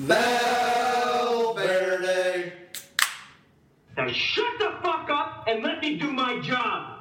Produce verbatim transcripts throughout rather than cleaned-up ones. Valverde. Now shut the fuck up and let me do my job.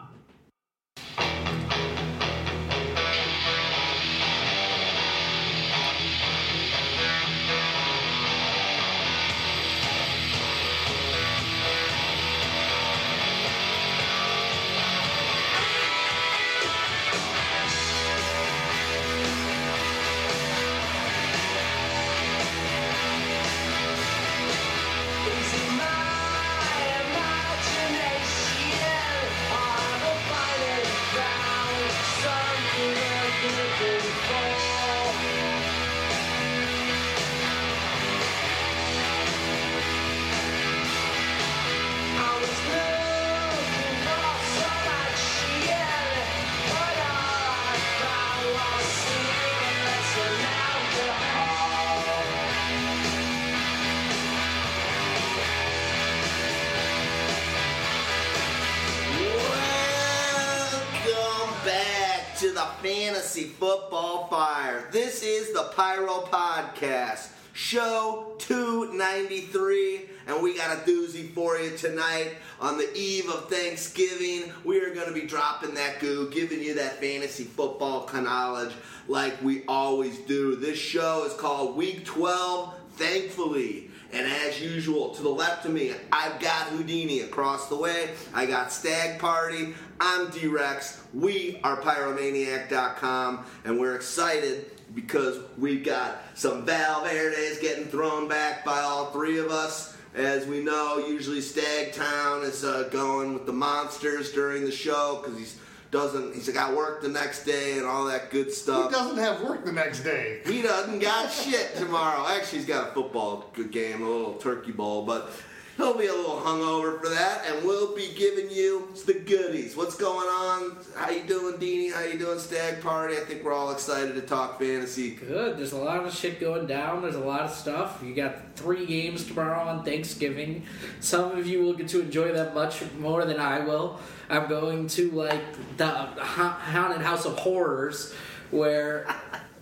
Fantasy Football Fire. This is the Pyro Podcast, show two ninety-three, and we got a doozy for you tonight. On the eve of Thanksgiving, we are going to be dropping that goo, giving you that fantasy football knowledge like we always do. This show is called Week twelve, Thankfully. And as usual, to the left of me, I've got Houdini. Across the way, I got Stag Party. I'm D-Rex. We are Pyromaniac dot com. And we're excited because we've got some Valverdes getting thrown back by all three of us. As we know, usually Stag Town is uh, going with the monsters during the show because he's doesn't he's got work the next day and all that good stuff. He doesn't have work the next day. He doesn't got shit tomorrow. Actually, he's got a football good game, a little turkey bowl, but he'll be a little hungover for that. And we'll be giving you the goodies. What's going on? How you doing, Deanie? How you doing, Stag Party? I think we're all excited to talk fantasy. Good. There's a lot of shit going down. There's a lot of stuff. You got three games tomorrow on Thanksgiving. Some of you will get to enjoy that much more than I will. I'm going to, like, the Haunted House of Horrors, where,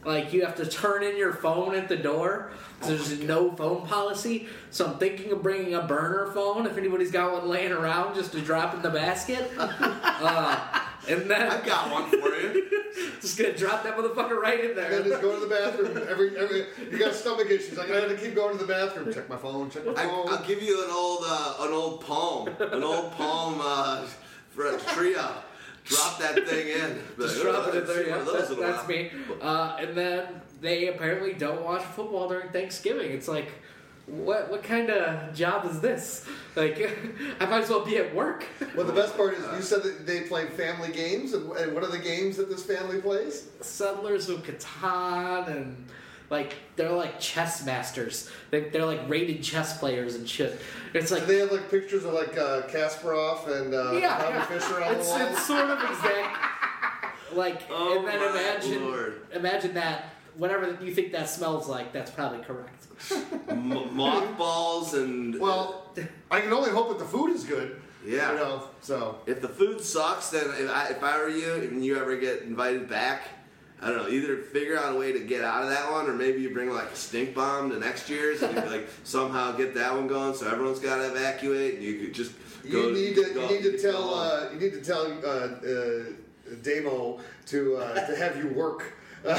like, you have to turn in your phone at the door. So there's oh no phone policy. So I'm thinking of bringing a burner phone, if anybody's got one laying around, just to drop in the basket. uh, and then I've got one for you. Just going to drop that motherfucker right in there. And then just go to the bathroom. Every, every You got stomach issues. I'm going to have to keep going to the bathroom. Check my phone. Check my phone. I, I'll give you an old, uh, an old palm. An old palm, uh... for a trio. Drop that thing in. Just like, oh, drop it in there, yeah. That's, that's me. Uh, and then they apparently don't watch football during Thanksgiving. It's like, what what kind of job is this? Like, I might as well be at work. Well, the best part is you said that they play family games, and, and what are the games that this family plays? Settlers of Catan and... Like, they're like chess masters. They're, they're like rated chess players and shit. It's like... Do they have like pictures of like uh, Kasparov and uh, yeah, Bobby yeah. Fischer on it's, the wall? It's sort of exact. Like, oh, and then imagine, Lord. imagine that. Whatever you think that smells like, that's probably correct. M- mothballs and... Well, I can only hope that the food is good. Yeah. You know, so. If the food sucks, then if I, if I were you, and you ever get invited back... I don't know, either figure out a way to get out of that one, or maybe you bring, like, a stink bomb to next year's, and you, like, somehow get that one going, so everyone's got to evacuate, and you could just go... You need to, to, go, you need to tell, uh, you need to tell, uh, uh, Damo to, uh, to have you work, so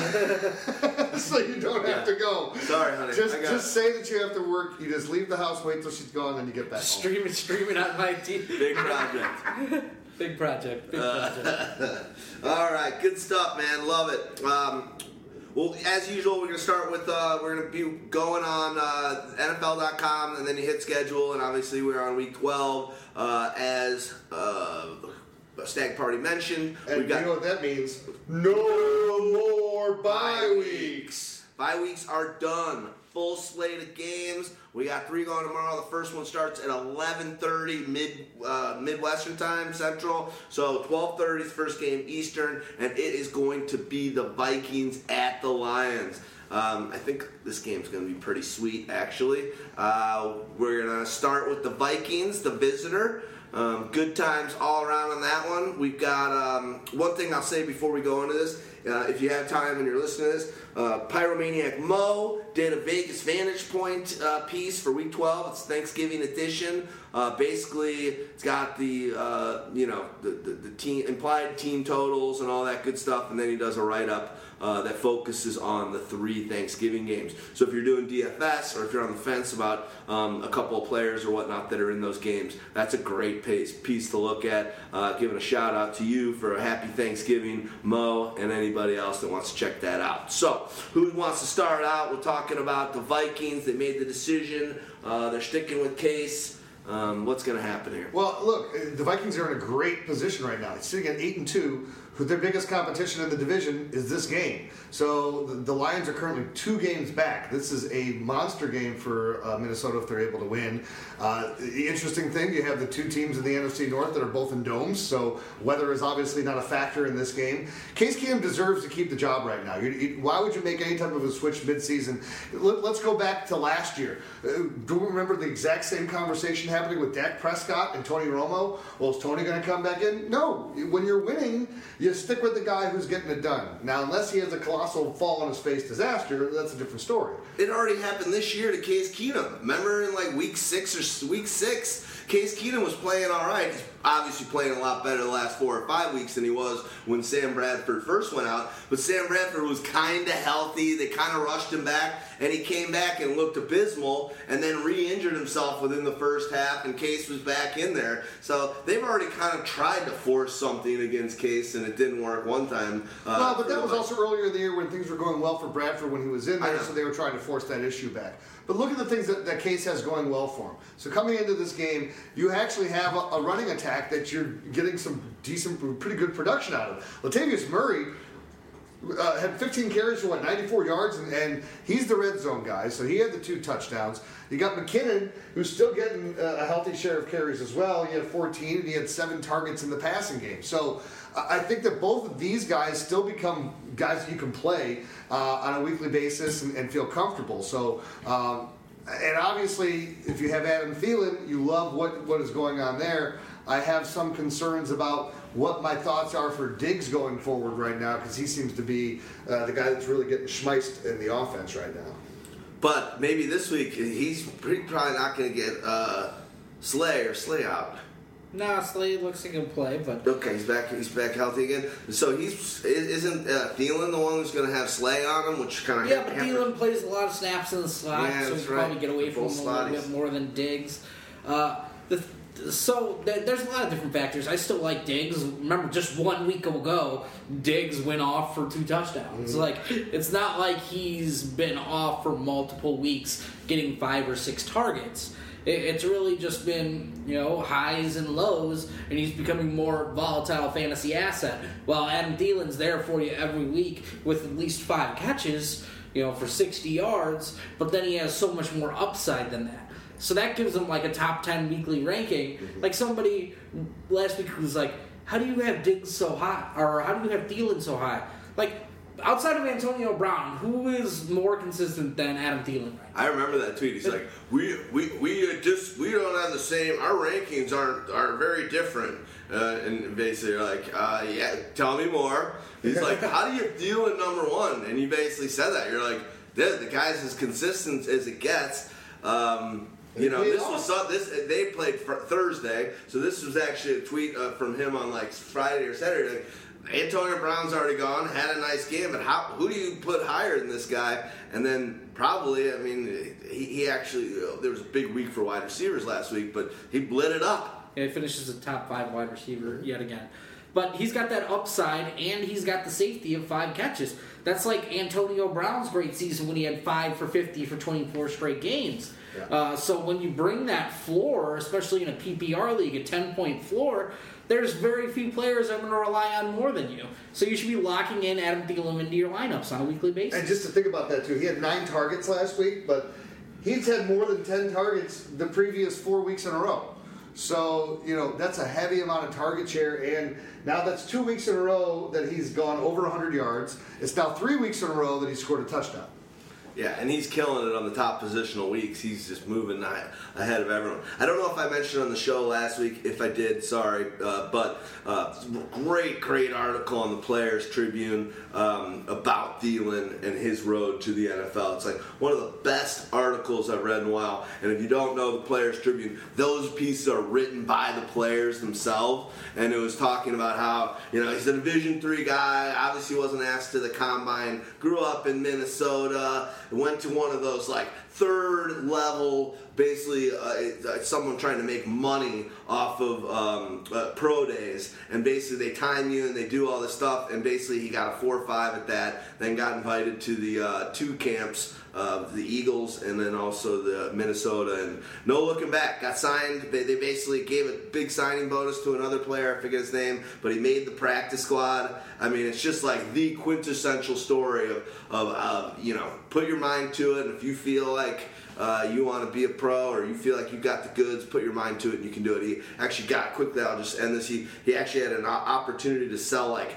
you don't yeah. have to go. Sorry, honey. Just, I got just it. say that you have to work, you just leave the house, wait till she's gone, then you get back Stream it, stream it on my T V. Big project. Big project. Big project. Uh, all right, good stuff, man. Love it. Um, well, as usual, we're gonna start with uh, we're gonna be going on uh, N F L dot com, and then you hit schedule, and obviously we're on week twelve. Uh, as uh, Stag Party mentioned, and we've got, you know what that means? No more bye weeks. Bye weeks are done. Full slate of games. We got three going tomorrow. The first one starts at eleven thirty mid uh, Midwestern time, Central. So twelve thirty is first game Eastern, and it is going to be the Vikings at the Lions. Um, I think this game's going to be pretty sweet, actually. Uh, we're going to start with the Vikings, the visitor. Um, good times all around on that one. We've got um, one thing I'll say before we go into this. Uh, if you have time and you're listening to this, uh, Pyromaniac Mo did a Vegas Vantage Point uh, piece for Week twelve. It's Thanksgiving edition. Uh, basically, it's got the uh, you know the, the, the team implied team totals and all that good stuff, and then he does a write up uh, that focuses on the three Thanksgiving games. So if you're doing D F S or if you're on the fence about um, a couple of players or whatnot that are in those games, that's a great piece piece to look at. Uh, giving a shout out to you for a happy Thanksgiving, Mo, and anybody else that wants to check that out. So who wants to start out? We're talking about the Vikings. They made the decision. Uh, they're sticking with Case. Um, what's going to happen here? Well, look, the Vikings are in a great position right now. It's sitting at eight and two. Their biggest competition in the division is this game. So the Lions are currently two games back. This is a monster game for uh, Minnesota if they're able to win. Uh, the interesting thing, you have the two teams in the N F C North that are both in domes, so weather is obviously not a factor in this game. Case Keenum deserves to keep the job right now. You, you, why would you make any type of a switch midseason? Let, let's go back to last year. Uh, do you remember the exact same conversation happening with Dak Prescott and Tony Romo? Well, is Tony going to come back in? No. When you're winning, you You stick with the guy who's getting it done. Now, unless he has a colossal fall on his face disaster, that's a different story. It already happened this year to Case Keenum. Remember in like week six or week six, Case Keenum was playing all right. He's obviously playing a lot better the last four or five weeks than he was when Sam Bradford first went out. But Sam Bradford was kind of healthy. They kind of rushed him back, and he came back and looked abysmal and then re-injured himself within the first half, and Case was back in there. So they've already kind of tried to force something against Case, and it didn't work one time. Uh, well, but that was also earlier in the year when things were going well for Bradford when he was in there, so they were trying to force that issue back. But look at the things that, that Case has going well for him. So coming into this game, you actually have a, a running attack that you're getting some decent, pretty good production out of. Latavius Murray Uh, had fifteen carries for, what, ninety-four yards, and, and he's the red zone guy, so he had the two touchdowns. You got McKinnon, who's still getting a healthy share of carries as well. He had fourteen, and he had seven targets in the passing game. So uh, I think that both of these guys still become guys that you can play uh, on a weekly basis and, and feel comfortable. So, um, and obviously, if you have Adam Thielen, you love what, what is going on there. I have some concerns about what my thoughts are for Diggs going forward right now, because he seems to be uh, the guy that's really getting schmeiced in the offense right now. But maybe this week he's pretty, probably not going to get uh, Slay or Slay out. No, Slay looks like he can play, but okay, he's back. He's back healthy again. So he's isn't uh, Thielen the one who's going to have Slay on him, which kind of yeah. But Thielen plays a lot of snaps in the slot, yeah, so he'll right. probably get away from him a little bit more than Diggs. Uh, the th- So, there's a lot of different factors. I still like Diggs. Remember, just one week ago, Diggs went off for two touchdowns. Mm-hmm. Like, it's not like he's been off for multiple weeks getting five or six targets. It's really just been, you know, highs and lows, and he's becoming more volatile fantasy asset. While Adam Thielen's there for you every week with at least five catches, you know, for sixty yards, but then he has so much more upside than that. So that gives them like a top ten weekly ranking. Mm-hmm. Like somebody last week was like, how do you have Diggs so high? Or how do you have Thielen so high? Like, outside of Antonio Brown, who is more consistent than Adam Thielen right now? I remember that tweet. He's like, we we we just we don't have the same. Our rankings aren't are very different. Uh, and basically, you're like, uh, yeah, tell me more. He's like, how do you have Thielen number one? And you basically said that. You're like, the guy's as consistent as it gets. Um, You know, this was this. They played fr- Thursday, so this was actually a tweet uh, from him on like Friday or Saturday. Like, Antonio Brown's already gone, had a nice game, but how? Who do you put higher than this guy? And then probably, I mean, he, he actually you know, there was a big week for wide receivers last week, but he lit it up. Yeah, he finishes a top five wide receiver yet again. But he's got that upside, and he's got the safety of five catches. That's like Antonio Brown's great season when he had five for fifty for twenty-four straight games. Yeah. Uh, so when you bring that floor, especially in a P P R league, a ten-point floor, there's very few players I'm going to rely on more than you. So you should be locking in Adam Thielen into your lineups on a weekly basis. And just to think about that, too, he had nine targets last week, but he's had more than ten targets the previous four weeks in a row. So, you know, that's a heavy amount of target share, and now that's two weeks in a row that he's gone over one hundred yards. It's now three weeks in a row that he scored a touchdown. Yeah, and he's killing it on the top positional weeks. He's just moving ahead of everyone. I don't know if I mentioned on the show last week. If I did, sorry. Uh, but uh, great, great article on the Players Tribune um, about Thielen and his road to the N F L. It's like one of the best articles I've read in a while. And if you don't know the Players Tribune, those pieces are written by the players themselves. And it was talking about how, you know, he's a Division three guy, obviously wasn't asked to the combine, grew up in Minnesota, went to one of those, like, third-level, basically, uh, someone trying to make money off of um, uh, pro days, and basically they time you and they do all this stuff, and basically he got a four or five at that, then got invited to the uh, two camps, uh, the Eagles and then also the Minnesota, and no looking back, got signed. They, they basically gave a big signing bonus to another player, I forget his name, but he made the practice squad. I mean, it's just like the quintessential story of, of uh, you know, put your mind to it, and if you feel like Uh, you want to be a pro, or you feel like you got the goods, put your mind to it and you can do it. He actually got, quickly, I'll just end this, he, he actually had an opportunity to sell like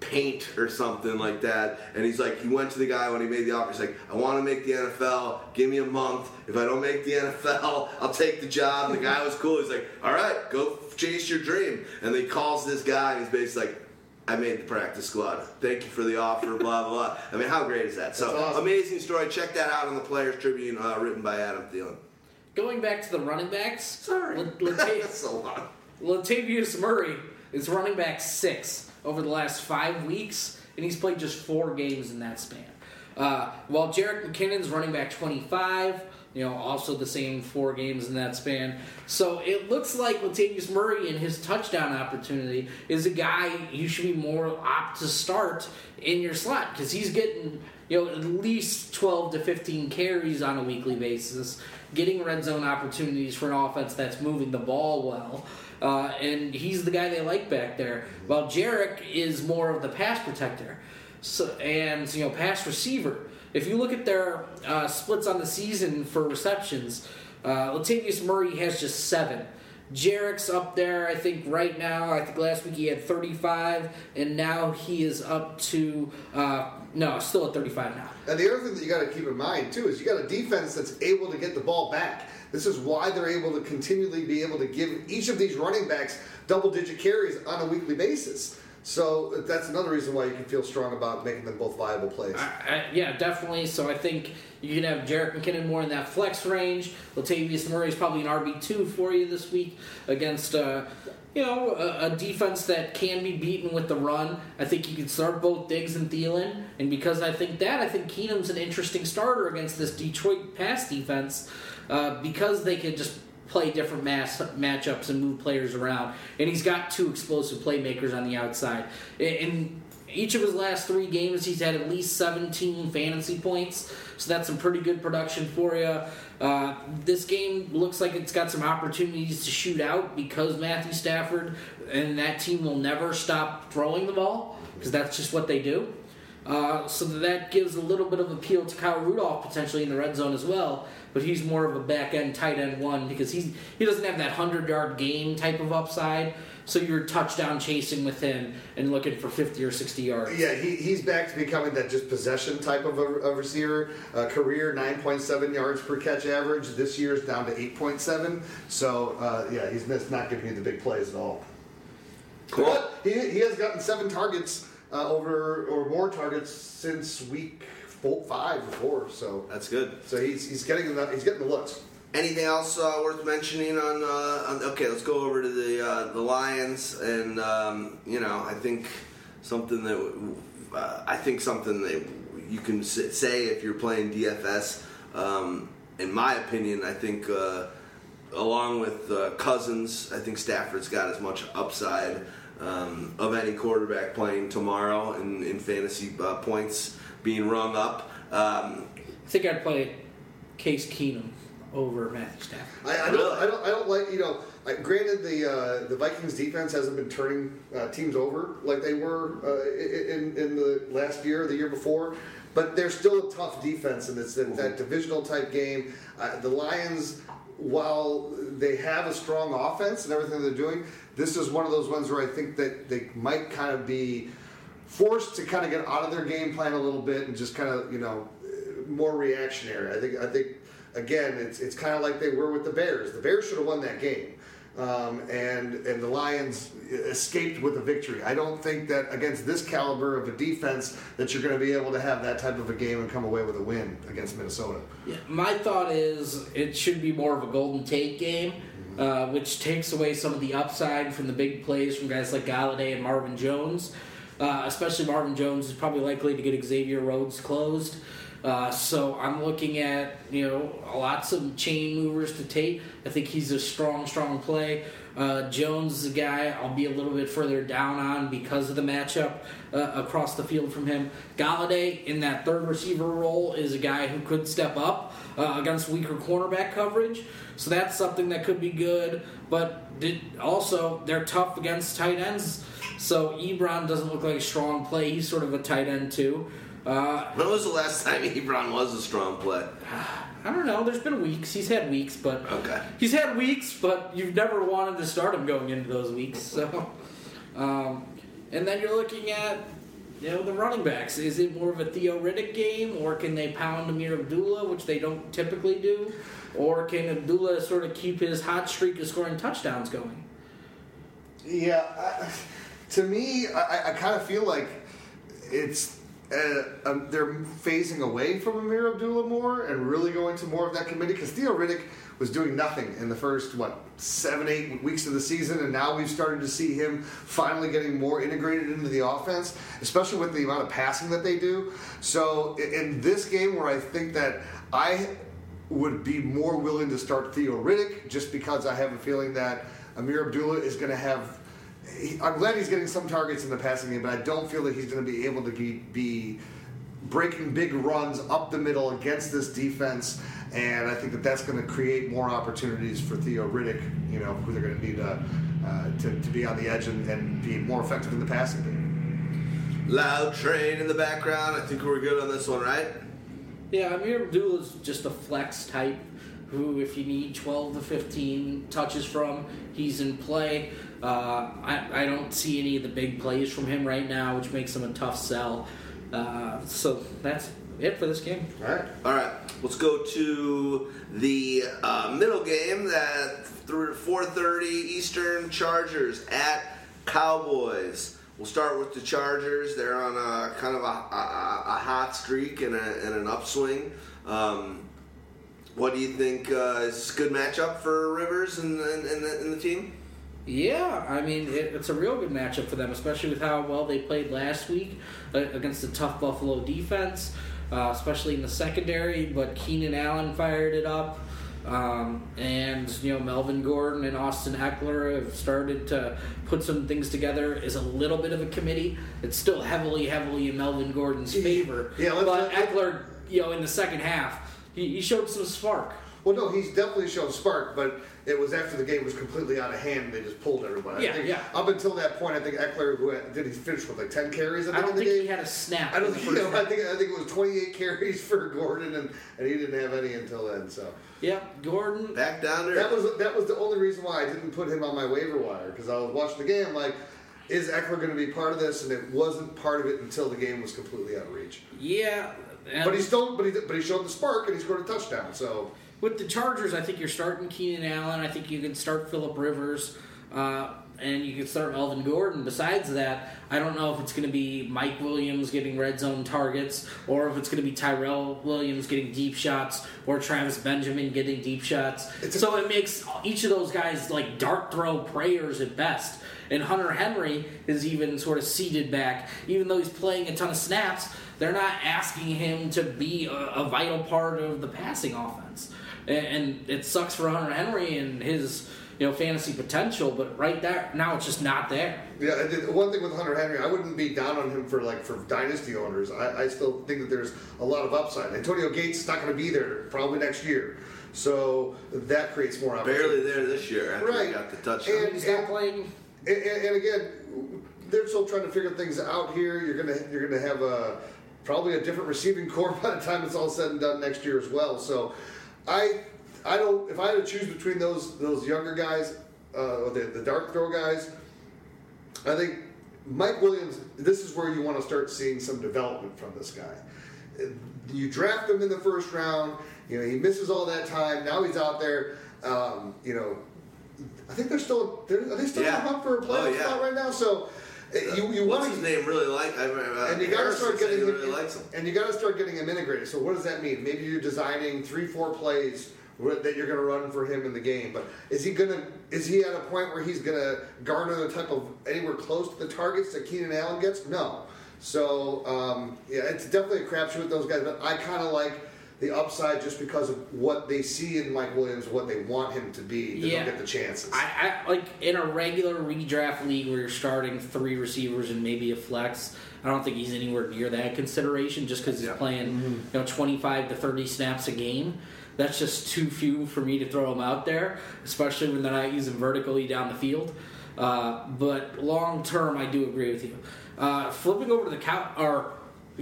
paint or something like that, and he's like, he went to the guy when he made the offer, he's like, I want to make the N F L, give me a month, if I don't make the N F L, I'll take the job. And the guy was cool, he's like, alright, go chase your dream. And he calls this guy and he's basically like, I made the practice squad. Thank you for the offer, blah, blah, blah. I mean, how great is that? So, awesome. Amazing story. Check that out on the Players Tribune, uh, written by Adam Thielen. Going back to the running backs. Sorry. L- Latav- That's a lot. Latavius Murray is running back six over the last five weeks, and he's played just four games in that span. Uh, while Jerick McKinnon's running back twenty-five, you know, also the same four games in that span. So it looks like Latavius Murray and his touchdown opportunity is a guy you should be more apt to start in your slot because he's getting, you know, at least twelve to fifteen carries on a weekly basis, getting red zone opportunities for an offense that's moving the ball well. Uh, and he's the guy they like back there. While Jerick is more of the pass protector so, and, you know, pass receiver. If you look at their uh, splits on the season for receptions, uh, Latavius Murray has just seven. Jerick's up there, I think, right now. I think last week he had thirty-five, and now he is up to, uh, no, still at thirty-five now. And the other thing that you got to keep in mind, too, is you got a defense that's able to get the ball back. This is why they're able to continually be able to give each of these running backs double-digit carries on a weekly basis. So that's another reason why you can feel strong about making them both viable plays. I, I, yeah, definitely. So I think you can have Jerick McKinnon more in that flex range. Latavius Murray is probably an R B two for you this week against uh, you know a, a defense that can be beaten with the run. I think you can start both Diggs and Thielen. And because I think that, I think Keenum's an interesting starter against this Detroit pass defense uh, because they can just play different mass, matchups and move players around. And he's got two explosive playmakers on the outside. In each of his last three games, he's had at least seventeen fantasy points. So that's some pretty good production for you. Uh, this game looks like it's got some opportunities to shoot out because Matthew Stafford and that team will never stop throwing the ball because that's just what they do. Uh, so that gives a little bit of appeal to Kyle Rudolph potentially in the red zone as well. But he's more of a back-end tight end one because he's, he doesn't have that hundred-yard game type of upside. So you're touchdown chasing with him and looking for fifty or sixty yards. Yeah, he, he's back to becoming that just possession type of a, a receiver. Uh, career nine point seven yards per catch average. This year's down to eight point seven. So, uh, yeah, he's missed, not giving you the big plays at all. Cool. But he, he has gotten seven targets uh, over or more targets since week five or four, so that's good. So he's he's getting the, he's getting the looks. Anything else uh, worth mentioning on, uh, on? Okay, let's go over to the uh, the Lions, and um, you know I think something that uh, I think something that you can say if you're playing D F S. Um, in my opinion, I think uh, along with uh, Cousins, I think Stafford's got as much upside um, of any quarterback playing tomorrow in in fantasy uh, points. Being rung up. Um, I think I'd play Case Keenum over Matthew Stafford. I, I don't. I don't. I don't like. You know. Like, granted, the uh, the Vikings defense hasn't been turning uh, teams over like they were uh, in in the last year, or the year before, but they're still a tough defense, and it's that, that divisional type game. Uh, the Lions, while they have a strong offense and everything they're doing, this is one of those ones where I think that they might kind of be forced to kind of get out of their game plan a little bit and just kind of, you know, more reactionary. I think I think again it's it's kind of like they were with the Bears. The Bears should have won that game. Um, and and the Lions escaped with a victory. I don't think that against this caliber of a defense that you're going to be able to have that type of a game and come away with a win against Minnesota. Yeah, my thought is it should be more of a Golden Tate game, mm-hmm. uh, which takes away some of the upside from the big plays from guys like Galladay and Marvin Jones. Uh, especially Marvin Jones is probably likely to get Xavier Rhodes closed. Uh, so I'm looking at, you know, lots of chain movers to Tate. I think he's a strong, strong play. Uh, Jones is a guy I'll be a little bit further down on because of the matchup uh, across the field from him. Galladay in that third receiver role is a guy who could step up uh, against weaker cornerback coverage. So that's something that could be good. But also, they're tough against tight ends. So Ebron doesn't look like a strong play. He's sort of a tight end, too. Uh, when was the last time Ebron was a strong play? I don't know. There's been weeks. He's had weeks, but okay. He's had weeks, but you've never wanted to start him going into those weeks. So, um, and then you're looking at, you know, the running backs. Is it more of a Theo Riddick game, or can they pound Ameer Abdullah, which they don't typically do, or can Abdullah sort of keep his hot streak of scoring touchdowns going? Yeah, I, to me, I, I kind of feel like it's. Uh, um, they're phasing away from Ameer Abdullah more and really going to more of that committee because Theo Riddick was doing nothing in the first, what, seven, eight weeks of the season, and now we've started to see him finally getting more integrated into the offense, especially with the amount of passing that they do. So in this game where I think that I would be more willing to start Theo Riddick just because I have a feeling that Ameer Abdullah is going to have I'm glad he's getting some targets in the passing game, but I don't feel that he's going to be able to be, be breaking big runs up the middle against this defense, and I think that that's going to create more opportunities for Theo Riddick, you know, who they're going to need to, uh, to, to be on the edge and, and be more effective in the passing game. Loud train in the background. I think we're good on this one, right? Yeah, Ameer Abdullah's just a flex type who, if you need twelve to fifteen touches from, he's in play. Uh, I, I don't see any of the big plays from him right now, which makes him a tough sell. Uh, so that's it for this game. All right. All right. Let's go to the uh, middle game, that four thirty Eastern, Chargers at Cowboys. We'll start with the Chargers. They're on a kind of a, a, a hot streak and, a, and an upswing. Um, what do you think uh, is a good matchup for Rivers and, and, and, the, and the team? Yeah, I mean, it, it's a real good matchup for them, especially with how well they played last week against the tough Buffalo defense, uh, especially in the secondary. But Keenan Allen fired it up. Um, and, you know, Melvin Gordon and Austin Ekeler have started to put some things together as a little bit of a committee. It's still heavily, heavily in Melvin Gordon's favor. Yeah, let's, but let's, Eckler, you know, in the second half, he, he showed some spark. Well, no, he's definitely shown spark, but it was after the game was completely out of hand and they just pulled everybody. Yeah, I think yeah. Up until that point, I think Eckler, who had, did he finish with like ten carries? I, think, I don't think game? He had a snap. I don't think, you know, I think. I think it was twenty-eight carries for Gordon, and, and he didn't have any until then. So yeah, Gordon back down there. That was that was the only reason why I didn't put him on my waiver wire because I was watching the game. I'm like, is Eckler going to be part of this? And it wasn't part of it until the game was completely out of reach. Yeah, but he still, but he, but he showed the spark and he scored a touchdown. So. With the Chargers, I think you're starting Keenan Allen. I think you can start Phillip Rivers, uh, and you can start Melvin Gordon. Besides that, I don't know if it's going to be Mike Williams getting red zone targets or if it's going to be Tyrell Williams getting deep shots or Travis Benjamin getting deep shots. It's so a- it makes each of those guys like dart throw prayers at best. And Hunter Henry is even sort of seated back. Even though he's playing a ton of snaps, they're not asking him to be a, a vital part of the passing offense. And it sucks for Hunter Henry and his, you know, fantasy potential, but right there now it's just not there. Yeah, one thing with Hunter Henry, I wouldn't be down on him for like for dynasty owners. I, I still think that there's a lot of upside. Antonio Gates is not going to be there probably next year, so that creates more opportunity. Barely there this year after right. He got the touchdown. And he's not playing. And, and, and again, they're still trying to figure things out here. You're gonna you're gonna have a probably a different receiving corps by the time it's all said and done next year as well. So. I I don't. If I had to choose between those those younger guys, uh, the the dark throw guys, I think Mike Williams. This is where you want to start seeing some development from this guy. You draft him in the first round. You know, he misses all that time. Now he's out there. Um, you know, I think they're still they're, are they still yeah. up for a playoff oh, yeah. spot right now? So uh, you you want his name really like I remember, and you got to start getting him, really likes him. And you got to start getting him integrated. So what does that mean? Maybe you're designing three, four plays that you're going to run for him in the game. But is he going to? Is he at a point where he's going to garner the type of anywhere close to the targets that Keenan Allen gets? No. So um, yeah, it's definitely a crapshoot with those guys. But I kind of like the upside just because of what they see in Mike Williams, what they want him to be. They yeah. don't get the chances. I, I like in a regular redraft league where you're starting three receivers and maybe a flex. I don't think he's anywhere near that consideration just because he's yeah. playing mm-hmm. you know twenty-five to thirty snaps a game. That's just too few for me to throw him out there, especially when they're not using vertically down the field. Uh, but long term, I do agree with you. Uh, flipping over to the cow, or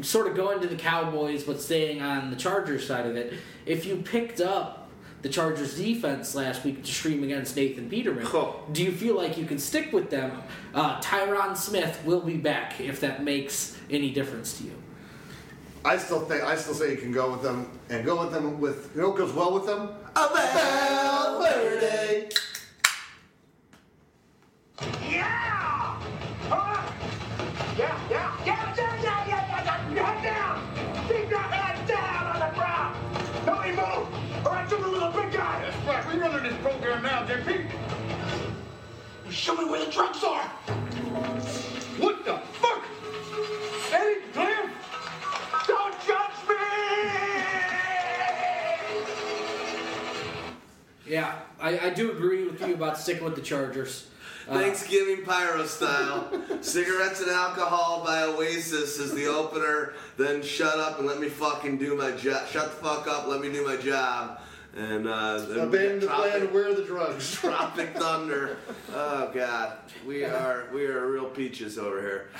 sort of going to the Cowboys, but staying on the Chargers side of it. If you picked up the Chargers defense last week to stream against Nathan Peterman, cool. do you feel like you can stick with them? Uh, Tyron Smith will be back if that makes any difference to you. I still think I still say you can go with them and go with them with you know what goes well with them? A Bell Verde. Yeah! Huh? Yeah, yeah, yeah, yeah, yeah, yeah, yeah, yeah, down! Keep your head down on the ground! Don't you move! Or I took a little big guy! That's right, we're running this program now, J P. You show me where the trucks are! What the fuck? Eddie, Glenn? Don't judge me! Yeah, I, I do agree with you about sticking with the Chargers. Thanksgiving pyro style. Cigarettes and Alcohol by Oasis is the opener. Then shut up and let me fucking do my job. Shut the fuck up, let me do my job. And uh, then abandon the plan, where are the drugs? Tropic Thunder. Oh God, we are we are real peaches over here.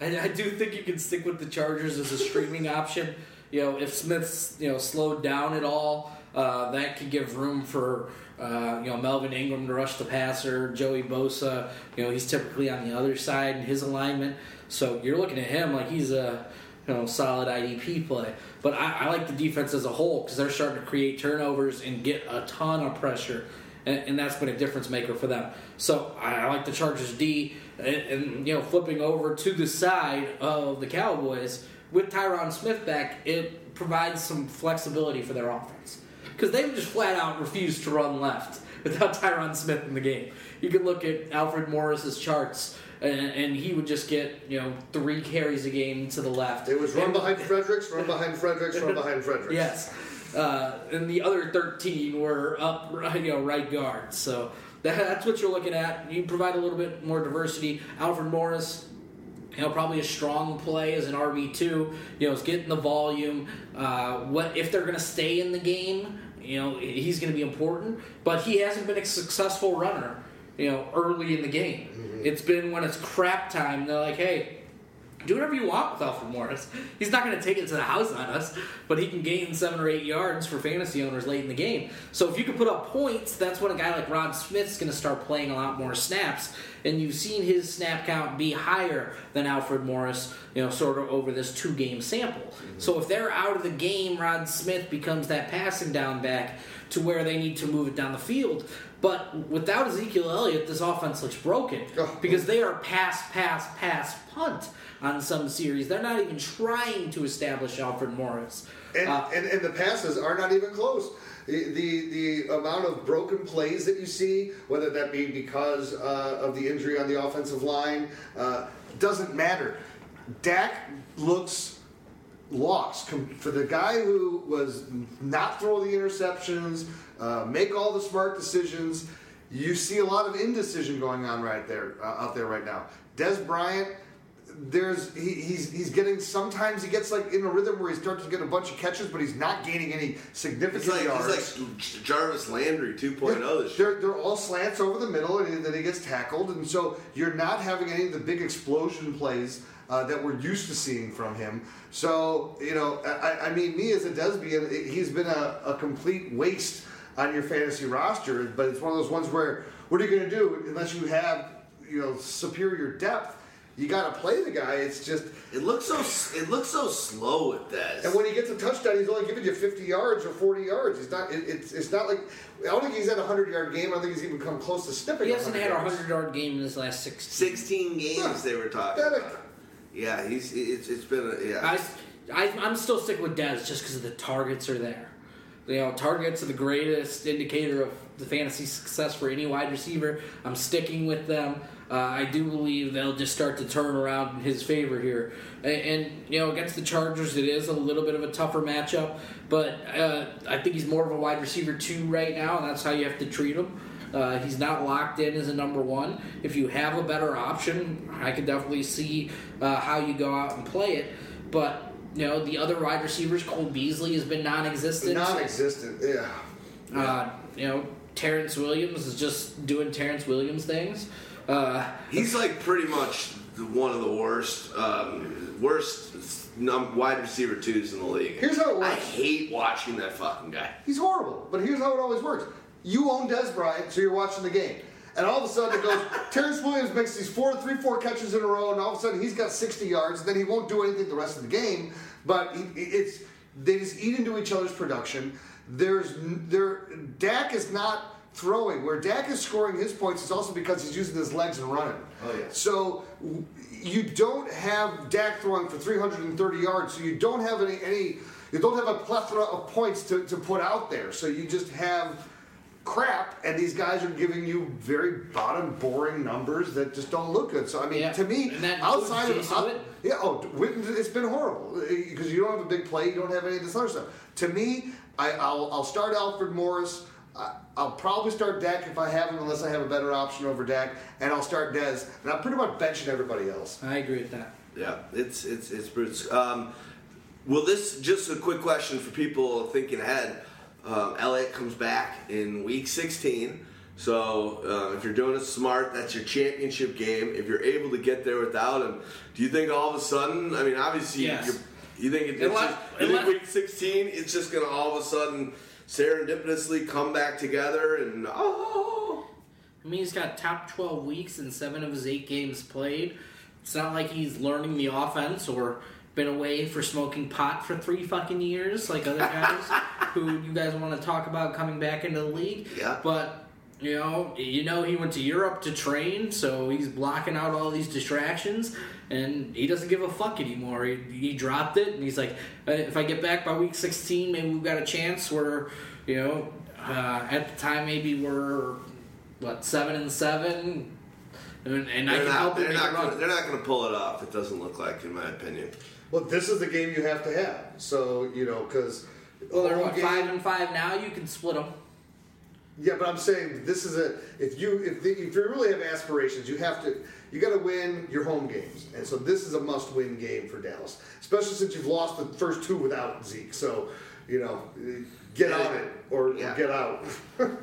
And I do think you can stick with the Chargers as a streaming option. You know, if Smith's you know slowed down at all, uh, that could give room for. Uh, you know, Melvin Ingram to rush the passer, Joey Bosa, you know, he's typically on the other side in his alignment. So you're looking at him like he's a, you know, solid I D P play. But I, I like the defense as a whole because they're starting to create turnovers and get a ton of pressure. And, and that's been a difference maker for them. So I, I like the Chargers D. And, and, you know, flipping over to the side of the Cowboys, with Tyron Smith back, it provides some flexibility for their offense. Because they've just flat out refused to run left without Tyron Smith in the game. You can look at Alfred Morris's charts, and, and he would just get you know three carries a game to the left. It was run behind Fredericks, run behind Fredericks, run behind Fredericks. Yes, uh, and the other thirteen were up, you know, right guard. So that, that's what you're looking at. You provide a little bit more diversity. Alfred Morris. You know, probably a strong play as an R B two. You know, is getting the volume. Uh, what if they're going to stay in the game? You know, he's going to be important. But he hasn't been a successful runner. You know, early in the game, mm-hmm. it's been when it's crap time. They're like, hey, do whatever you want with Alfred Morris. He's not going to take it to the house on us, but he can gain seven or eight yards for fantasy owners late in the game. So if you can put up points, that's when a guy like Rod Smith's going to start playing a lot more snaps. And you've seen his snap count be higher than Alfred Morris, you know, sort of over this two-game sample. Mm-hmm. So if they're out of the game, Rod Smith becomes that passing down back to where they need to move it down the field. But without Ezekiel Elliott, this offense looks broken because they are pass, pass, pass, punt on some series. They're not even trying to establish Alfred Morris. And, uh, and, and the passes are not even close. The, the the amount of broken plays that you see, whether that be because uh, of the injury on the offensive line, uh, doesn't matter. Dak looks lost. For the guy who was not throw the interceptions, uh, make all the smart decisions, you see a lot of indecision going on right there uh, out there right now. Dez Bryant... There's he, he's he's getting sometimes he gets like in a rhythm where he starts to get a bunch of catches, but he's not gaining any significant he's like, yards. He's like Jarvis Landry two point oh. Yeah, this they're they're all slants over the middle, and then he gets tackled, and so you're not having any of the big explosion plays uh, that we're used to seeing from him. So you know, I, I mean, me as a Desbian, he's been a, a complete waste on your fantasy roster. But it's one of those ones where what are you going to do unless you have you know superior depth. You got to play the guy. It's just it looks so it looks so slow with Dez. And when he gets a touchdown, he's only giving you fifty yards or forty yards. It's not it, it's it's not like I don't think he's had a hundred-yard game. I don't think he's even come close to sniffing. He hasn't had a hundred-yard game in his last sixteen. sixteen games yeah. they were talking about. It. Yeah, he's it's it's been a, yeah. I, I I'm still sticking with Dez just because the targets are there. You know, targets are the greatest indicator of the fantasy success for any wide receiver. I'm sticking with them. Uh, I do believe they'll just start to turn around in his favor here. And, and, you know, against the Chargers, it is a little bit of a tougher matchup. But uh, I think he's more of a wide receiver two right now, and that's how you have to treat him. Uh, he's not locked in as a number one. If you have a better option, I can definitely see uh, how you go out and play it. But... You know, the other wide receivers, Cole Beasley has been non-existent. Non-existent, yeah. yeah. Uh, you know, Terrence Williams is just doing Terrence Williams things. Uh, He's like pretty much one of the worst, um, worst num- wide receiver twos in the league. Here's how it works. I hate watching that fucking guy. He's horrible, but here's how it always works. You own Dez Bryant, so you're watching the game. And all of a sudden it goes, Terrence Williams makes these four, three, four catches in a row, and all of a sudden he's got sixty yards, and then he won't do anything the rest of the game. But he, it's they just eat into each other's production. There's there Dak is not throwing. Where Dak is scoring his points is also because he's using his legs and running. Oh, yeah. So you don't have Dak throwing for three hundred thirty yards, so you don't have any, any you don't have a plethora of points to, to put out there. So you just have... crap, and these guys are giving you very bottom, boring numbers that just don't look good. So I mean, yeah. to me, outside of out, yeah, oh, it's been horrible because you don't have a big play, you don't have any of this other stuff. To me, I, I'll, I'll start Alfred Morris. I, I'll probably start Dak if I have him, unless I have a better option over Dak, and I'll start Dez, and I'm pretty much benching everybody else. I agree with that. Yeah, it's it's it's brutal. Um, well, this just a quick question for people thinking ahead. Um, Elliott comes back in week sixteen, so uh, if you're doing it smart, that's your championship game. If you're able to get there without him, do you think all of a sudden, I mean, obviously, yes. you're, you think it's unless, just, you unless, think week sixteen, it's just going to all of a sudden serendipitously come back together and, oh. I mean, he's got top twelve weeks and seven of his eight games played. It's not like he's learning the offense or been away for smoking pot for three fucking years like other guys. Who you guys want to talk about coming back into the league? Yeah. But you know, you know, he went to Europe to train, so he's blocking out all these distractions, and he doesn't give a fuck anymore. He, he dropped it, and he's like, if I get back by week sixteen, maybe we've got a chance. Where you know, uh, at the time, maybe we're what seven and seven, and, and I can not, help. They're not. Gonna, they're not going to pull it off. It doesn't look like, in my opinion. Well, this is the game you have to have. So you know, because. Well, they're what, five and five now. You can split them. Yeah, but I'm saying this is a if you if the, if you really have aspirations, you have to you got to win your home games, and so this is a must-win game for Dallas, especially since you've lost the first two without Zeke. So you know, get yeah. on it or, yeah. or get out.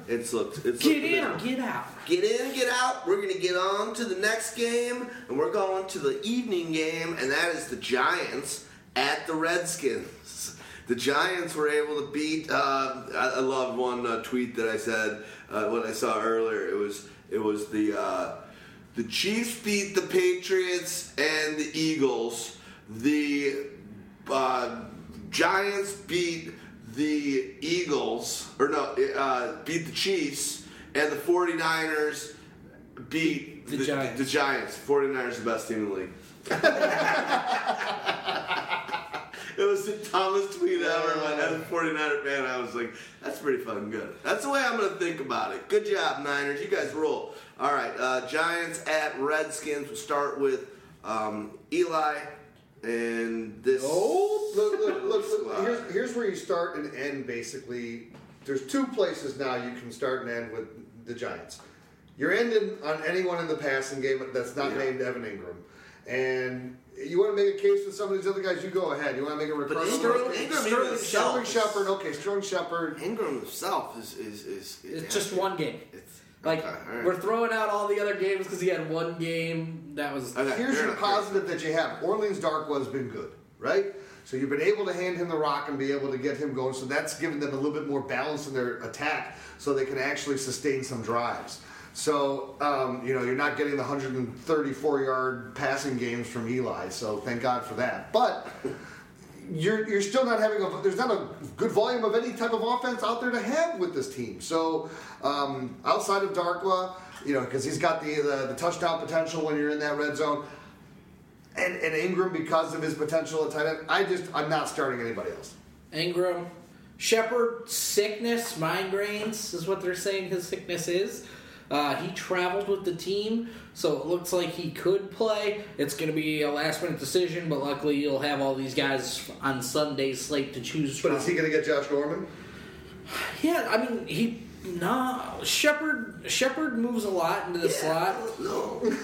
it's looked. It's get in, down. Get out. Get in, get out. We're gonna get on to the next game, and we're going to the evening game, and that is the Giants at the Redskins. The Giants were able to beat. Uh, I, I love one uh, tweet that I said uh, when I saw earlier. It was it was the uh, the Chiefs beat the Patriots and the Eagles. The uh, Giants beat the Eagles, or no, uh, beat the Chiefs, and the 49ers beat the, the Giants. The, the Giants. forty-niners are the best team in the league. It was the dumbest tweet ever. But as a forty-niner fan, I was like, that's pretty fucking good. That's the way I'm going to think about it. Good job, Niners. You guys rule. All right, uh, Giants at Redskins. We'll start with um, Eli and this. Oh, look, look, look. look. Here's, here's where you start and end, basically. There's two places now you can start and end with the Giants. You're ending on anyone in the passing game that's not yeah. named Evan Ingram. And... You want to make a case with some of these other guys? You go ahead. You want to make a recurring Sterling, Sterling Shepard. Okay, Sterling Shepard. Ingram himself is is is. is it's just one game. It's, like okay, right. We're throwing out all the other games because he had one game that was. Okay, here's your positive that you have. Orleans Darkwood's been good, right? So you've been able to hand him the rock and be able to get him going. So that's given them a little bit more balance in their attack, so they can actually sustain some drives. So, um, you know, you're not getting the one thirty-four yard passing games from Eli, so thank God for that. But you're you're still not having a, there's not a good volume of any type of offense out there to have with this team. So, um, outside of Darkwa, you know, because he's got the, the, the touchdown potential when you're in that red zone, and, and Ingram because of his potential at tight end, I just, I'm not starting anybody else. Ingram. Shepard, sickness, migraines is what they're saying his sickness is. Uh, he traveled with the team, so it looks like he could play. It's going to be a last-minute decision, but luckily you'll have all these guys on Sunday's slate to choose from. But is he going to get Josh Norman? Yeah, I mean, he... No. Shepard Shepard moves a lot into the yeah. slot. No.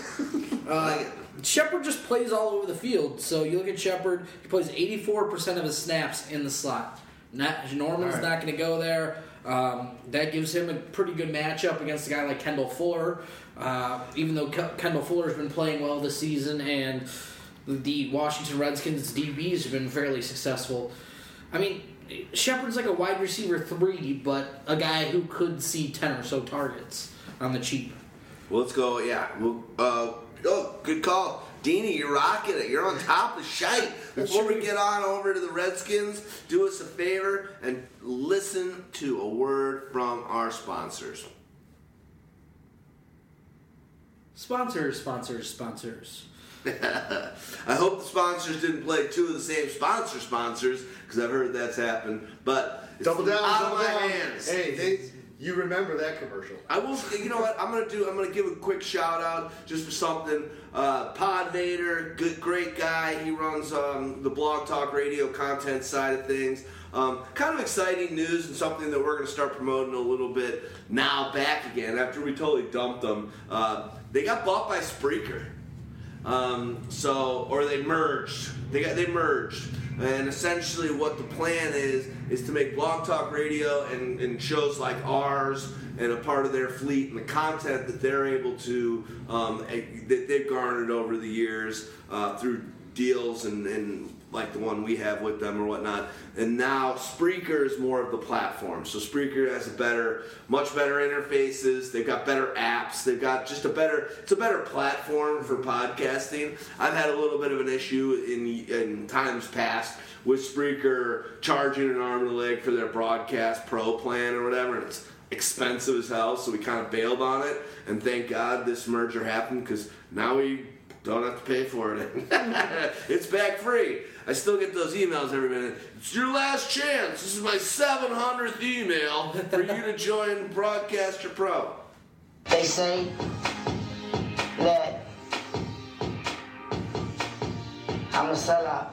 uh, Shepard just plays all over the field, so you look at Shepard, he plays eighty-four percent of his snaps in the slot. Not, Norman's right. not going to go there. Um, that gives him a pretty good matchup against a guy like Kendall Fuller, uh, even though K- Kendall Fuller's been playing well this season and the Washington Redskins D Bs have been fairly successful. I mean, Shepard's like a wide receiver three, but a guy who could see ten or so targets on the cheap. Well, let's go, yeah. We'll, uh, oh, good call. Deanie, you're rocking it. You're on top of shite. Before we get on over to the Redskins, do us a favor and listen to a word from our sponsors. Sponsors, sponsors, sponsors. I hope the sponsors didn't play two of the same sponsor sponsors, because I've heard that's happened. But it's double down, out double of my down. Hands. Hey, they, you remember that commercial. I will. You know what? I'm gonna do. I'm gonna give a quick shout out just for something. Uh, Pod Vader, good, great guy. He runs um, the Blog Talk Radio content side of things. Um, kind of exciting news and something that we're gonna start promoting a little bit now. Back again after we totally dumped them. Uh, they got bought by Spreaker. Um, so, or they merged. They got they merged. And essentially what the plan is, is to make Blog Talk Radio and, and shows like ours and a part of their fleet and the content that they're able to, um, that they've garnered over the years uh, through deals and, and like the one we have with them or whatnot. And now Spreaker is more of the platform. So Spreaker has a better, much better interfaces. They've got better apps. They've got just a better, it's a better platform for podcasting. I've had a little bit of an issue in in times past with Spreaker charging an arm and a leg for their Broadcast Pro plan or whatever. And it's expensive as hell, so we kind of bailed on it. And thank God this merger happened, because now we don't have to pay for it. It's back free. I still get those emails every minute. It's your last chance. This is my seven hundredth email for you to join Broadcaster Pro. They say that I'm a sellout.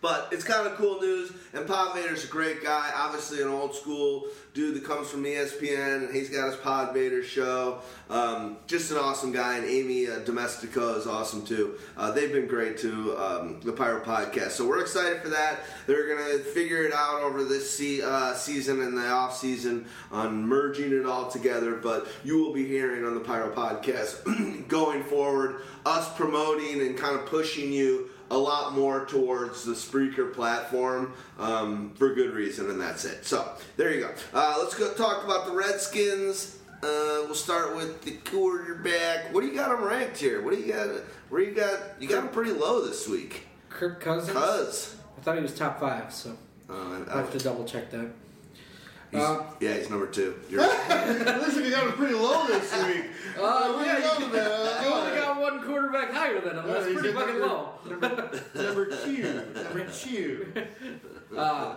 But it's kind of cool news, and Pod Vader's a great guy. Obviously an old school dude that comes from E S P N, and he's got his Pod Vader show. Um, just an awesome guy, and Amy uh, Domestico is awesome too. Uh, they've been great too, um, the Pyro Podcast. So we're excited for that. They're going to figure it out over this se- uh, season and the off season on merging it all together. But you will be hearing on the Pyro Podcast going forward, us promoting and kind of pushing you a lot more towards the Spreaker platform um, for good reason, and that's it. So, there you go. Uh, let's go talk about the Redskins. Uh, we'll start with the quarterback. What do you got them ranked here? What do you got? Where you got? You got them pretty low this week. Kirk Cousins? Cuz. I thought he was top five, so uh, I have to double check that. He's, uh, yeah, he's number two. You're right. Listen, you got him pretty low this week. Uh, yeah, you, you, uh, you only got one quarterback higher than him. That's uh, pretty fucking number, low. Number, number two. Number two. Uh,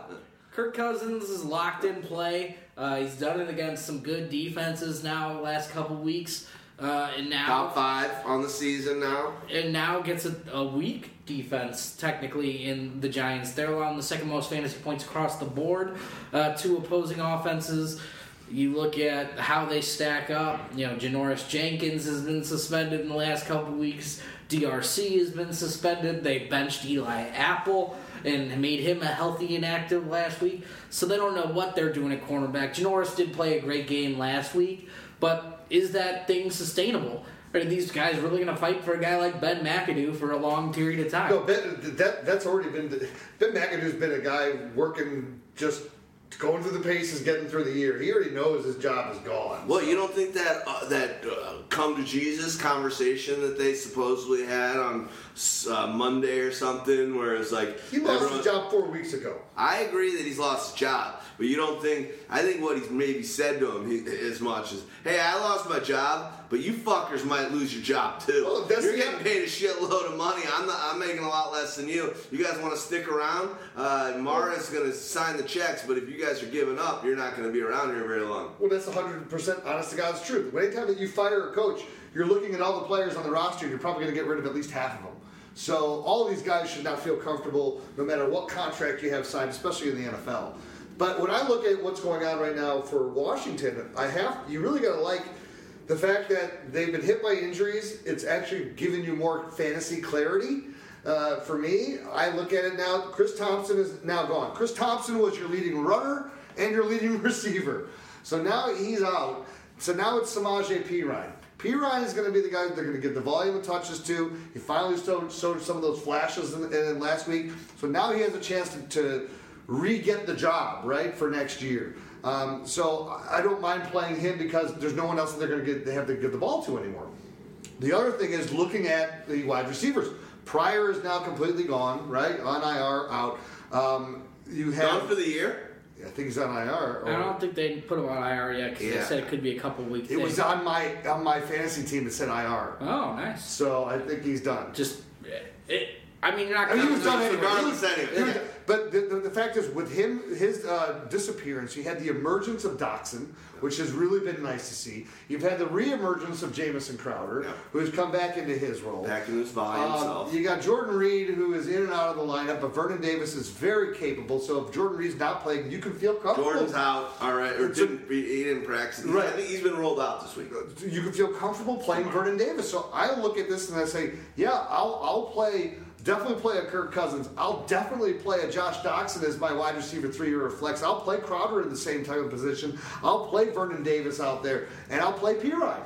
Kirk Cousins is locked in play. Uh, he's done it against some good defenses now the last couple weeks. Uh, and now top five on the season now. And now gets a, a weak defense, technically, in the Giants. They're allowing the second most fantasy points across the board uh, to opposing offenses. You look at how they stack up. You know, Janoris Jenkins has been suspended in the last couple weeks. D R C has been suspended. They benched Eli Apple and made him a healthy inactive last week. So they don't know what they're doing at cornerback. Janoris did play a great game last week, but is that thing sustainable? Are these guys really going to fight for a guy like Ben McAdoo for a long period of time? No, Ben, that, that's already been... Ben McAdoo's been a guy working just going through the paces, getting through the year. He already knows his job is gone. Well, so. You don't think that uh, that uh, come to Jesus conversation that they supposedly had on uh, Monday or something, where it's like he lost his job four weeks ago. I agree that he's lost his job, but you don't think? I think what he's maybe said to him he, as much as, "Hey, I lost my job, but you fuckers might lose your job too. Well, You're getting guy. paid a shitload of money. I'm not, I'm making a lot less than you. You guys want to stick around? Uh, Mara's going to sign the checks, but if you guys are giving up, you're not going to be around here very long." Well, that's one hundred percent honest to God's truth. Anytime that you fire a coach, you're looking at all the players on the roster, and you're probably going to get rid of at least half of them. So all of these guys should not feel comfortable no matter what contract you have signed, especially in the N F L. But when I look at what's going on right now for Washington, I have you really got to like the fact that they've been hit by injuries. It's actually given you more fantasy clarity. Uh, for me, I look at it now. Chris Thompson is now gone. Chris Thompson was your leading runner and your leading receiver. So now he's out. So now it's Samaje Perine. Perine is going to be the guy that they're going to give the volume of touches to. He finally showed, showed some of those flashes in, in last week. So now he has a chance to, to re-get the job, right, for next year. Um, so I don't mind playing him because there's no one else that they're going to get. They have to give the ball to anymore. The other thing is looking at the wide receivers. Pryor is now completely gone, right? On I R, out. Um, you have gone for the year. I think he's on I R. Or, I don't think they put him on I R yet because yeah. they said it could be a couple weeks. It thing. was on my on my fantasy team that said I R. Oh, nice. So I think he's done. Just it. I mean, you're not. I mean, he was done regardless anyway. But the, the, the fact is, with him, his uh, disappearance, you had the emergence of Dotson, which has really been nice to see. You've had the reemergence of Jamison Crowder, yeah. who's come back into his role. Back in his by um, himself. You got Jordan Reed, who is in and out of the lineup, but Vernon Davis is very capable. So if Jordan Reed's not playing, you can feel comfortable. Jordan's out, all right, or it's didn't a, he didn't practice. Right. I think he's been rolled out this week. You can feel comfortable playing Vernon Davis. So I look at this and I say, yeah, I'll I'll play. Definitely play a Kirk Cousins. I'll definitely play a Josh Doctson as my wide receiver three or a flex. I'll play Crowder in the same type of position. I'll play Vernon Davis out there, and I'll play Pirine.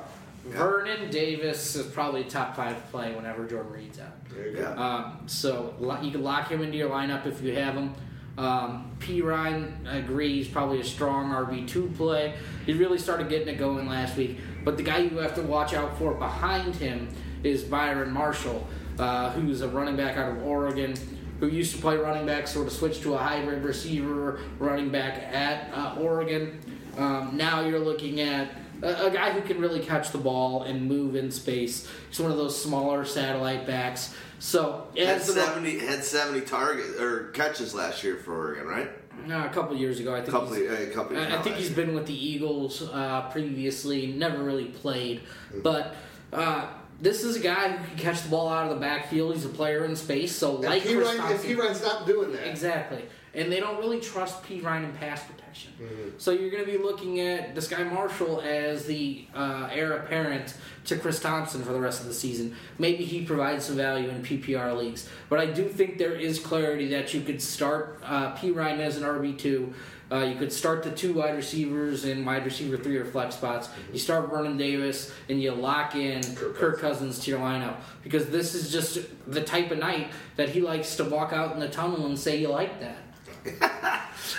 Yeah. Vernon Davis is probably top five play whenever Jordan Reed's out. There you go. Um, so you can lock him into your lineup if you have him. Um, Pirine, I agree, he's probably a strong R B two play. He really started getting it going last week. But the guy you have to watch out for behind him is Byron Marshall. Uh, who's a running back out of Oregon, who used to play running back, sort of switched to a hybrid receiver running back at uh, Oregon. Um, now you're looking at a, a guy who can really catch the ball and move in space. He's one of those smaller satellite backs. So had seventy run- had seventy targets or catches last year for Oregon, right? No, a couple years ago. I think. Couple, he's, uh, couple years I, I think he's been with the Eagles uh, previously. Never really played, mm-hmm. but. Uh, This is a guy who can catch the ball out of the backfield. He's a player in space, so and like Chris Thompson, if Perine's not doing that. Exactly. And they don't really trust Perine in pass protection. Mm-hmm. So you're going to be looking at this guy Marshall as the uh, heir apparent to Chris Thompson for the rest of the season. Maybe he provides some value in P P R leagues. But I do think there is clarity that you could start uh, Perine as an R B two. Uh, you could start the two wide receivers and wide receiver three or flex spots. You start Vernon Davis, and you lock in Kirk, Kirk Cousins to your lineup. Because this is just the type of night that he likes to walk out in the tunnel and say you like that.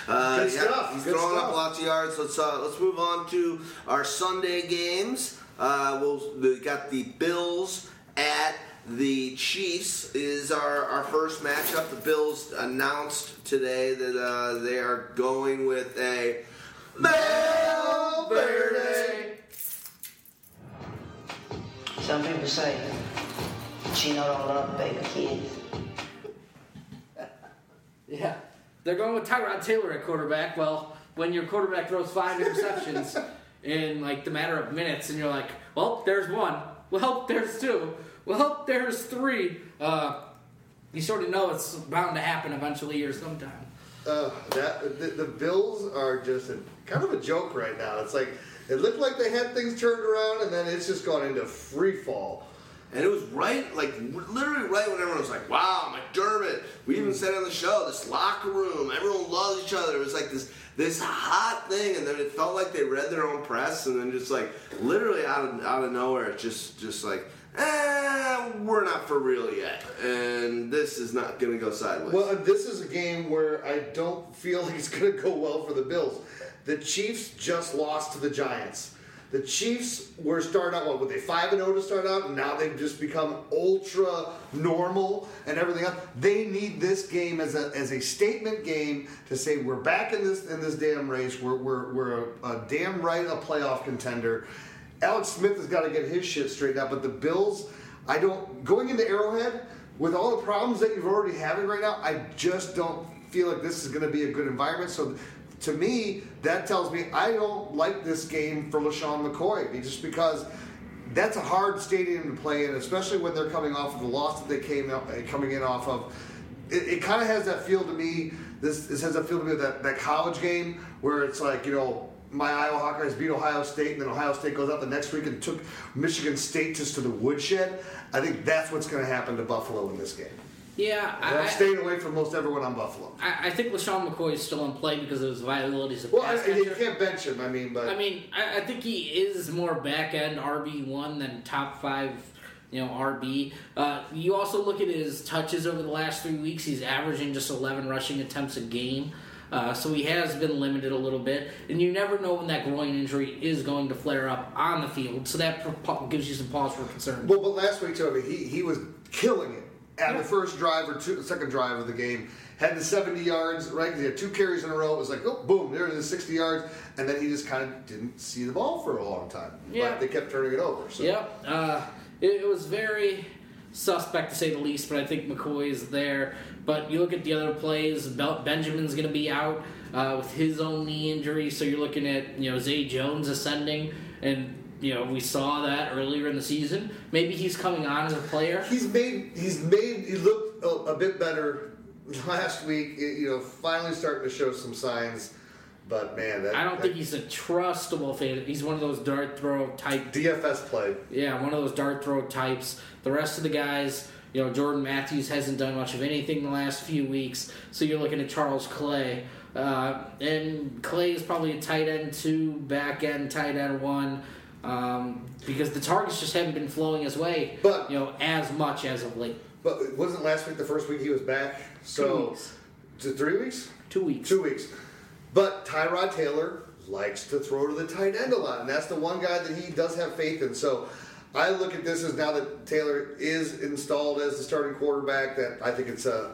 uh, Good stuff. Yeah, he's Good throwing stuff. up lots of yards. Let's, uh, let's move on to our Sunday games. Uh, we'll, we got the Bills at the Chiefs is our, our first matchup. The Bills announced today that uh, they are going with a Mel Verde. Some people say Gino don't love baby kids. Yeah. They're going with Tyrod Taylor at quarterback. Well, when your quarterback throws five interceptions in like the matter of minutes and you're like, well, there's one. Well, there's two. Well, there's three. Uh, you sort of know it's bound to happen eventually or sometime. Uh, that the, the Bills are just a, kind of a joke right now. It's like, it looked like they had things turned around, and then it's just gone into free fall. And it was right, like, literally right when everyone was like, wow, McDermott. We even said on the show, this locker room, everyone loves each other. It was like this this hot thing, and then it felt like they read their own press, and then just, like, literally out of out of nowhere, it just, just like... eh, we're not for real yet, and this is not going to go sideways. Well, this is a game where I don't feel it's going to go well for the Bills. The Chiefs just lost to the Giants. The Chiefs were starting out, what, were they five and oh to start out? And now they've just become ultra normal and everything else. They need this game as a as a statement game to say we're back in this in this damn race. We're we're we're a, a damn right a playoff contender. Alex Smith has got to get his shit straightened out. But the Bills, I don't going into Arrowhead with all the problems that you've already having right now. I just don't feel like this is going to be a good environment. So. To me, that tells me I don't like this game for LaShawn McCoy, just because that's a hard stadium to play in, especially when they're coming off of the loss that they came up, coming in off of. It, it kind of has that feel to me. This, this has that feel to me of that, that college game where it's like, you know, my Iowa Hawkeyes beat Ohio State, and then Ohio State goes out the next week and took Michigan State just to the woodshed. I think that's what's going to happen to Buffalo in this game. Yeah, I, I'm staying away from most everyone on Buffalo. I, I think LaShawn McCoy is still in play because of his liabilities. Well, I, you can't bench him. I mean, but I mean, I, I think he is more back end R B one than top five, you know, R B. Uh, you also look at his touches over the last three weeks. He's averaging just eleven rushing attempts a game. Uh, so he has been limited a little bit, and you never know when that groin injury is going to flare up on the field. So that gives you some pause for concern. Well, but last week, Toby, he he was killing it. At the first drive or two, second drive of the game, had the seventy yards, right? He had two carries in a row. It was like, oh, boom, there it is, sixty yards. And then he just kind of didn't see the ball for a long time. Yeah. But they kept turning it over. So. Yep. Uh, it, it was very suspect, to say the least, but I think McCoy is there. But you look at the other plays, Benjamin's going to be out uh, with his own knee injury. So you're looking at, you know, Zay Jones ascending and... You know, we saw that earlier in the season. Maybe he's coming on as a player. He's made. He's made. He looked a, a bit better last week. It, you know, finally starting to show some signs. But man, that, I don't that, think he's a trustable fan. He's one of those dart throw type D F S play. Yeah, one of those dart throw types. The rest of the guys, you know, Jordan Matthews hasn't done much of anything the last few weeks. So you're looking at Charles Clay, uh, and Clay is probably a tight end two, back end tight end one. Um, because the targets just haven't been flowing his way, but, you know, as much as of late. But it wasn't last week the first week he was back? So, two weeks. Two, three weeks? Two weeks. Two weeks. But Tyrod Taylor likes to throw to the tight end a lot, and that's the one guy that he does have faith in. So, I look at this as now that Taylor is installed as the starting quarterback, that I think it's a...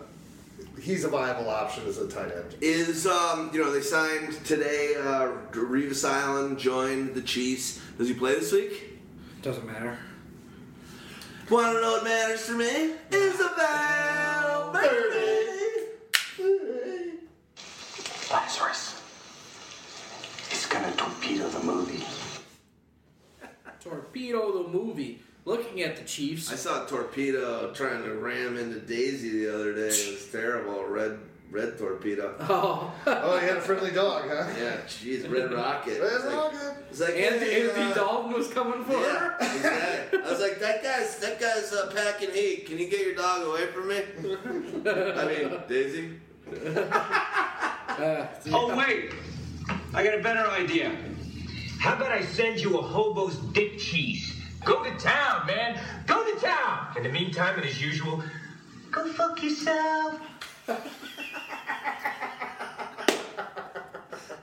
He's a viable option as a tight end. Is, um, you know, they signed today, uh, Revis Island joined the Chiefs. Does he play this week? Doesn't matter. Want to know what matters to me? It's about thirty. Lazarus is going to torpedo the movie. Torpedo the movie. Looking at the Chiefs. I saw a torpedo trying to ram into Daisy the other day. It was terrible. Red red torpedo. Oh. Oh, he had a friendly dog, huh? Yeah, jeez, Red Rocket. Red like, Rocket. It's like, and hey, the uh, Dalton was coming for yeah, her. Exactly. I was like, that guy's, that guy's uh, packing heat. Can you get your dog away from me? I mean, Daisy? uh, oh, wait. I got a better idea. How about I send you a hobo's dick cheese? Go to town, man. Go to town. In the meantime, and as usual, go fuck yourself.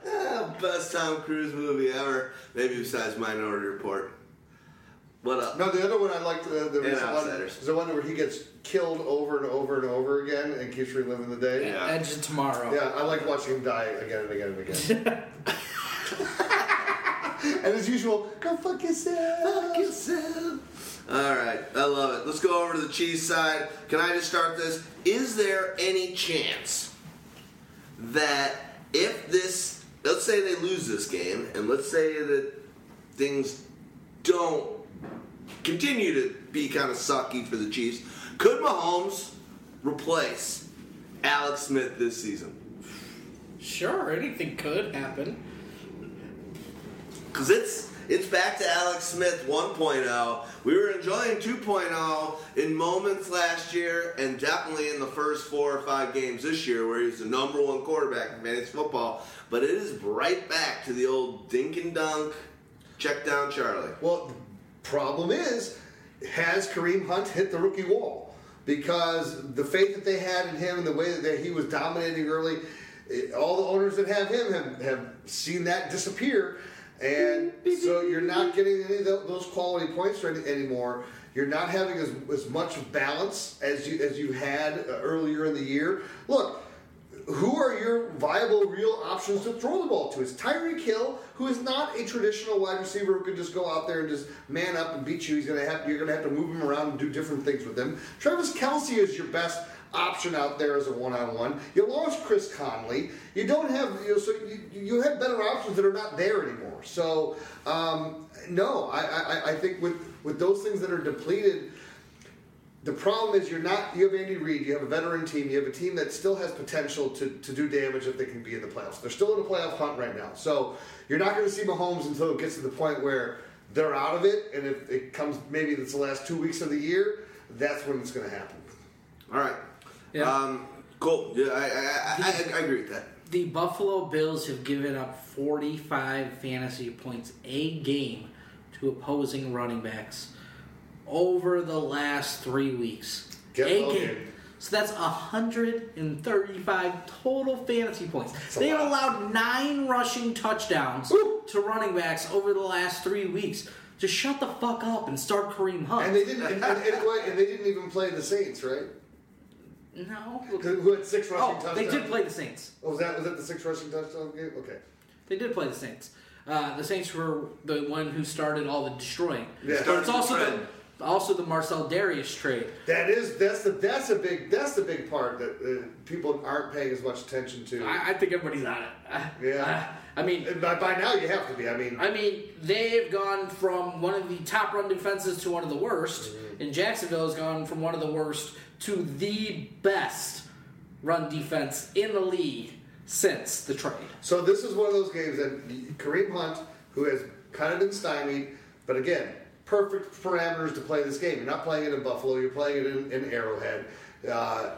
Oh, best Tom Cruise movie ever. Maybe besides Minority Report. What up? No, the other one I liked. Uh, the was the one where he gets killed over and over and over again and keeps reliving the day. Yeah. Edge of Tomorrow. Yeah, I like watching him die again and again and again. And as usual, go fuck yourself. Fuck yourself. All right. I love it. Let's go over to the Chiefs side. Can I just start this? Is there any chance that if this, let's say they lose this game, and let's say that things don't continue to be kind of sucky for the Chiefs, could Mahomes replace Alex Smith this season? Sure. Anything could happen. Because it's it's back to Alex Smith one point oh. We were enjoying two point oh in moments last year and definitely in the first four or five games this year where he was the number one quarterback in fantasy football. But it is right back to the old dink and dunk, check down Charlie. Well, the problem is has Kareem Hunt hit the rookie wall? Because the faith that they had in him and the way that he was dominating early, all the owners that have him have, have seen that disappear. And so you're not getting any of those quality points anymore. You're not having as, as much balance as you as you had earlier in the year. Look, who are your viable, real options to throw the ball to? It's Tyreek Hill, who is not a traditional wide receiver who can just go out there and just man up and beat you. He's gonna have you're gonna have to move him around and do different things with him. Travis Kelce is your best option out there as a one-on-one. You lost Chris Conley. You don't have you know, so you, you have better options that are not there anymore. So um, no, I, I I think with with those things that are depleted, the problem is you're not you have Andy Reid, you have a veteran team, you have a team that still has potential to, to do damage if they can be in the playoffs. They're still in a playoff hunt right now. So you're not going to see Mahomes until it gets to the point where they're out of it, and if it comes maybe it's the last two weeks of the year, that's when it's going to happen. All right. Yeah. Um, cool. Yeah, I, I, I, I, I agree with that. The Buffalo Bills have given up forty-five fantasy points a game to opposing running backs over the last three weeks. Get a game. game. So that's one hundred thirty-five total fantasy points. That's they have allowed nine rushing touchdowns Woo! to running backs over the last three weeks. Just shut the fuck up and start Kareem Hunt. And they didn't. and, and, and they didn't even play the Saints, right? No. Who had six rushing oh, touchdowns? They did play the Saints. Oh, was that was that the six rushing touchdown game? Okay. They did play the Saints. Uh, the Saints were the one who started all the destroying. Yeah. But it's also the, also the Marcel Darius trade. That is that's the that's a big that's the big part that uh, people aren't paying as much attention to. I, I think everybody's on it. I, yeah. I, I mean, by, by now you have to be. I mean, I mean they've gone from one of the top run defenses to one of the worst, mm-hmm. and Jacksonville has gone from one of the worst to the best run defense in the league since the trade. So this is one of those games that Kareem Hunt, who has kind of been stymied, but again, perfect parameters to play this game. You're not playing it in Buffalo. You're playing it in, in Arrowhead. Uh,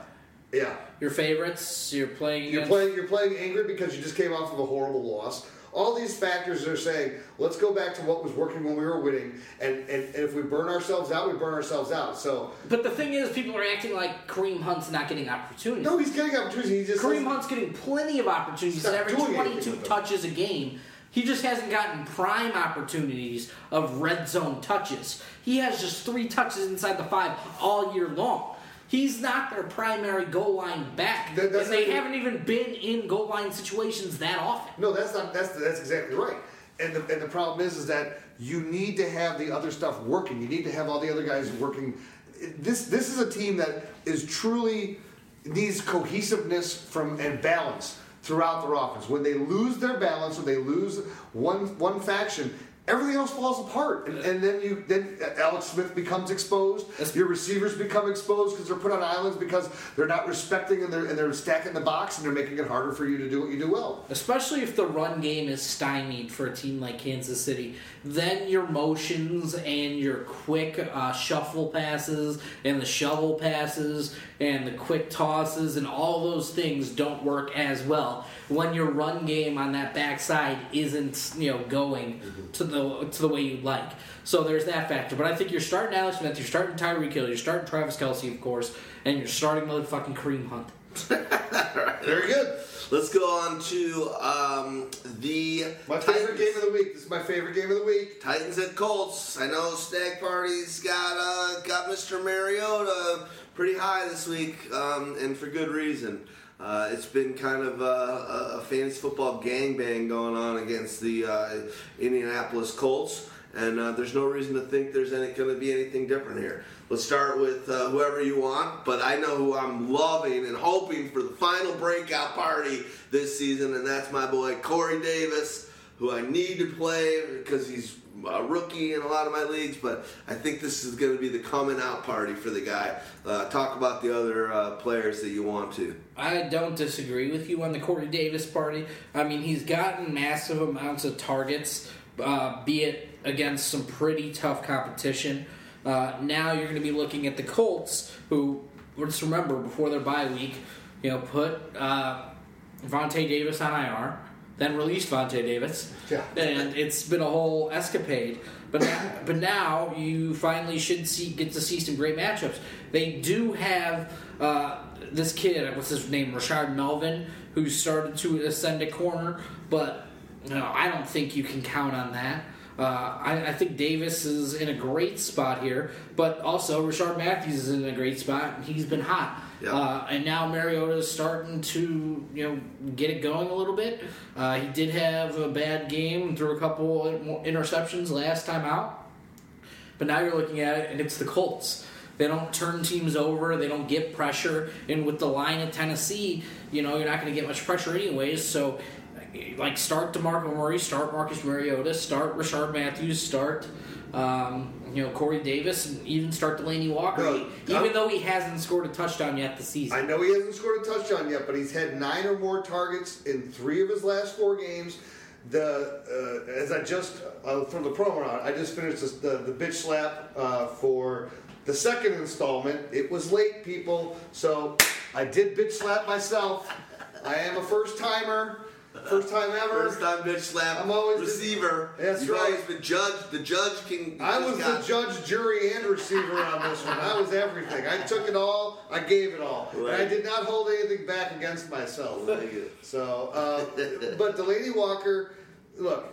yeah. Your favorites. You're playing. You're playing. You're playing angry because you just came off of a horrible loss. All these factors are saying, let's go back to what was working when we were winning, and, and, and if we burn ourselves out, we burn ourselves out. So, but the thing is, people are acting like Kareem Hunt's not getting opportunities. No, he's getting opportunities. He just Kareem Hunt's getting plenty of opportunities at every twenty-two touches a game. He just hasn't gotten prime opportunities of red zone touches. He has just three touches inside the five all year long. He's not their primary goal line back, that, and they haven't even been in goal line situations that often. No, that's not. That's that's exactly right. And the and the problem is, is that you need to have the other stuff working. You need to have all the other guys working. This this is a team that is truly needs cohesiveness from and balance throughout their offense. When they lose their balance, or they lose one one faction, everything else falls apart, and, and then you then Alex Smith becomes exposed. Your receivers become exposed because they're put on islands because they're not respecting and they're and they're stacking the box and they're making it harder for you to do what you do well. Especially if the run game is stymied for a team like Kansas City, then your motions and your quick uh, shuffle passes and the shovel passes and the quick tosses and all those things don't work as well when your run game on that backside isn't you know going mm-hmm. to the to the way you like. So there's that factor. But I think you're starting Alex Smith, you're starting Tyreek Hill, you're starting Travis Kelce, of course, and you're starting motherfucking Kareem Hunt. All right, very good. Let's go on to um, the my Titans. favorite game of the week. This is my favorite game of the week. Titans at Colts. I know Stag Party's got uh, got Mister Mariota pretty high this week, um, and for good reason. Uh, it's been kind of a, a fantasy football gangbang going on against the uh, Indianapolis Colts, and uh, there's no reason to think there's any going to be anything different here. Let's start with uh, whoever you want, but I know who I'm loving and hoping for the final breakout party this season, and that's my boy Corey Davis, who I need to play because he's a rookie in a lot of my leagues, but I think this is going to be the coming out party for the guy. Uh, talk about the other uh, players that you want to. I don't disagree with you on the Corey Davis party. I mean, he's gotten massive amounts of targets, uh, be it against some pretty tough competition. Uh, now you're going to be looking at the Colts, who, let's remember, before their bye week, you know, put uh, Vontae Davis on I R. then released Vontae Davis. Yeah. And it's been a whole escapade. But now, but now you finally should see get to see some great matchups. They do have uh, this kid, what's his name, Rashard Melvin, who started to ascend a corner, but you know, I don't think you can count on that. Uh, I, I think Davis is in a great spot here, but also Rashard Matthews is in a great spot, and he's been hot. Yep. Uh, and now Mariota is starting to, you know, get it going a little bit. Uh, he did have a bad game, threw a couple interceptions last time out, but now you're looking at it, and it's the Colts. They don't turn teams over. They don't get pressure. And with the line of Tennessee, you know, you're not going to get much pressure anyways, so... Like, start DeMarco Murray, start Marcus Mariota, start Rashard Matthews, start, um, you know, Corey Davis, and even start Delaney Walker, no, even I'm, though he hasn't scored a touchdown yet this season. I know he hasn't scored a touchdown yet, but he's had nine or more targets in three of his last four games. The uh, As I just, uh, from the promo round, I just finished this, the, the bitch slap uh, for the second installment. It was late, people, so I did bitch slap myself. I am a first-timer. First time ever. First time bitch slap. I'm always receiver. The, that's You've right. Always been judge. The judge can. I was the judge, jury, and receiver on this one. I was everything. I took it all. I gave it all. Right. And I did not hold anything back against myself. Like so, uh, but Delaney Walker, look,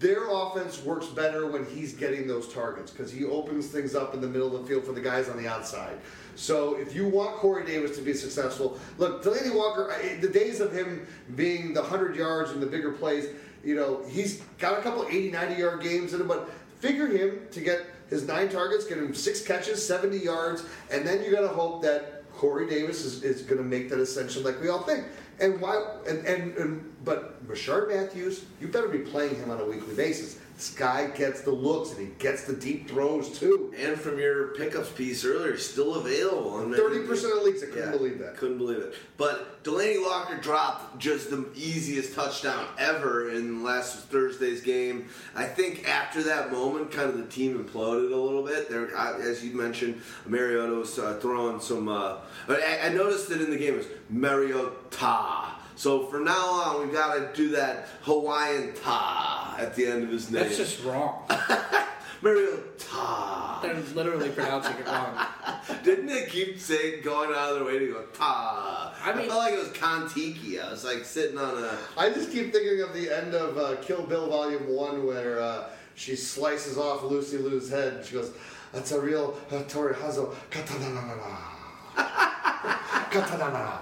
their offense works better when he's getting those targets because he opens things up in the middle of the field for the guys on the outside. So if you want Corey Davis to be successful, look, Delaney Walker, the days of him being the one hundred yards and the bigger plays, you know, he's got a couple eighty, ninety-yard games in him, but figure him to get his nine targets, get him six catches, seventy yards, and then you got to hope that Corey Davis is, is going to make that ascension like we all think. And why? And, and, and but Rashard Matthews, you better be playing him on a weekly basis. This guy gets the looks, and he gets the deep throws, too. And from your pickups piece earlier, he's still available. And thirty percent of leagues, I couldn't yeah, believe that. Couldn't believe it. But Delaney Walker dropped just the easiest touchdown ever in last Thursday's game. I think after that moment, kind of the team imploded a little bit. There, as you mentioned, Mariota was uh, throwing some... Uh, I, I noticed that in the game it was Mariota. So from now on, we've got to do that Hawaiian ta at the end of his name. That's just wrong. Mario ta. They're literally pronouncing it wrong. Didn't they keep saying going out of their way to go ta? I, mean, I felt like it was Kon-Tiki. I was like sitting on a... I just keep thinking of the end of uh, Kill Bill Volume one where uh, she slices off Lucy Liu's head and she goes, that's a real Torihazo katanana.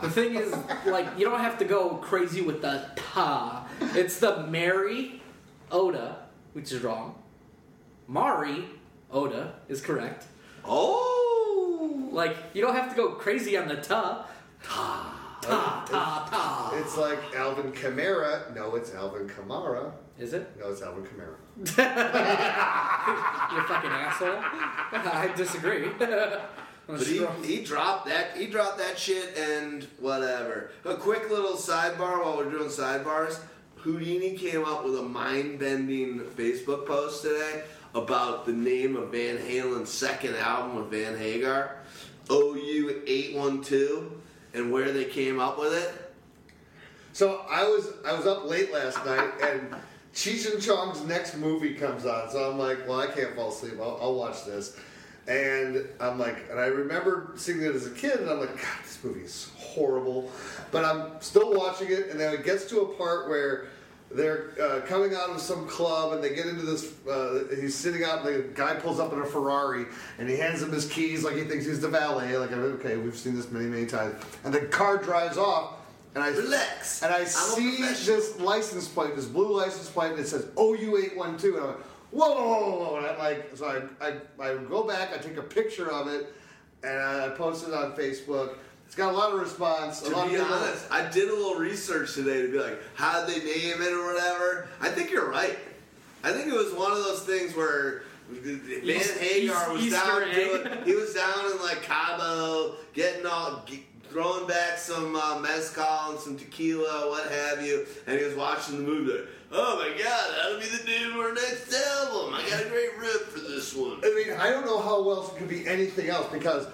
The thing is, like, you don't have to go crazy with the ta. It's the Mary Oda, which is wrong. Mari Oda is correct. Oh! Like, you don't have to go crazy on the ta. Ta, ta, ta, ta. It's, it's like Alvin Kamara. No, it's Alvin Kamara. Is it? No, it's Alvin Kamara. You fucking asshole. I disagree. But he, he dropped that he dropped that shit and whatever. A quick little sidebar while we're doing sidebars. Houdini came up with a mind-bending Facebook post today about the name of Van Halen's second album with Van Hagar, O U eight one two, and where they came up with it. So I was I was up late last night and Cheech and Chong's next movie comes on, so I'm like, well, I can't fall asleep. I'll, I'll watch this. And I'm like, and I remember seeing it as a kid, and I'm like, God, this movie is horrible. But I'm still watching it, and then it gets to a part where they're uh, coming out of some club, and they get into this, uh, he's sitting out, and the guy pulls up in a Ferrari, and he hands him his keys like he thinks he's the valet. Like, okay, we've seen this many, many times. And the car drives off, and I Relax. And I I'm see this license plate, this blue license plate, and it says O U eight one two, and I'm like, Whoa, whoa, whoa, whoa, and I like, so I, I, I go back, I take a picture of it, and I post it on Facebook. It's got a lot of response. To be honest, I did a little research today to be like, how did they name it or whatever? I think you're right. I think it was one of those things where Van Hagar was down doing, he was down in like Cabo, getting all... throwing back some uh, mezcal and some tequila, what have you, and he was watching the movie like, oh my god, that'll be the name of our next album. I got a great riff for this one. I mean, I don't know how else it could be anything else because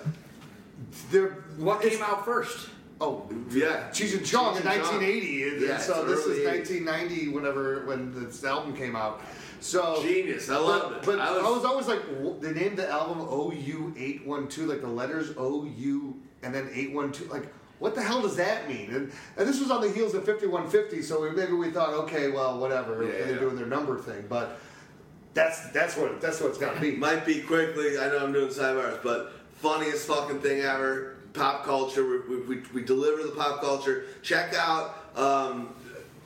they're... What came out first? Oh, yeah. Cheech and Chong in nineteen eighty. And yeah, so this is nineteen ninety, whenever when this album came out. So genius. I love it. But I was, I was always like, they named the album O U eight twelve, like the letters O U and then eight one two. Like, what the hell does that mean? And, and this was on the heels of fifty-one fifty, so we, maybe we thought, okay, well, whatever. Yeah, they're yeah. doing their number thing. But that's that's what that's what it's got to be. Might be quickly. I know I'm doing sidebars, but funniest fucking thing ever. Pop culture. We, we, we deliver the pop culture. Check out um,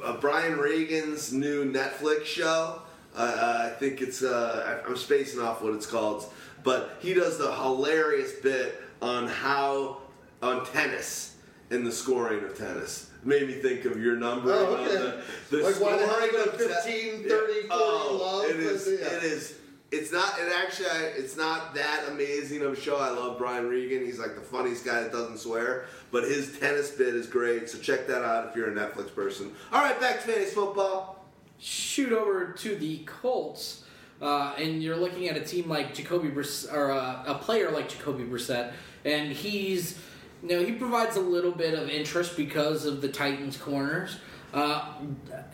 uh, Brian Regan's new Netflix show. Uh, I think it's, uh, I'm spacing off what it's called, but he does the hilarious bit on how, on tennis and the scoring of tennis. It made me think of your number. Oh, okay. The, the like why they have like fifteen, thirty, forty oh, love. It is, yeah. it is, it's not, it actually, it's not that amazing of a show. I love Brian Regan. He's like the funniest guy that doesn't swear, but his tennis bit is great. So check that out if you're a Netflix person. All right, back to fantasy football. Shoot over to the Colts, uh, and you're looking at a team like Jacoby Brissett, or uh, a player like Jacoby Brissett, and he's, you know, he provides a little bit of interest because of the Titans' corners. Uh,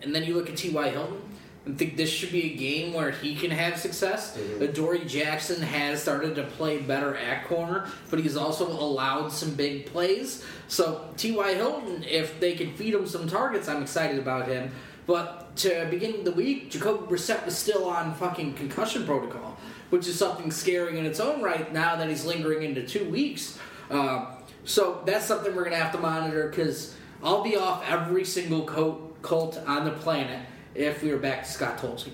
and then you look at T Y Hilton and think this should be a game where he can have success. Mm-hmm. Adoree Jackson has started to play better at corner, but he's also allowed some big plays. So T Y Hilton, if they can feed him some targets, I'm excited about him. But to begin the week, Jacoby Brissett was still on fucking concussion protocol, which is something scary in its own right now that he's lingering into two weeks. Uh, so that's something we're going to have to monitor, because I'll be off every single Colt on the planet if we are back to Scott Tolzien.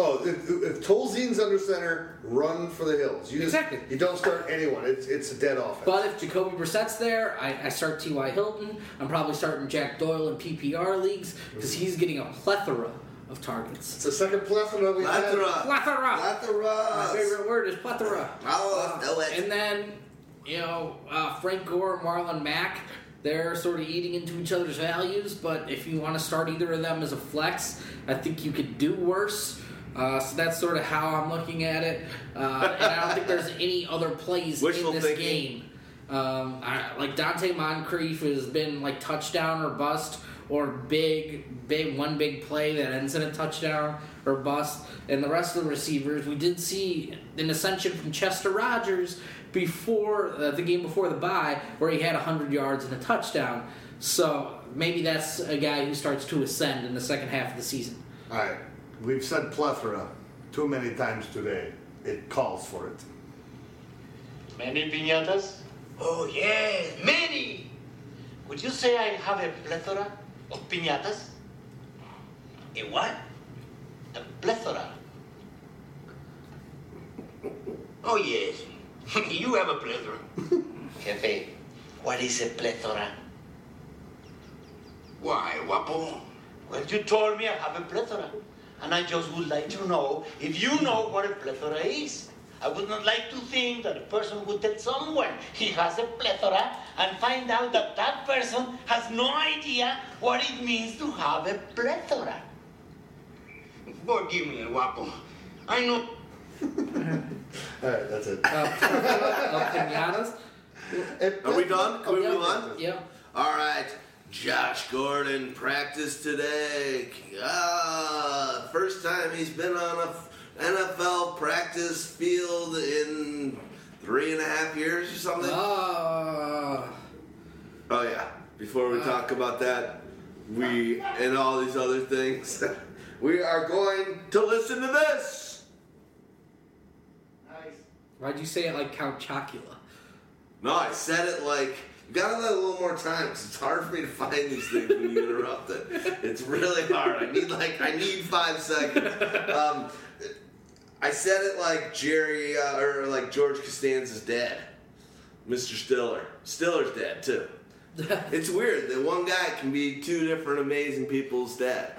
Oh, if, if Tolzien's under center, run for the hills. You exactly. Just, you don't start anyone. It's it's a dead offense. But if Jacoby Brissett's there, I, I start T Y Hilton. I'm probably starting Jack Doyle in P P R leagues because he's getting a plethora of targets. It's the second plethora we've had. Plethora. Plethora. Plethora. My favorite word is plethora. Oh, no, it. And then, you know, uh, Frank Gore, Marlon Mack, they're sort of eating into each other's values. But if you want to start either of them as a flex, I think you could do worse. Uh, so that's sort of how I'm looking at it, uh, and I don't think there's any other plays Wishful in this thinking. game. Um, I, like Dante Moncrief has been like touchdown or bust, or big, big one big play that ends in a touchdown or bust, and the rest of the receivers we did see an ascension from Chester Rogers before uh, the game before the bye, where he had one hundred yards and a touchdown. So maybe that's a guy who starts to ascend in the second half of the season. All right. We've said plethora too many times today. It calls for it. Many piñatas? Oh, yeah, many! Would you say I have a plethora of piñatas? A what? A plethora. Oh, yes. You have a plethora. Jefe, what is a plethora? Why, guapo? Well, you told me I have a plethora. And I just would like to know if you know what a plethora is. I would not like to think that a person would tell someone he has a plethora and find out that that person has no idea what it means to have a plethora. Forgive me, guapo. I know. All right, that's it. Uh, Are we done? Can we move on? Yeah. All right. Josh Gordon practiced today. Ah, first time he's been on a N F L practice field in three and a half years or something. Uh, oh, yeah. Before we uh, talk about that, we and all these other things, we are going to listen to this. Nice. Why'd you say it like Count Chocula? No, I said it like... You gotta let it a little more time, because it's hard for me to find these things when you interrupt it. It's really hard. I need, like, I need five seconds. Um, I said it like Jerry, uh, or like George Costanza's dad. Mister Stiller. Stiller's dad, too. It's weird that one guy can be two different amazing people's dad.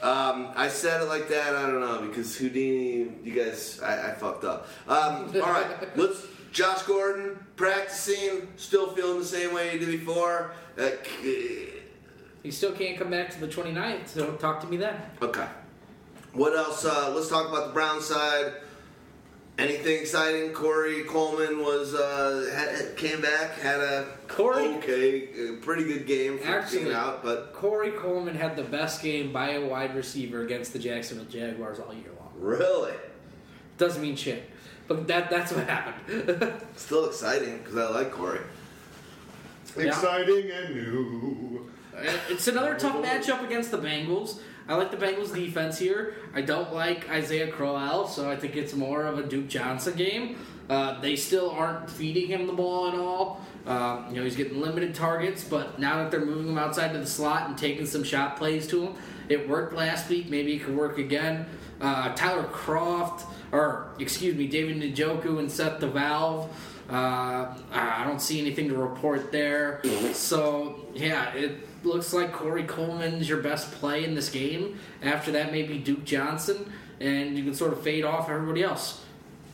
Um, I said it like that, I don't know, because Houdini, you guys, I, I fucked up. Um, all right, let's... Josh Gordon, practicing, still feeling the same way he did before. Uh, he still can't come back to the twenty-ninth, so talk to me then. Okay. What else? Uh, let's talk about the Brown side. Anything exciting? Corey Coleman was uh, had, came back, had a Corey, okay, a pretty good game for actually, being out. But Corey Coleman had the best game by a wide receiver against the Jacksonville Jaguars all year long. Really? Doesn't mean shit, but that that's what happened. Still exciting because I like Corey. Exciting yeah. and new. It's another tough matchup against the Bengals. I like the Bengals defense here. I don't like Isaiah Crowell, so I think it's more of a Duke Johnson game. Uh, they still aren't feeding him the ball at all. Um, you know, he's getting limited targets, but now that they're moving him outside to the slot and taking some shot plays to him, it worked last week. Maybe it could work again. Uh, Tyler Croft, or excuse me, David Njoku and Seth the Valve. Uh, I don't see anything to report there. So, yeah, it looks like Corey Coleman's your best play in this game. After that, maybe Duke Johnson, and you can sort of fade off everybody else.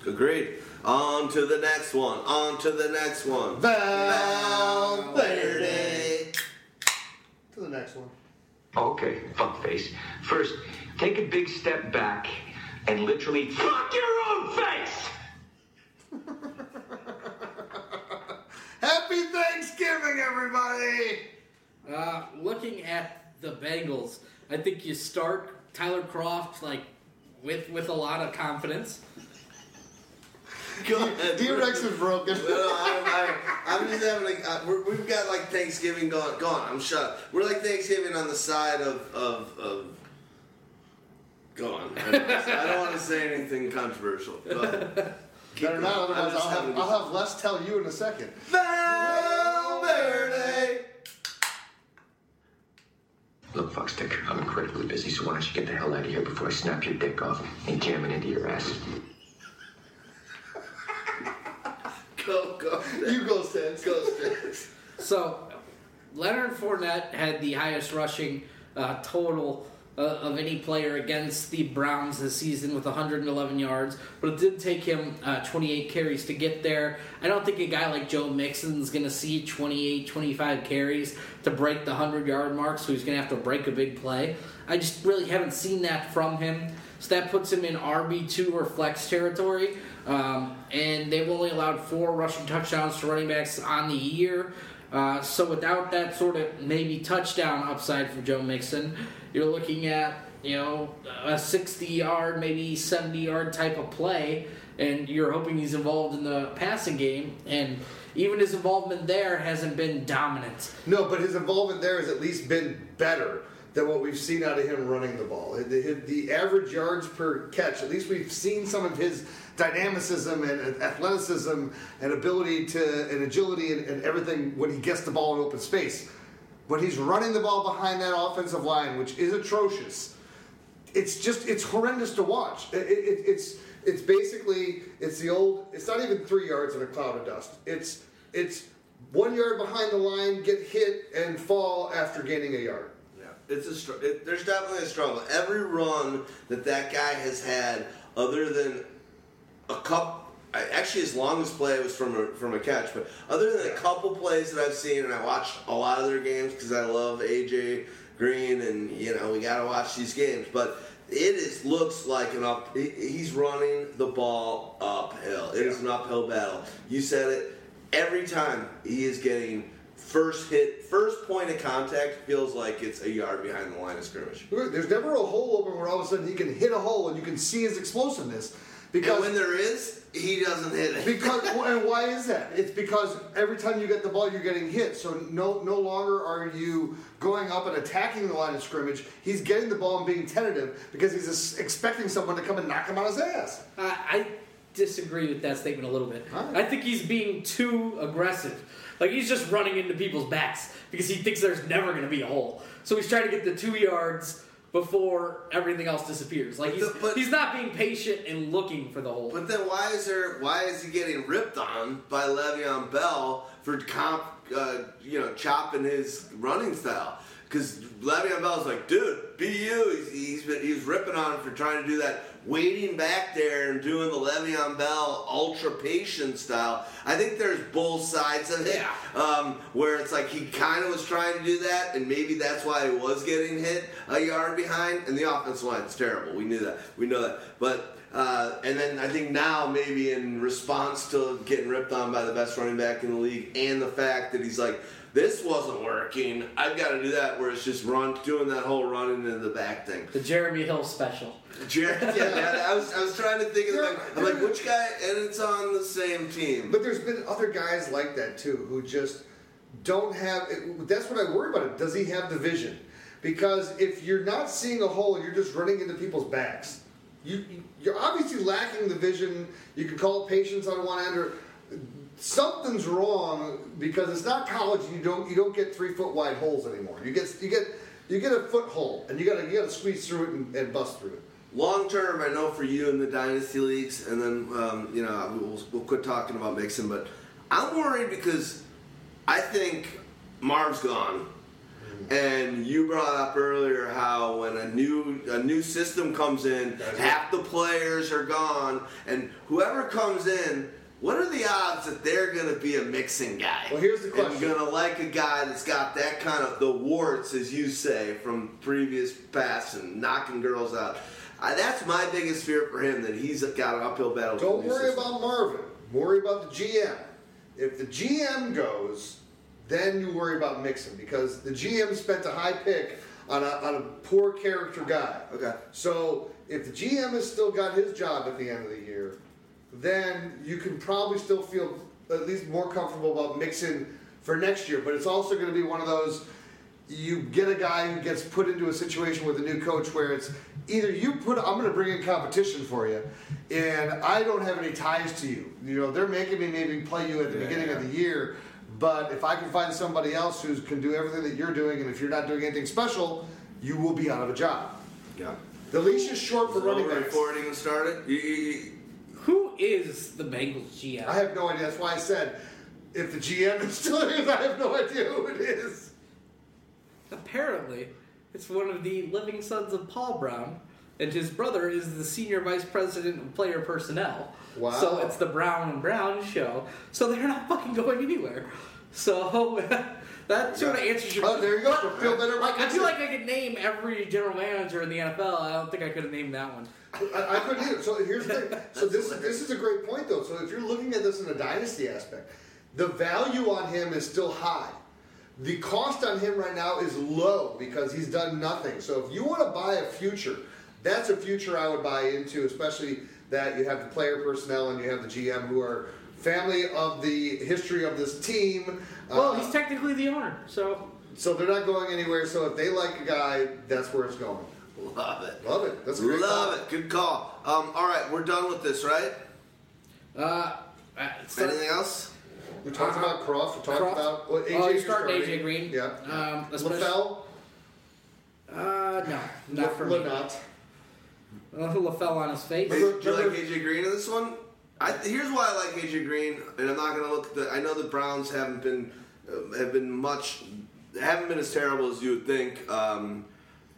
Agreed. On to the next one. On to the next one. Valverde. To the next one. Okay, fuck face. First, take a big step back and literally fuck your own face! Happy Thanksgiving, everybody! Uh, looking at the Bengals, I think you start Tyler Croft like with with a lot of confidence. God, D-Rex is broken. No, I, I, I'm just having. A, uh, we're, we've got like Thanksgiving going. Gone. I'm shut. We're like Thanksgiving on the side of of. of gone. I don't, I don't want to say anything controversial. But better not, otherwise I'll have, I'll have Les tell you in a second. Valverde! Look, Fuckstick, I'm incredibly busy, so why don't you get the hell out of here before I snap your dick off and jam it into your ass. Go, go. You go, Stan. Go, Stan. So, Leonard Fournette had the highest rushing uh, total Uh, of any player against the Browns this season with one hundred eleven yards, but it did take him uh, twenty-eight carries to get there. I don't think a guy like Joe Mixon's going to see twenty-eight, twenty-five carries to break the hundred-yard mark, so he's going to have to break a big play. I just really haven't seen that from him, so that puts him in R B two or flex territory, um, and they've only allowed four rushing touchdowns to running backs on the year. Uh, so without that sort of maybe touchdown upside for Joe Mixon, you're looking at, you know, a sixty-yard, maybe seventy-yard type of play, and you're hoping he's involved in the passing game, and even his involvement there hasn't been dominant. No, but his involvement there has at least been better than what we've seen out of him running the ball. The, the average yards per catch, at least we've seen some of his dynamicism and athleticism and ability to and agility and, and everything when he gets the ball in open space. When he's running the ball behind that offensive line, which is atrocious, it's just it's horrendous to watch. It, it, it's it's basically it's the old. It's not even three yards in a cloud of dust. It's it's one yard behind the line, get hit and fall after gaining a yard. Yeah, it's a str- it, there's definitely a struggle. Every run that that guy has had, other than a couple, actually his longest play was from a, from a catch, but other than a couple plays that I've seen, and I watched a lot of their games because I love A J Green, and you know we gotta watch these games. But it is looks like an up. He's running the ball uphill. It yeah. is an uphill battle. You said it. Every time he is getting first hit, first point of contact feels like it's a yard behind the line of scrimmage. There's never a hole open where all of a sudden he can hit a hole and you can see his explosiveness. Because and when there is, he doesn't hit it. Because and why is that? It's because every time you get the ball, you're getting hit. So no, no longer are you going up and attacking the line of scrimmage. He's getting the ball and being tentative because he's expecting someone to come and knock him on his ass. Uh, I disagree with that statement a little bit. Right. I think he's being too aggressive. Like he's just running into people's backs because he thinks there's never going to be a hole. So he's trying to get the two yards before everything else disappears. Like, he's, but the, but, he's not being patient and looking for the hole. But then why is there? Why is he getting ripped on by Le'Veon Bell for comp, uh, you know, chopping his running style? Because Le'Veon Bell's like, dude, B D U, he's, he's been, he was ripping on him for trying to do that, waiting back there and doing the Le'Veon Bell ultra patient style. I think there's both sides of it, yeah. um, where it's like he kind of was trying to do that, and maybe that's why he was getting hit a yard behind. And the offensive line's terrible. We knew that. We know that. But uh, and then I think now maybe in response to getting ripped on by the best running back in the league, and the fact that he's like, this wasn't working, I've got to do that, where it's just run, doing that whole running into the back thing. The Jeremy Hill special. Jer- yeah, yeah, I was I was trying to think of like, I'm like, which guy, and it's on the same team. But there's been other guys like that too, who just don't have, it, that's what I worry about, it. Does he have the vision? Because if you're not seeing a hole, you're just running into people's backs. You, you're obviously lacking the vision. You can call it patience on one end, or something's wrong, because it's not college. You don't you don't get three foot wide holes anymore. You get you get you get a foothold, and you gotta you gotta squeeze through it and, and bust through it. Long term, I know for you in the dynasty leagues, and then um, you know we'll, we'll quit talking about Mixon. But I'm worried because I think Marv's gone, and you brought up earlier how when a new a new system comes in, That's half it. The players are gone, and whoever comes in. What are the odds that they're going to be a mixing guy? Well, here's the question. You're going to like a guy that's got that kind of, the warts, as you say, from previous pasts and knocking girls out. I, that's my biggest fear for him, that he's got an uphill battle. Don't worry system. about Marvin. Worry about the G M. If the G M goes, then you worry about Mixon, because the G M spent a high pick on a, on a poor character guy. Okay. So if the G M has still got his job at the end of the year, then you can probably still feel at least more comfortable about Mixon for next year. But it's also going to be one of those, you get a guy who gets put into a situation with a new coach where it's either you put, I'm going to bring in competition for you, and I don't have any ties to you. You know, they're making me maybe play you at the yeah, beginning yeah. of the year, but if I can find somebody else who can do everything that you're doing, and if you're not doing anything special, you will be out of a job. Yeah. The leash is short for running backs. Before it even started? You, you, you. Who is the Bengals G M? I have no idea. That's why I said, if the G M is still here, I have no idea who it is. Apparently, it's one of the living sons of Paul Brown, and his brother is the senior vice president of player personnel. Wow. So it's the Brown and Brown show. So they're not fucking going anywhere. So that sort of answers your question. Oh, there you go. I feel better. Like, I feel like I could name every general manager in the N F L. I don't think I could have named that one. I, I couldn't either. So here's the thing. So this is, this is a great point, though. So if you're looking at this in a dynasty aspect, the value on him is still high. The cost on him right now is low because he's done nothing. So if you want to buy a future, that's a future I would buy into, especially that you have the player personnel and you have the G M who are family of the history of this team. Well, uh, he's technically the owner, so... So they're not going anywhere. So if they like a guy, that's where it's going. Love it. Love it. That's a great Love call. it. Good call. Um, all right, we're done with this, right? Uh, so Anything else? We talked uh, about Croft. We talked Croft. about... Well, A J oh, you're starting A J Green. Yeah. Um, LaFell? Uh, no. Not L- for L- me. Not. I don't know if LaFell on his face. Hey, do you like A J Green in this one? I, here's why I like A J Green, and I'm not going to look at the... I know the Browns haven't been... Uh, have been much... Haven't been as terrible as you would think. Um...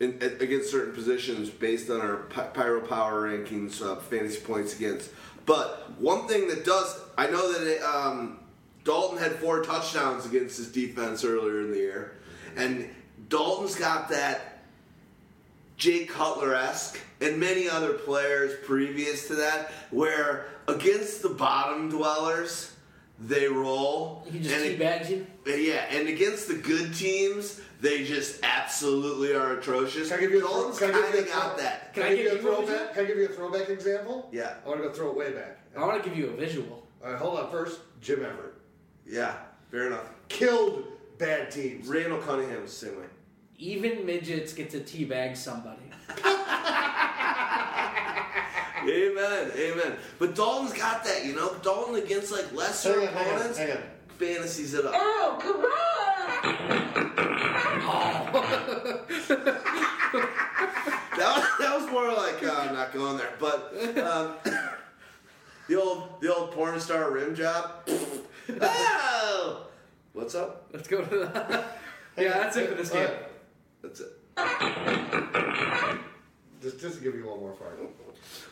In, against certain positions based on our Pyro Power rankings, uh, fantasy points against. But one thing that does, I know that it, um, Dalton had four touchdowns against his defense earlier in the year. And Dalton's got that Jake Cutler-esque, and many other players previous to that, where against the bottom dwellers, they roll. You just teabag you? Yeah, and against the good teams, they just absolutely are atrocious. Can I give you a throwback? Can I give you a, throw, that. Can I give you a throwback? Can I give you a throwback example? Yeah. I want to go throw it way back. I want to give you a visual. All right, hold on. First, Jim Everett. Yeah, fair enough. Killed bad teams. Randall Cunningham was the same way. Even midgets get to teabag somebody. Amen, amen. But Dalton's got that, you know? Dalton against, like, lesser hang opponents. On, hang on, hang on. Fantasies it up. Oh, come on! Oh. that, was, that was more like, oh, I'm not going there. But um, the old the old porn star rim job. Oh! What's up? Let's go to the... yeah, that's it for this game. Right. That's it. Just, just to give you one more fight.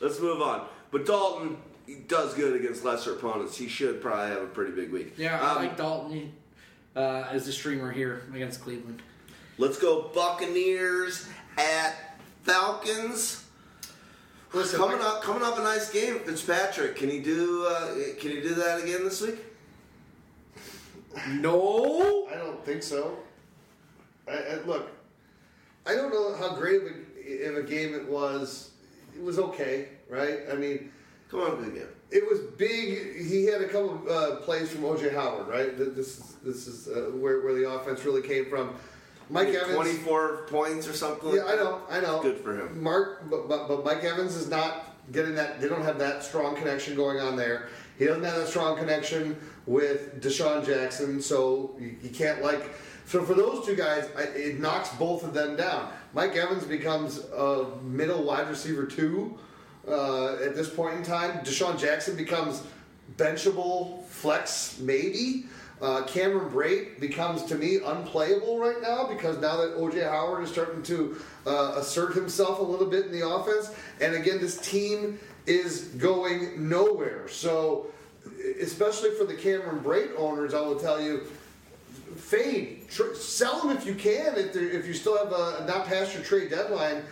Let's move on. But Dalton, he does good against lesser opponents. He should probably have a pretty big week. Yeah, I um, like Dalton uh, as a streamer here against Cleveland. Let's go Buccaneers at Falcons. Listen, coming up, coming up a nice game. Fitzpatrick, can he do? Uh, can he do that again this week? No, I don't think so. I, I, look, I don't know how great of a, of a game it was. It was okay, right? I mean, come on, big game. It was big. He had a couple of uh, plays from O J Howard, right? This is this is uh, where where the offense really came from. Mike Evans, twenty-four points or something. Yeah, I know, I know. Good for him. Mark, but, but but Mike Evans is not getting that. They don't have that strong connection going on there. He doesn't have that strong connection with Deshaun Jackson, so you, you can't like. So for those two guys, I, it knocks both of them down. Mike Evans becomes a middle wide receiver two uh, at this point in time. Deshaun Jackson becomes benchable flex maybe. Uh, Cameron Brate becomes, to me, unplayable right now because now that O J. Howard is starting to uh, assert himself a little bit in the offense. And again, this team is going nowhere. So, especially for the Cameron Brate owners, I will tell you, fade. Tr- sell them if you can, if, if you still have a not past your trade deadline.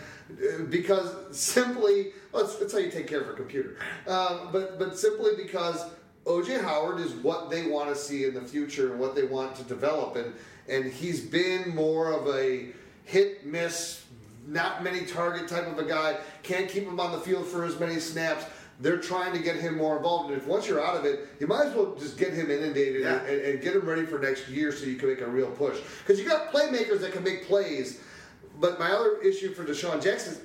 Because simply, well, that's, that's how you take care of a computer. Um, but but simply because O J. Howard is what they want to see in the future and what they want to develop. And and he's been more of a hit-miss, not many target type of a guy. Can't keep him on the field for as many snaps. They're trying to get him more involved. And if once you're out of it, you might as well just get him inundated yeah. and, and get him ready for next year so you can make a real push. Because you got playmakers that can make plays. But my other issue for Deshaun Jackson is,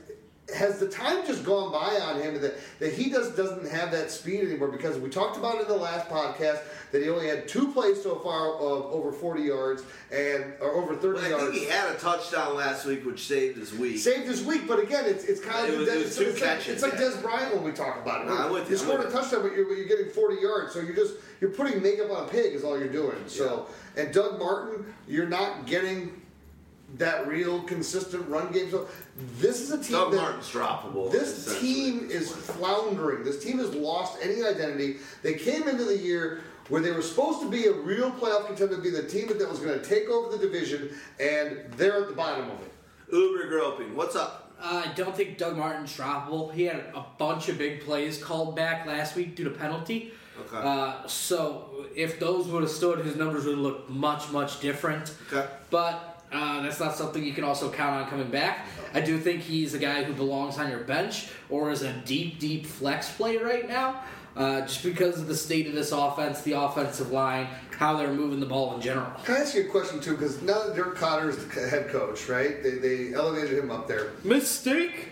has the time just gone by on him that, that he just doesn't have that speed anymore? Because we talked about it in the last podcast that he only had two plays so far of over forty yards and or over thirty well, I yards. I think he had a touchdown last week, which saved his week. Saved his week, but again, it's it's kind it of was, it was it's, two like, it's like Dez Bryant when we talk about it. Right? No, you scored a touchdown, but you're, you're getting forty yards, so you're just you're putting makeup on a pig is all you're doing. So yeah. And Doug Martin, you're not getting that real consistent run game. So this is a team Doug that Martin's droppable. This team is floundering. This team has lost any identity. They came into the year where they were supposed to be a real playoff contender, be the team that was going to take over the division, and they're at the bottom of it. Uber groping. What's up? Uh, I don't think Doug Martin's droppable. He had a bunch of big plays called back last week due to penalty. Okay. Uh, so if those would have stood, his numbers would have looked much, much different. Okay. But Uh, that's not something you can also count on coming back. I do think he's a guy who belongs on your bench or is a deep, deep flex play right now uh, just because of the state of this offense, the offensive line, how they're moving the ball in general. Can I ask you a question, too? Because now that Dirk Cotter is the head coach, right? They, they elevated him up there. Mistake?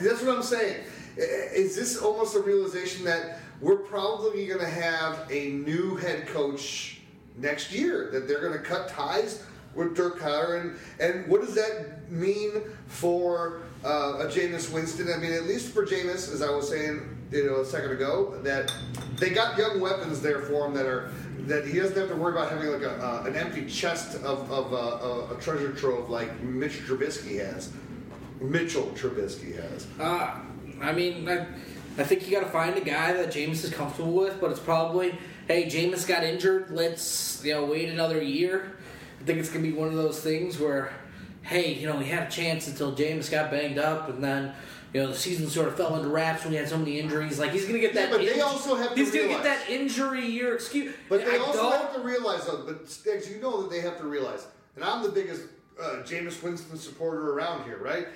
That's what I'm saying. Is this almost a realization that we're probably going to have a new head coach next year, that they're going to cut ties with Dirk Cotter, and, and what does that mean for uh, a Jameis Winston? I mean, at least for Jameis, as I was saying, you know, a second ago, that they got young weapons there for him that are that he doesn't have to worry about having like a uh, an empty chest of of uh, a treasure trove like Mitch Trubisky has. Mitchell Trubisky has. Uh, I mean, I, I think you got to find a guy that Jameis is comfortable with, but it's probably, hey, Jameis got injured. Let's you know wait another year. I think it's going to be one of those things where, hey, you know, we had a chance until Jameis got banged up, and then, you know, the season sort of fell into wraps when he had so many injuries. Like, he's going to get that yeah, but in- they also have he's to going to get that injury year excuse. But they I also don't... have to realize, though, but as you know that they have to realize, and I'm the biggest uh, Jameis Winston supporter around here, right?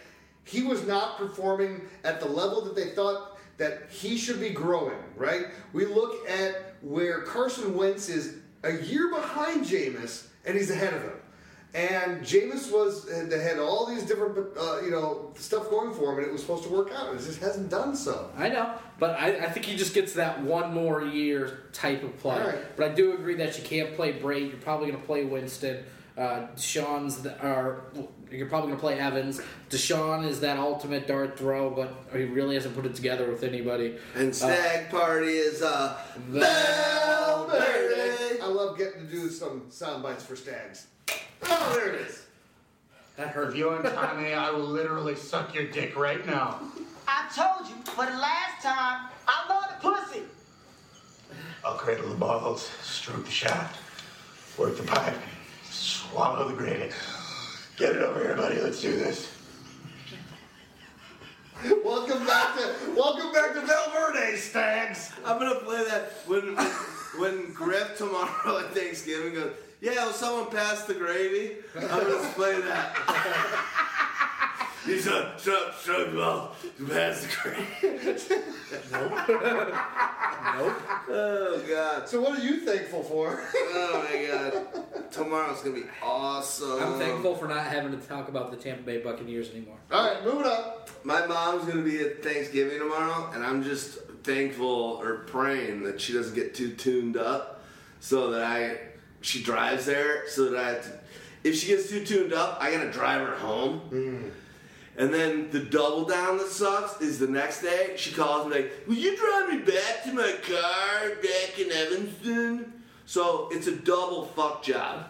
He was not performing at the level that they thought that he should be growing, right? We look at where Carson Wentz is a year behind Jameis, and he's ahead of him. And Jameis was had, had all these different, uh, you know, stuff going for him, and it was supposed to work out. It just hasn't done so. I know, but I, I think he just gets that one more year type of play. Right. But I do agree that you can't play Brady. You're probably going to play Winston. Uh, Deshaun's the, or you're probably going to play Evans. Deshaun is that ultimate dart throw, but he really hasn't put it together with anybody. And Stag uh, Party is a Valverde. I love getting to do some sound bites for Stags. Oh, there it is. That hurt. If you and Tommy, I will literally suck your dick right now. I told you for the last time, I love the pussy. I'll cradle the balls, stroke the shaft, work the pipe, swallow the grating. Get it over here, buddy. Let's do this. Welcome back to welcome back to Valverde, Stags. I'm gonna play that when when Griff tomorrow at Thanksgiving goes, yeah, well, someone passed the gravy. I'm gonna play that. You shut shut up, shut up, you passed the gravy. Nope. Nope. Oh God. So what are you thankful for? Oh my God. Tomorrow's gonna be awesome. I'm thankful for not having to talk about the Tampa Bay Buccaneers anymore. Alright, move it up. My mom's going to be at Thanksgiving tomorrow, and I'm just thankful or praying that she doesn't get too tuned up so that I, she drives there so that I have to, if she gets too tuned up, I got to drive her home. Mm. And then the double down that sucks is the next day, she calls me like, will you drive me back to my car back in Evanston? So it's a double fuck job.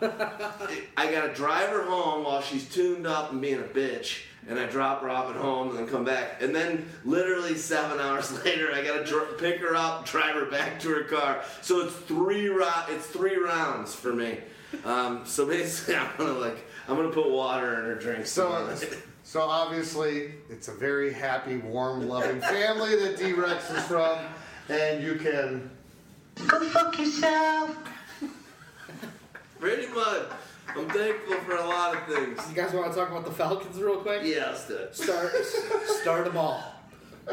I got to drive her home while she's tuned up and being a bitch. And I drop her off at home and then come back. And then literally seven hours later, I got to dr- pick her up, drive her back to her car. So it's three ro- It's three rounds for me. Um, so basically, I'm going to like I'm gonna put water in her drink. So, so obviously, it's a very happy, warm, loving family that D-Rex is from. And you can... Go fuck yourself. Pretty much. I'm thankful for a lot of things. You guys want to talk about the Falcons real quick? Yeah, let's do it. Start, start them all.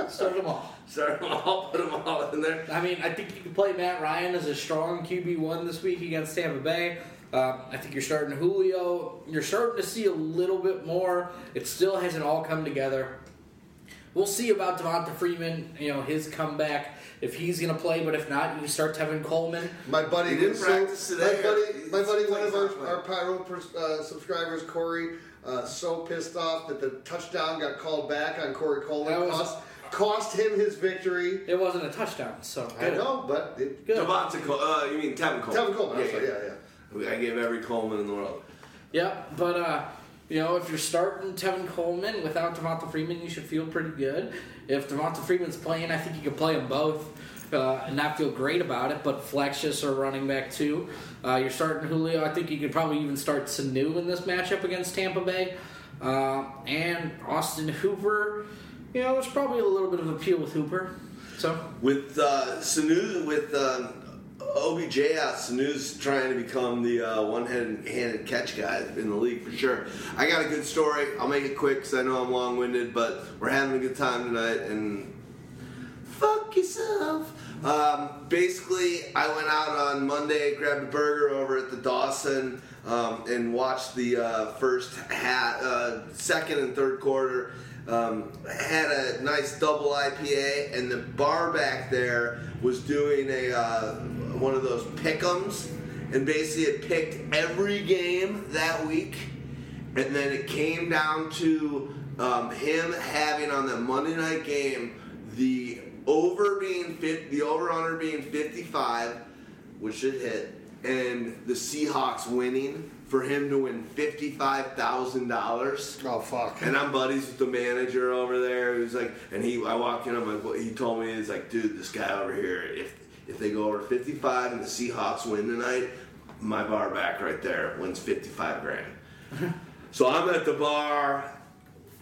Start them all. Start them all. Put them all in there. I mean, I think you can play Matt Ryan as a strong Q B one this week against Tampa Bay. Um, I think you're starting Julio. You're starting to see a little bit more. It still hasn't all come together. We'll see about Devonta Freeman, you know, his comeback, if he's going to play, but if not, you start Tevin Coleman. My buddy, he didn't so, practice today. My buddy, my buddy one of our, our Pyro uh, subscribers, Corey, uh, so pissed off that the touchdown got called back on Corey Coleman. Cost, cost him his victory. It wasn't a touchdown, so. I know, but. It, good. Devonta, uh, you mean Tevin Coleman. Tevin Coleman, yeah, sorry, yeah, yeah. I gave every Coleman in the world. Yeah, but, uh. You know, if you're starting Tevin Coleman without Devonta Freeman, you should feel pretty good. If Devonta Freeman's playing, I think you could play them both uh, and not feel great about it, but flex just or running back too. Uh, you're starting Julio. I think you could probably even start Sanu in this matchup against Tampa Bay. Uh, and Austin Hooper, you know, there's probably a little bit of appeal with Hooper. So With uh, Sanu, with... Uh O B J out, Sanu's trying to become the uh, one-handed catch guy in the league for sure. I got a good story. I'll make it quick because I know I'm long-winded, but we're having a good time tonight. And fuck yourself. Um, basically, I went out on Monday, grabbed a burger over at the Dawson, um, and watched the uh, first half, uh, second and third quarter. Um, had a nice double I P A, and the bar back there was doing a uh, one of those pick'ems, and basically it picked every game that week, and then it came down to um, him having on that Monday night game the over being fifty, the over under being fifty-five, which it hit, and the Seahawks winning. For him to win fifty-five thousand dollars. Oh, fuck. And I'm buddies with the manager over there. Who's like, and he, I walk in, I'm like, well, he told me, he's like, dude, this guy over here, if if they go over fifty-five and the Seahawks win tonight, my bar back right there wins fifty-five grand. So I'm at the bar,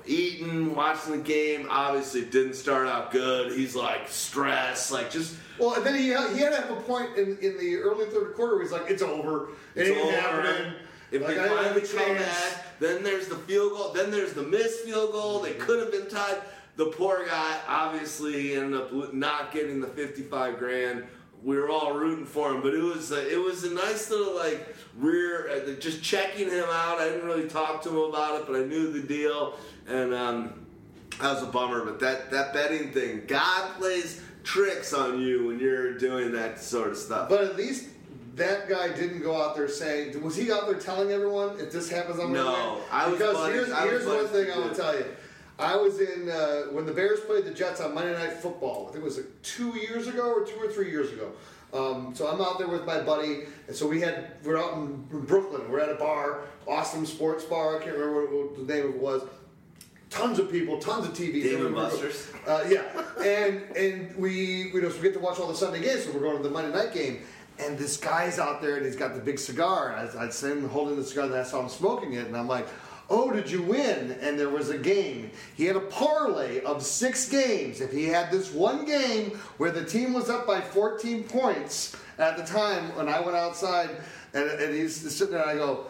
eating, watching the game. Obviously, it didn't start out good. He's like stressed, like just. Well, and then he he had to have a point in, in the early third quarter where he's like, "It's over. It ain't happening." If like, they finally come back, then there's the field goal. Then there's the missed field goal. They could have been tied. The poor guy obviously ended up not getting the fifty-five grand. We were all rooting for him, but it was a, it was a nice little like rear, just checking him out. I didn't really talk to him about it, but I knew the deal, and um, that was a bummer. But that that betting thing, God plays tricks on you when you're doing that sort of stuff. But at least that guy didn't go out there saying, was he out there telling everyone if this happens I'm going to win? No, I was. Because here's, here's one thing I would tell you. I was in, uh, when the Bears played the Jets on Monday Night Football, I think it was like two years ago or two or three years ago. Um, so I'm out there with my buddy, and so we had, we're out in Brooklyn, we're at a bar, awesome sports bar, I can't remember what the name of it was. Tons of people, tons of T Vs. Dave and Buster's. Uh, yeah, and and we we just get to watch all the Sunday games, so we're going to the Monday night game, and this guy's out there, and he's got the big cigar. I, I'd seen him holding the cigar, and I saw him smoking it, and I'm like, oh, did you win? And there was a game. He had a parlay of six games. If he had this one game where the team was up by fourteen points at the time, when I went outside, and, and he's sitting there, and I go...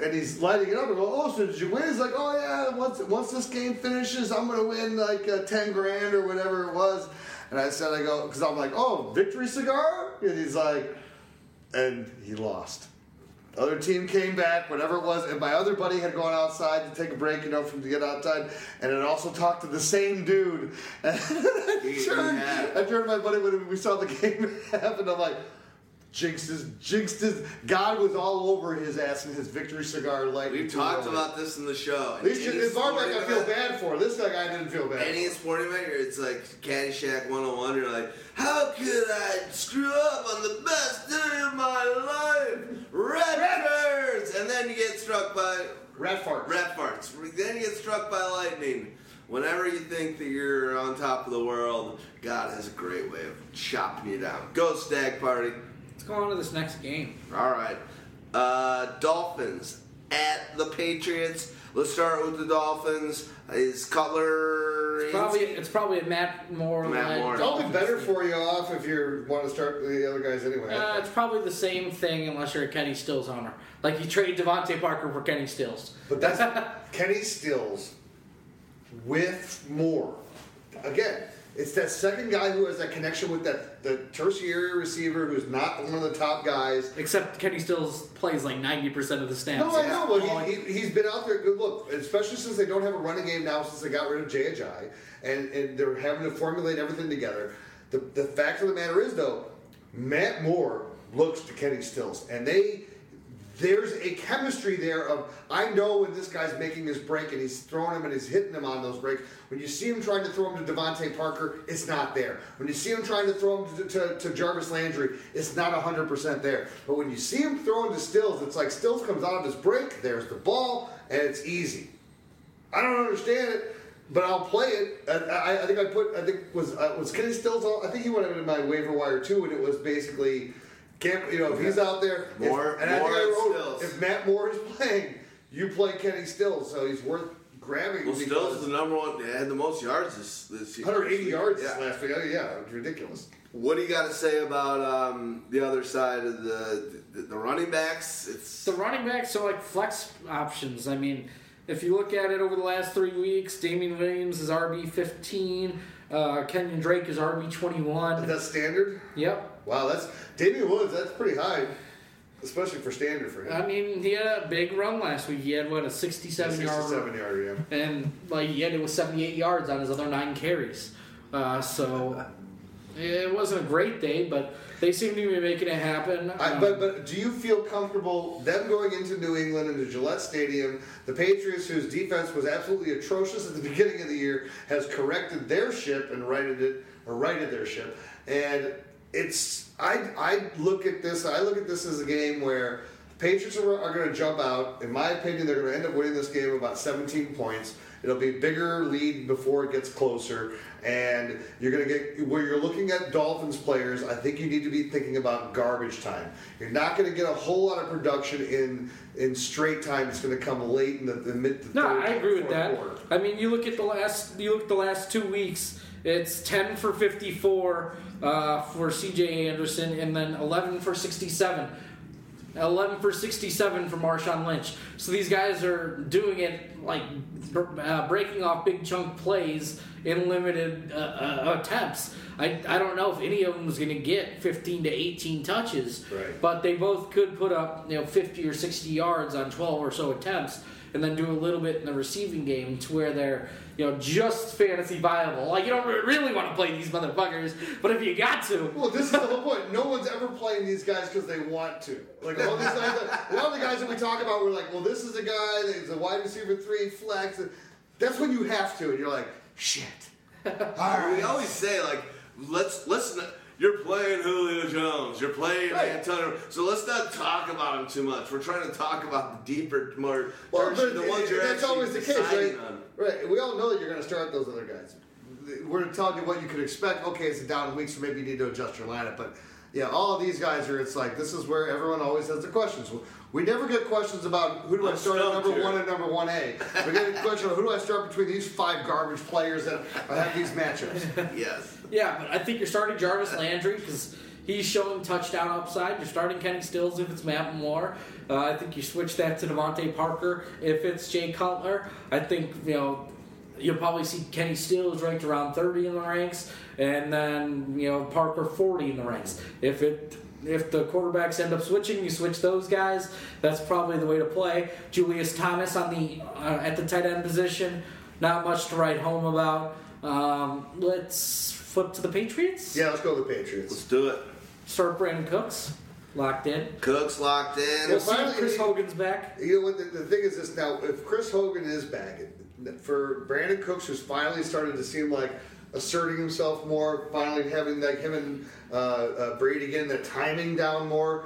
And he's lighting it up and go, oh, so did you win? He's like, oh, yeah, once once this game finishes, I'm going to win like uh, ten grand or whatever it was. And I said, I go, because I'm like, oh, victory cigar? And he's like, and he lost. Other team came back, whatever it was. And my other buddy had gone outside to take a break, you know, from to get outside. And it also talked to the same dude. And I, turned, I turned to my buddy when we saw the game happen. I'm like, Jinxed his, jinxed his, God was all over his ass in his victory cigar. Like we've talked early. about this in the show. At least this bar guy I feel bad for. This guy I didn't feel bad. Any sporting event, it's like Caddyshack one oh one. You're like, how could I screw up on the best day of my life? Raptors! And then you get struck by rat farts. Rat farts. Then you get struck by lightning. Whenever you think that you're on top of the world, God has a great way of chopping you down. Go Stag Party. Let's go on to this next game. All right. Uh, Dolphins at the Patriots. Let's start with the Dolphins. Is Cutler... It's probably, it's probably a Matt Moore. Matt Moore. It's probably better for you off if you want to start with the other guys anyway. Uh, it's probably the same thing unless you're a Kenny Stills owner. Like you trade Devontae Parker for Kenny Stills. But that's Kenny Stills with Moore. Again... It's that second guy who has that connection with that the tertiary receiver who's not one of the top guys. Except Kenny Stills plays like ninety percent of the snaps. No, I know. Well, he, he, he's been out there. Look, especially since they don't have a running game now since they got rid of J H I. And, and they're having to formulate everything together. The, the fact of the matter is, though, Matt Moore looks to Kenny Stills. And they... There's a chemistry there of, I know when this guy's making his break and he's throwing him and he's hitting him on those breaks. When you see him trying to throw him to Devontae Parker, it's not there. When you see him trying to throw him to, to, to Jarvis Landry, it's not one hundred percent there. But when you see him throwing to Stills, it's like Stills comes out of his break, there's the ball, and it's easy. I don't understand it, but I'll play it. I, I, I think I put, I think, was uh, was Kenny Stills, all, I think he went into my waiver wire too, and it was basically... Can't, you know, if he's out there, Moore, if, and I think I wrote, if Matt Moore is playing, you play Kenny Stills, so he's worth grabbing. Well, Stills is the number one, had the most yards this, this year. one hundred eighty yards yeah. last week. Oh, yeah, it was ridiculous. What do you got to say about um, the other side of the the, the running backs? It's the running backs are like flex options. I mean, if you look at it over the last three weeks, Damien Williams is R B fifteen. Uh, Kenyon Drake is R B twenty-one. Is that standard? Yep. Wow, that's Damian Woods. That's pretty high, especially for standard for him. I mean, he had a big run last week. He had what a sixty-seven yard, sixty-seven yard, yeah. And like he ended with seventy-eight yards on his other nine carries. Uh, so it wasn't a great day, but they seem to be making it happen. Um, I, but but do you feel comfortable them going into New England into Gillette Stadium? The Patriots, whose defense was absolutely atrocious at the beginning of the year, has corrected their ship and righted it or righted their ship. And it's I I look at this I look at this as a game where the Patriots are, are going to jump out. In my opinion, they're going to end up winning this game about seventeen points. It'll be a bigger lead before it gets closer. And you're going to get, where you're looking at Dolphins players, I think you need to be thinking about garbage time. You're not going to get a whole lot of production in in straight time. It's going to come late in the, the mid to no, third quarter. No, I agree with that. Quarter. I mean, you look at the last, you look at the last two weeks, it's ten for fifty-four uh, for C J Anderson and then eleven for sixty-seven. eleven for sixty-seven from Marshawn Lynch. So these guys are doing it like uh, breaking off big chunk plays in limited uh, uh, attempts. I, I don't know if any of them is going to get fifteen to eighteen touches, right. But they both could put up, you know, fifty or sixty yards on twelve or so attempts, and then do a little bit in the receiving game to where they're, you know, just fantasy viable. Like, you don't really want to play these motherfuckers, but if you got to... Well, this is the whole point. No one's ever playing these guys because they want to. Like, all these guys, a lot of the guys that we talk about, we're like, well, this is a guy that's a wide receiver three flex. That's when you have to, and you're like, shit. All right. We always say, like, let's let's. Not, you're playing Julio Jones. You're playing right. Antonio. So let's not talk about him too much. We're trying to talk about the deeper, more. Well, the it, ones it, you're that's always the case, right? On. Right. We all know that you're going to start those other guys. We're telling you what you could expect. Okay, it's a down week, so maybe you need to adjust your lineup. But yeah, all of these guys are. It's like this is where everyone always has their questions. We never get questions about who do I'm I start at number here. one and number one A. We get a question of who do I start between these five garbage players that have these matchups. Yes. Yeah, but I think you're starting Jarvis Landry because he's showing touchdown upside. You're starting Kenny Stills if it's Matt Moore. Uh, I think you switch that to Devontae Parker if it's Jay Cutler. I think you know. You'll probably see Kenny Stills ranked around thirty in the ranks, and then you know Parker forty in the ranks. If it if the quarterbacks end up switching, you switch those guys. That's probably the way to play. Julius Thomas on the uh, at the tight end position, not much to write home about. Um, let's flip to the Patriots. Yeah, let's go to the Patriots. Let's do it. Start Brandon Cooks. Locked in. Cook's locked in. We'll see if Chris Hogan's back. You know what? The, the thing is this now, if Chris Hogan is back, for Brandon Cooks, who's finally starting to seem like asserting himself more, finally having like him and uh, uh, Brady getting the timing down more,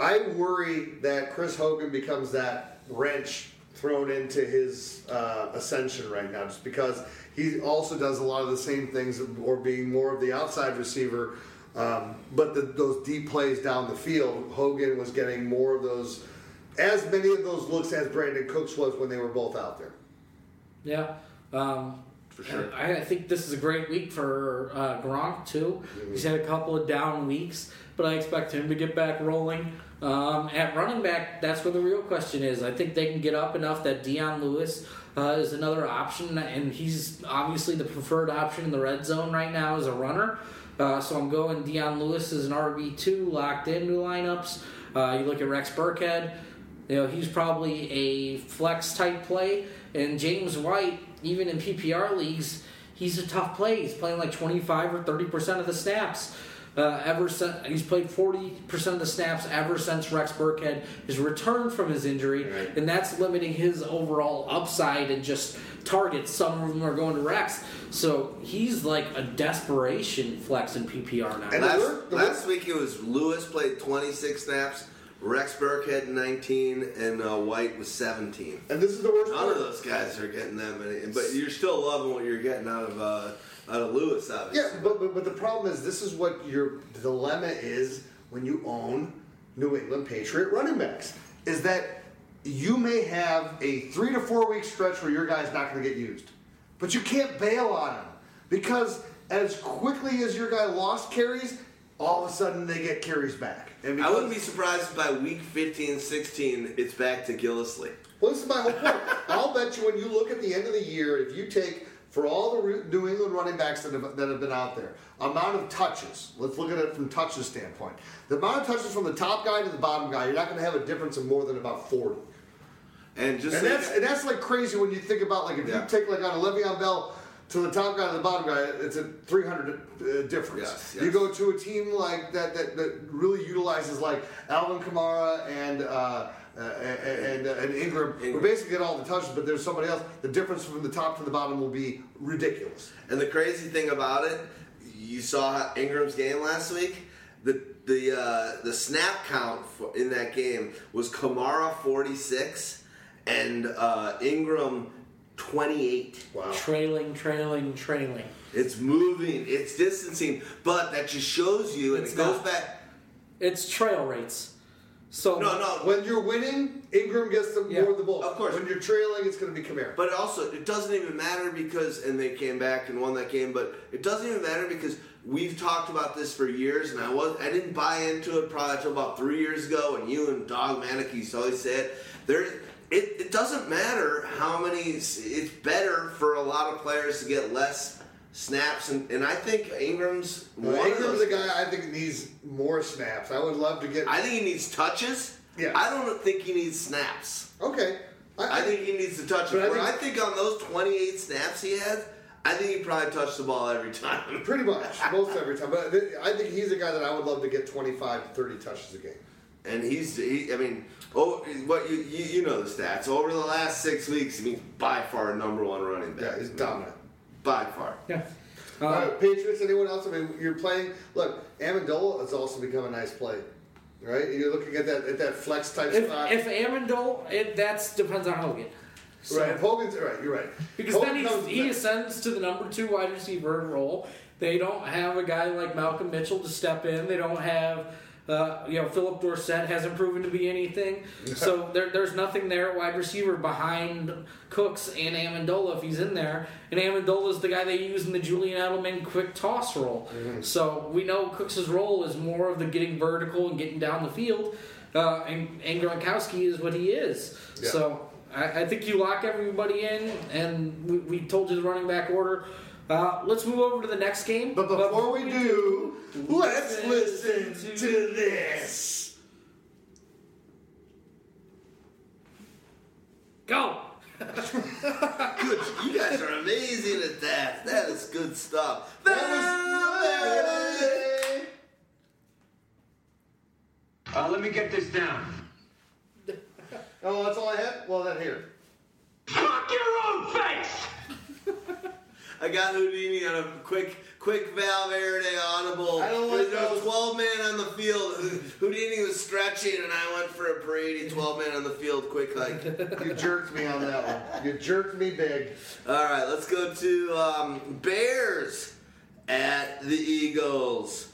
I worry that Chris Hogan becomes that wrench thrown into his uh, ascension right now, just because he also does a lot of the same things, or being more of the outside receiver. Um, but the, those deep plays down the field, Hogan was getting more of those, as many of those looks as Brandon Cooks was when they were both out there. Yeah. Um, for sure. I, I think this is a great week for uh, Gronk, too. Mm-hmm. He's had a couple of down weeks, but I expect him to get back rolling. Um, at running back, that's where the real question is. I think they can get up enough that Deion Lewis uh, is another option, and he's obviously the preferred option in the red zone right now as a runner. Uh, so I'm going Deion Lewis as an R B two, locked into lineups. Uh, you look at Rex Burkhead, you know, he's probably a flex-type play. And James White, even in P P R leagues, he's a tough play. He's playing like twenty-five or thirty percent of the snaps. Uh, ever since, he's played forty percent of the snaps ever since Rex Burkhead has returned from his injury, right. And that's limiting his overall upside and just targets. Some of them are going to Rex, so he's like a desperation flex in P P R now. And last, last week it was Lewis played twenty-six snaps, Rex Burkhead nineteen, and uh, White was seventeen. And this is the worst. None part. of those guys are getting that many, but you're still loving what you're getting out of. Uh, Out of Lewis, obviously. Yeah, but, but but the problem is this is what your dilemma is when you own New England Patriot running backs, is that you may have a three to four week stretch where your guy's not going to get used, but you can't bail on him because as quickly as your guy lost carries, all of a sudden they get carries back. And I wouldn't be surprised if by week fifteen, sixteen, it's back to Gillislee. Well, this is my whole point. I'll bet you when you look at the end of the year, if you take for all the New England running backs that have, that have been out there, amount of touches. Let's look at it from touches standpoint. The amount of touches from the top guy to the bottom guy, you're not going to have a difference of more than about forty. And just and, like, that's, and that's like crazy when you think about like if yeah. you take like on a Le'Veon Bell to the top guy to the bottom guy, it's a three hundred uh, difference. Yes, yes. You go to a team like that that, that really utilizes like Alvin Kamara and. Uh, Uh, and, and, and Ingram, Ingram. We're basically getting all the touches, but there's somebody else. The difference from the top to the bottom will be ridiculous. And the crazy thing about it, you saw Ingram's game last week. The the uh, the snap count in that game was Kamara forty-six and uh, Ingram twenty-eight. Wow. Trailing, trailing, trailing. It's moving. It's distancing. But that just shows you, and it's it goes not, back. It's trail rates. So no, no. When you're winning, Ingram gets the, yeah. more of the ball. Of course. When you're trailing, it's going to be Kamara. But also, it doesn't even matter because, and they came back and won that game. But it doesn't even matter because we've talked about this for years, and I was I didn't buy into it probably until about three years ago. And you and Dog Manicki used to always say it. There, it, it doesn't matter how many. It's better for a lot of players to get less snaps, and, and I think Ingram's well, one Ingram's a guy I think needs more snaps. I would love to get. I think he needs touches. Yeah. I don't think he needs snaps. Okay. I, I think he needs to touch. Where I, I think on those twenty-eight snaps he had, I think he probably touched the ball every time. Pretty much, most every time. But I think he's a guy that I would love to get twenty-five to thirty touches a game. And he's, he, I mean, oh, what you, you you know the stats. Over the last six weeks, he's by far number one running back. Yeah, he's dominant. By far. Yeah. Uh, uh, Patriots, anyone else? I mean, you're playing. Look, Amendola has also become a nice play, right? You're looking at that at that flex type if, spot. If Amendola, it that depends on Hogan. So, right, Hogan's right. You're right. Because Hogan then he's, he ascends to the number two wide receiver role. They don't have a guy like Malcolm Mitchell to step in. They don't have. Uh, you know, Philip Dorsett hasn't proven to be anything. So there, there's nothing there at wide receiver behind Cooks and Amendola if he's in there. And Amendola's the guy they use in the Julian Edelman quick toss role. Mm-hmm. So we know Cooks' role is more of the getting vertical and getting down the field. Uh, and, and Gronkowski is what he is. Yeah. So I, I think you lock everybody in, and we, we told you the running back order. Uh, let's move over to the next game. But before, but before we, we do, do let's listen, listen to, to this. Go! Good. You guys are amazing at that. That is good stuff. That, that is uh, let me get this down. Oh, that's all I have? Well, then here. Fuck your own face! I got Houdini on a quick, quick Valverde audible. I don't like those. twelve man on the field. Houdini was stretching, and I went for a Brady twelve man on the field. Quick, like you jerked me on that one. You jerked me big. All right, let's go to um, Bears at the Eagles.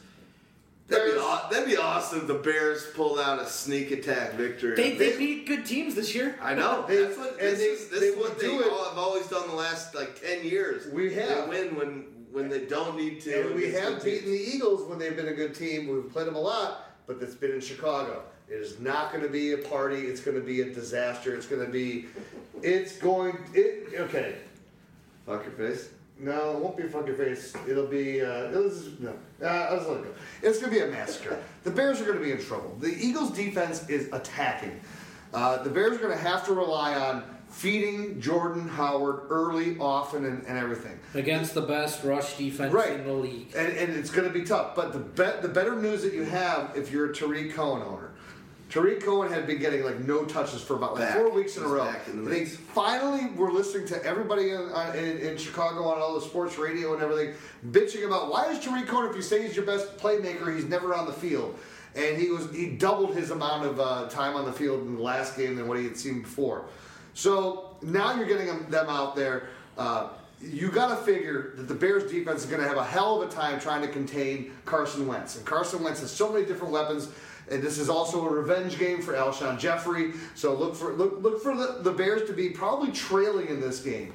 That'd be, aw- that'd be awesome if the Bears pulled out a sneak attack victory. They, they, they beat good teams this year. I know. They, that's what, this they, is, this they is what they all, have always done the last like ten years. We have. They win when, when they don't need to. And we have beaten teams. The Eagles when they've been a good team. We've played them a lot, but that's been in Chicago. It is not going to be a party. It's going to be a disaster. It's going to be... It's going... It, okay. Fuck your face. No, it won't be a fucking face. It'll be, uh, it'll just, no. Uh, I was like, it's going to be a massacre. The Bears are going to be in trouble. The Eagles' defense is attacking. Uh, the Bears are going to have to rely on feeding Jordan Howard early, often, and, and everything. Against the best rush defense right. in the league. And, and it's going to be tough. But the be- the better news that you have if you're a Tariq Cohen owner. Tariq Cohen had been getting like no touches for about like back. four weeks in a row. In the they weeks. finally were listening to everybody in, uh, in, in Chicago on all the sports radio and everything, bitching about why is Tariq Cohen, if you say he's your best playmaker, he's never on the field. And he was he doubled his amount of uh, time on the field in the last game than what he had seen before. So now you're getting them out there. Uh, you got to figure that the Bears defense is going to have a hell of a time trying to contain Carson Wentz. And Carson Wentz has so many different weapons. And this is also a revenge game for Alshon Jeffrey. So look for look look for the, the Bears to be probably trailing in this game.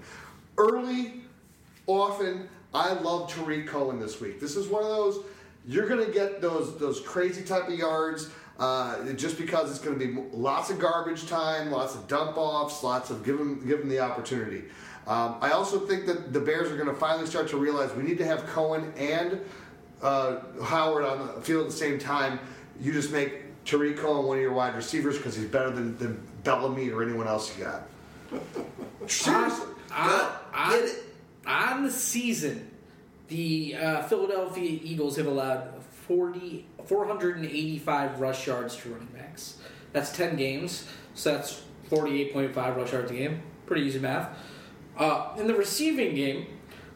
Early, often, I love Tariq Cohen this week. This is one of those, you're going to get those those crazy type of yards uh, just because it's going to be lots of garbage time, lots of dump-offs, lots of give them, give them the opportunity. Um, I also think that the Bears are going to finally start to realize we need to have Cohen and uh, Howard on the field at the same time. You just make Tariq Cohen one of your wide receivers because he's better than, than Bellamy or anyone else you got. Seriously. On, on, on, on the season, the uh, Philadelphia Eagles have allowed forty, four eighty-five rush yards to running backs. That's ten games, so that's forty-eight point five rush yards a game. Pretty easy math. Uh, in the receiving game,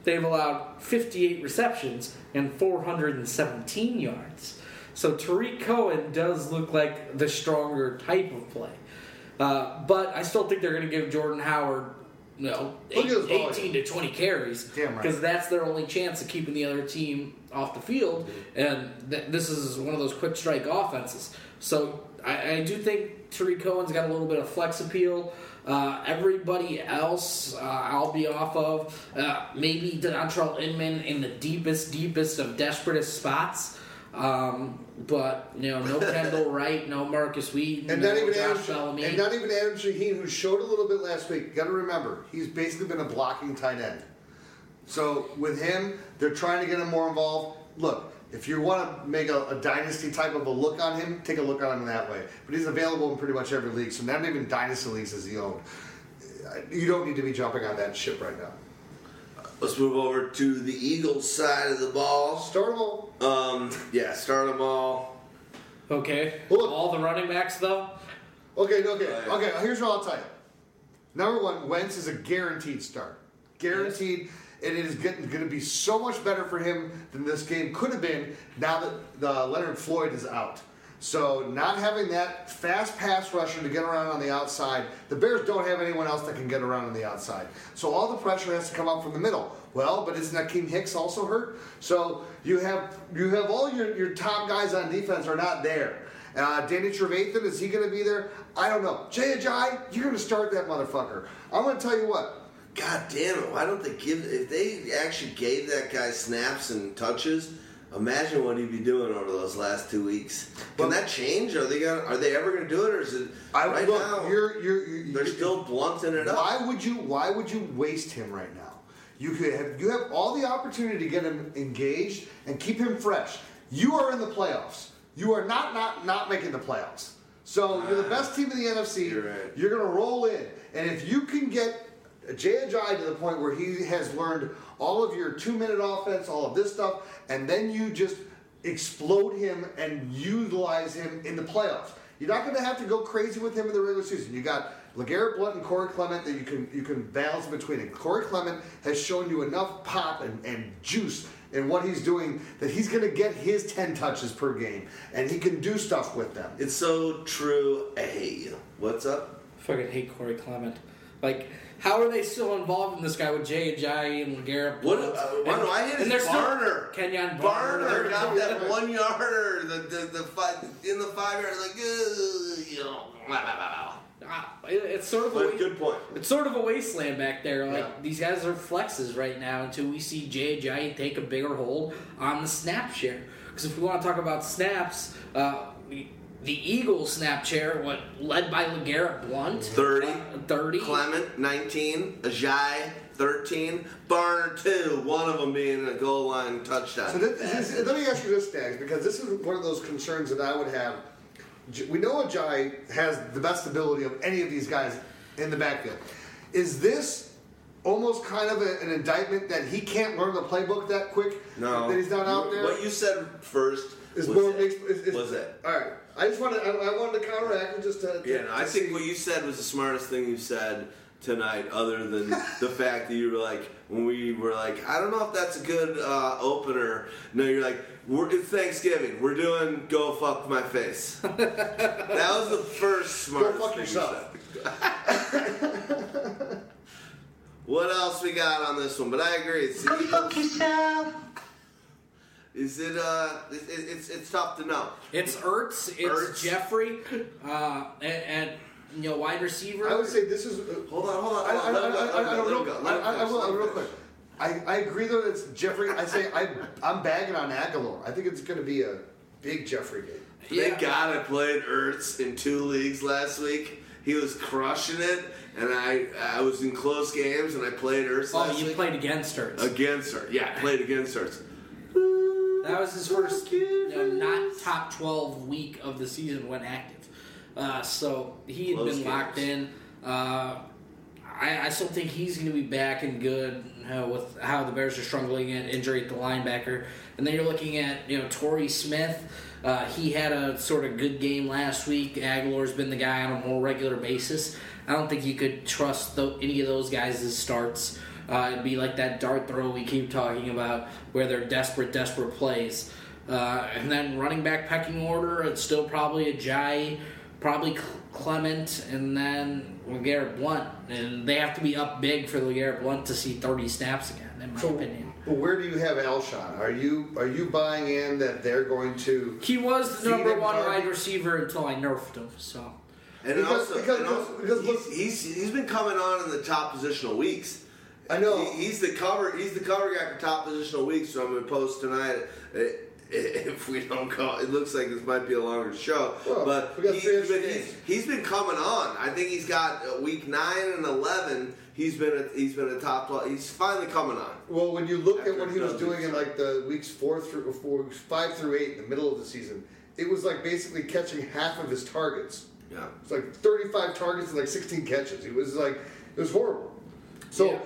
they've allowed fifty-eight receptions and four hundred seventeen yards. So Tariq Cohen does look like the stronger type of play. Uh, but I still think they're going to give Jordan Howard, you know, eight, eighteen to twenty carries. Damn right. Because that's their only chance of keeping the other team off the field. And th- this is one of those quick strike offenses. So I, I do think Tariq Cohen's got a little bit of flex appeal. Uh, everybody else uh, I'll be off of. Uh, maybe Dontrell Inman in the deepest, deepest of desperatest spots. Um, but you know, no Kendall Wright, no Marcus Wheaton, and not no even Josh Bellamy, and not even Adam Shaheen, who showed a little bit last week. Got to remember, he's basically been a blocking tight end. So with him, they're trying to get him more involved. Look, if you want to make a, a dynasty type of a look on him, take a look on him that way. But he's available in pretty much every league, so not even dynasty leagues is he owned. You don't need to be jumping on that ship right now. Let's move over to the Eagles side of the ball. Start them all. Um, yeah, start them all. Okay. Well, look, all the running backs, though? Okay, okay, uh, okay. Here's what I'll tell you. Number one, Wentz is a guaranteed start. Guaranteed. Yes. And it is going to be so much better for him than this game could have been now that the Leonard Floyd is out. So not having that fast pass rusher to get around on the outside, the Bears don't have anyone else that can get around on the outside. So all the pressure has to come up from the middle. Well, but isn't Akeem Hicks also hurt? So you have you have all your, your top guys on defense are not there. Uh, Danny Trevathan, is he going to be there? I don't know. Jay Ajayi, you're going to start that motherfucker. I'm going to tell you what. God damn it, why don't they give... If they actually gave that guy snaps and touches, imagine what he'd be doing over those last two weeks. Can that change? Are they gonna, Are they ever going to do it, or is it... I, right look, now, you're, you're, you're, they're you're, still blunting it why up. Why would you Why would you waste him right now? You could have, you have all the opportunity to get him engaged and keep him fresh. You are in the playoffs. You are not, not, not making the playoffs. So, ah, you're the best team in the N F C. You're, right. you're going to roll in. And if you can get... Jay Ajayi to the point where he has learned all of your two-minute offense, all of this stuff, and then you just explode him and utilize him in the playoffs. You're not going to have to go crazy with him in the regular season. You got LeGarrette Blount and Corey Clement that you can you can balance between. And Corey Clement has shown you enough pop and, and juice in what he's doing that he's going to get his ten touches per game, and he can do stuff with them. It's so true. I hate you. What's up? I fucking hate Corey Clement. Like, how are they still involved in this guy with Jay Ajayi and Garrett? What? Uh, why do I hit his Barner? Kenyon Barner. Barner got that one yarder the, the, the five, in the five yards. Like, uh, you know, blah, blah, blah, blah. It, it's sort of a waste, good point. It's sort of a wasteland back there. Like, yeah. These guys are flexes right now until we see Jay Ajayi take a bigger hold on the snap share. Because if we want to talk about snaps, uh, we. The Eagles snap share, what, led by LeGarrette Blount. thirty. thirty. Clement, nineteen. Ajayi, thirteen. Barner, two. One of them being a goal line touchdown. So this, this, let me ask you this, Stags, because this is one of those concerns that I would have. We know Ajayi has the best ability of any of these guys in the backfield. Is this almost kind of a, an indictment that he can't learn the playbook that quick? No. That he's not out there? What you said first is was more, it. Is, is, was it. All right. I just wanted, I wanted to counteract and just to... to yeah, no, I think what you said was the smartest thing you said tonight, other than the fact that you were like, when we were like, I don't know if that's a good uh, opener. No, you're like, we're, it's Thanksgiving. We're doing go fuck my face. That was the first smartest go fuck thing yourself. You said. What else we got on this one? But I agree. It's go fuck yourself. Is it, uh, it, it, it's it's tough to know. It's Ertz, it's Ertz. Jeffrey, uh, and, and, you know, wide receiver. I would say this is... Uh, hold on, hold on. I, I, I, I, I will, go. real quick. I, I agree, though, it's Jeffrey. I say I, I'm bagging on Aguilar. I think it's going to be a big Jeffrey game. Yeah. Thank God I played Ertz in two leagues last week. He was crushing it, and I I was in close games, and I played Ertz oh, last week. Oh, you played against Ertz. Against Ertz, yeah, played against Ertz. That was his first, you know, not top twelve week of the season when active. Uh, so he had Close been games. locked in. Uh, I, I still think he's going to be back and good, you know, with how the Bears are struggling at injury at the linebacker. And then you're looking at, you know, Torrey Smith. Uh, he had a sort of good game last week. Aguilar's been the guy on a more regular basis. I don't think you could trust the, any of those guys as starts. Uh, it'd be like that dart throw we keep talking about where they're desperate, desperate plays. Uh, and then running back pecking order, it's still probably Ajayi, probably Clement, and then LeGarrette Blount. And they have to be up big for LeGarrette Blount to see thirty snaps again, in my so, opinion. But where do you have Alshon? Are you are you buying in that they're going to... He was the number one wide right receiver until I nerfed him, so... And because, also, because, and also because, because he's, he's, he's been coming on in the top positional weeks. I know he, he's the cover. He's the cover guy for top positional week. So I'm going to post tonight. If we don't go, it looks like this might be a longer show. Well, but he's been, he's, he's been coming on. I think he's got week nine and eleven. He's been a, he's been a top. He's finally coming on. Well, when you look at what he was doing in like the weeks four through four, five through eight, in the middle of the season, it was like basically catching half of his targets. Yeah, it's like thirty-five targets and like sixteen catches. It was like it was horrible. So. Yeah.